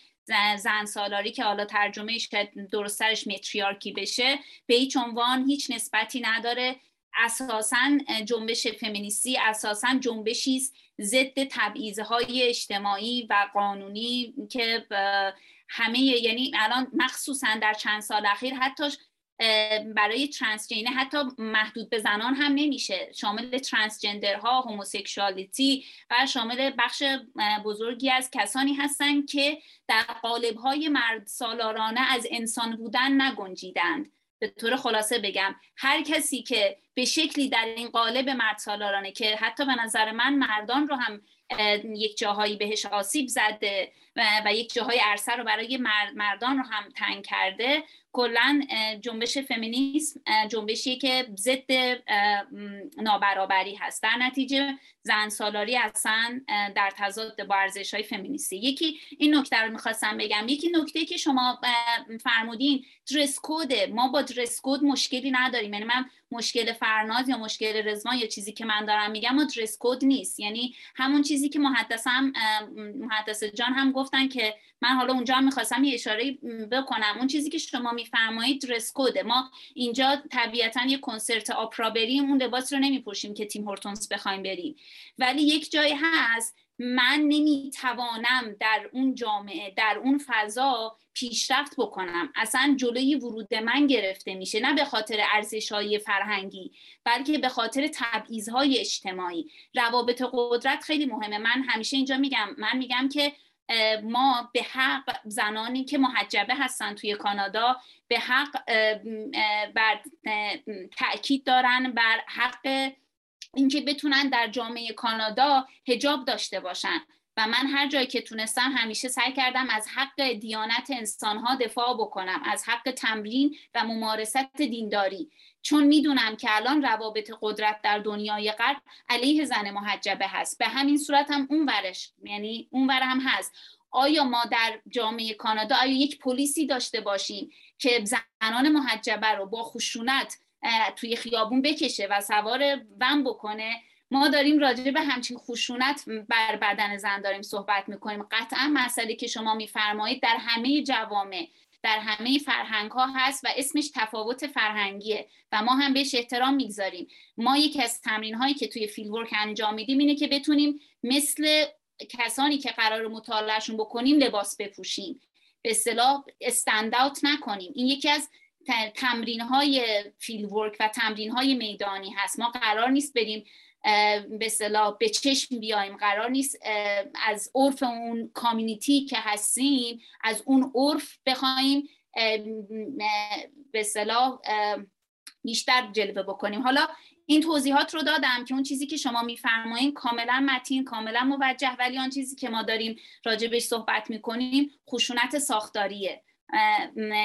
زن سالاری که حالا ترجمهش درسترش متریارکی بشه به هیچ عنوان هیچ نسبتی نداره. اساساً جنبش فمینیستی اساساً جنبشی است ضد تبعیض‌های اجتماعی و قانونی که همه، یعنی الان مخصوصاً در چند سال اخیر حتی برای ترانسجندر حتی محدود به زنان هم نمیشه، شامل ترانسجندرها، هوموسکشوالیتی و شامل بخش بزرگی از کسانی هستند که در قالب‌های مرد سالارانه از انسان بودن نگنجیدند. به طور خلاصه بگم هر کسی که به شکلی در این قالب مرد سالارانه که حتی به نظر من مردان رو هم یک جاهایی بهش آسیب زده و, و یک جاهای عرصه رو برای مرد مردان رو هم تنگ کرده، کلا جنبش فمینیسم جنبشی که ضد نابرابری هست، در نتیجه زن سالاری اصلا در تضاد با ارزش‌های فمینیستی. یکی این نکته رو می‌خواستم بگم. یکی نکته که شما فرمودین درس کد، ما با درس کد مشکلی نداریم، یعنی من مشکل فرناز یا مشکل رضوان یا چیزی که من دارم میگم ما درس کد نیست، یعنی همون چیزی که محدث هم محدث جان هم گفتن که من حالا اونجا هم می‌خواستم یه اشاره بکنم، اون چیزی که شما می‌فرمایید درس کد ما اینجا طبیعتاً یه کنسرت آپرا بریم اون لباس رو نمی‌پوشیم که تیم هورتونز بخوایم بریم، ولی یک جایی هست من نمیتوانم در اون جامعه در اون فضا پیشرفت بکنم، اصلا جلوی ورود من گرفته میشه، نه به خاطر ارزش‌های فرهنگی بلکه به خاطر تبعیض‌های اجتماعی. روابط قدرت خیلی مهمه. من همیشه اینجا میگم، من میگم که ما به حق زنانی که محجبه هستن توی کانادا به حق بر تأکید دارن بر حق اینکه بتونن در جامعه کانادا حجاب داشته باشن و من هر جایی که تونستم همیشه سعی کردم از حق دیانت انسانها دفاع بکنم، از حق تمرین و ممارست دینداری، چون میدونم که الان روابط قدرت در دنیای غرب علیه زن محجبه هست، به همین صورت هم اون ورش، یعنی اون ور هم هست. آیا ما در جامعه کانادا آیا یک پلیسی داشته باشیم که زنان محجبه رو با خشونت توی خیابون بکشه و سوار ون بکنه؟ ما داریم راجع به همچین خشونت بر بدن زن داریم صحبت میکنیم. قطعا مسئله که شما میفرمایید در همه جوامع در همه فرهنگ ها هست و اسمش تفاوت فرهنگیه و ما هم بهش احترام میگذاریم. ما یکی از تمرین هایی که توی فیلد ورک انجام میدیم اینه که بتونیم مثل کسانی که قرار مطالعهشون بکنیم لباس بپوشیم، به اصطلاح استند اوت نکنیم. این یکی از تمرین های فیلد ورک و تمرین های میدانی هست. ما قرار نیست بریم به اصطلاح به چشم بیایم، قرار نیست از عرف اون کامیونیتی که هستیم از اون عرف بخوایم به اصطلاح بیشتر جلوه بکنیم. حالا این توضیحات رو دادم که اون چیزی که شما میفرمایین کاملا متین کاملا موجه، ولی اون چیزی که ما داریم راجبش صحبت میکنیم خشونت ساختاریه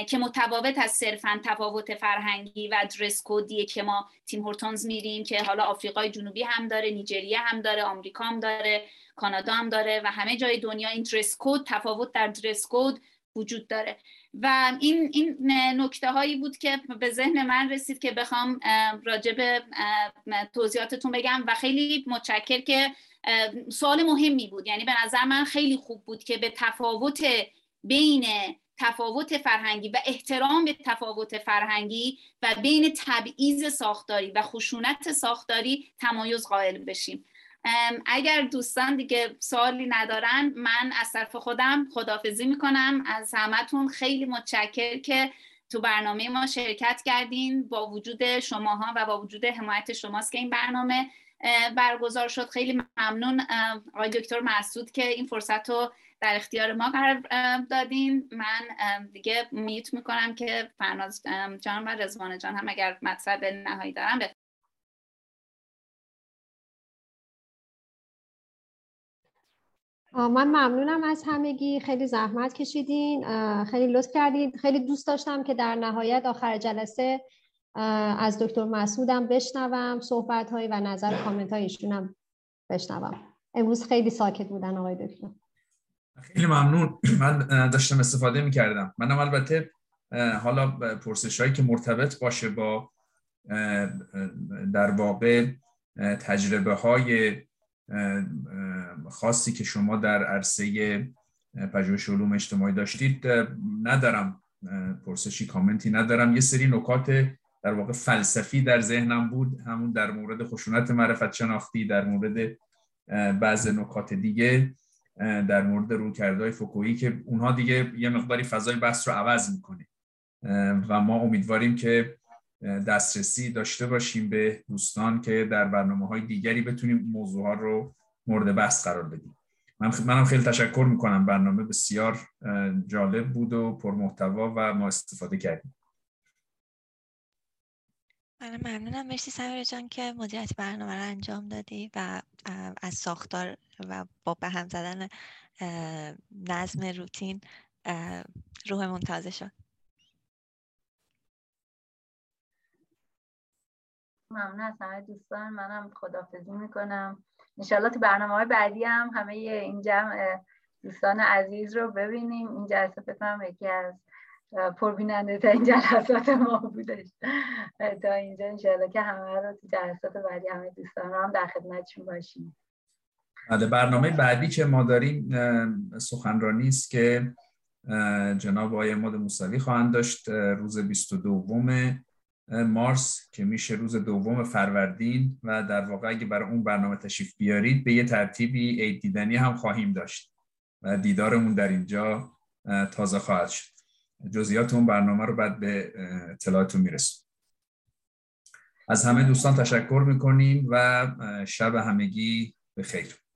که متفاوت از صرفاً تفاوت فرهنگی و درس کدیه که ما تیم هورتونز میریم که حالا آفریقای جنوبی هم داره، نیجریه هم داره، آمریکا هم داره، کانادا هم داره و همه جای دنیا این درس کد، تفاوت در درس کد وجود داره. و این این نکته هایی بود که به ذهن من رسید که بخوام راجع به توضیحاتتون بگم و خیلی متشکر که سوال مهمی بود، یعنی به نظر من خیلی خوب بود که به تفاوت بین تفاوت فرهنگی و احترام به تفاوت فرهنگی و بین تبعیض ساختاری و خشونت ساختاری تمایز قائل بشیم. اگر دوستان دیگه سوالی ندارن من از طرف خودم خداحافظی میکنم از همتون. خیلی متشکر که تو برنامه ما شرکت کردین، با وجود شماها و با وجود حمایت شماست که این برنامه برگزار شد. خیلی ممنون آقای دکتر مسعود که این فرصت رو در اختیار ما قرار دادین. من دیگه میوت میکنم که فرناز جان و رضوان جان هم اگر مطلب نهایی دارم بفرمایید. من ممنونم از همگی، خیلی زحمت کشیدین، خیلی لطف کردید. خیلی دوست داشتم که در نهایت آخر جلسه از دکتر مسعودم بشنوم، صحبت‌های و نظر و کامنت‌های ایشونم بشنوم. امروز خیلی ساکت بودن آقای دکتر. خیلی ممنون. من داشتم استفاده می‌کردم. منم البته حالا پرسش‌هایی که مرتبط باشه با در واقع تجربه‌های خاصی که شما در عرصه پژوهش علوم اجتماعی داشتید ندارم، پرسشی کامنتی ندارم. یه سری نکات در واقع فلسفی در ذهنم بود، همون در مورد خشونت معرفت شناختی، در مورد بعض نکات دیگه، در مورد رویکردهای فوکویی که اونها دیگه یه مقداری فضای بحث رو عوض میکنه و ما امیدواریم که دسترسی داشته باشیم به دوستان که در برنامه‌های دیگری بتونیم موضوعها رو مورد بحث قرار بدیم. من منم خیلی تشکر میکنم، برنامه بسیار جالب بود و پرمحتوا و ما استفاده کردیم. منم ممنونم، مرسی سمیرا جان که مدیریت برنامه رو انجام دادی و از ساختار و با به هم زدن نظم روتین روح منتازه شد. ممنون از همه دوستان. منم خداحافظی میکنم، انشالله تو برنامه‌های بعدی هم همه این جمع دوستان عزیز رو ببینیم. این جلسه فکر کنم یکی از پربیننده‌ترین جلسات ما بودش تا اینجا. انشالله که همه رو تو جلسات بعدی، همه دوستان رو هم در خدمتشون باشیم. بله، برنامه بعدی که ما داریم سخنرانی است که جناب آقای عماد موسوی خواهند داشت روز بیست و دوم مارس که میشه روز دوم فروردین و در واقع اگه برای اون برنامه تشریف بیارید به یه ترتیبی عید دیدنی هم خواهیم داشت و دیدارمون در اینجا تازه خواهد شد. جزئیات اون برنامه رو بعد به اطلاعتون میرسیم. از همه دوستان تشکر میکنیم و شب همگی بخیر.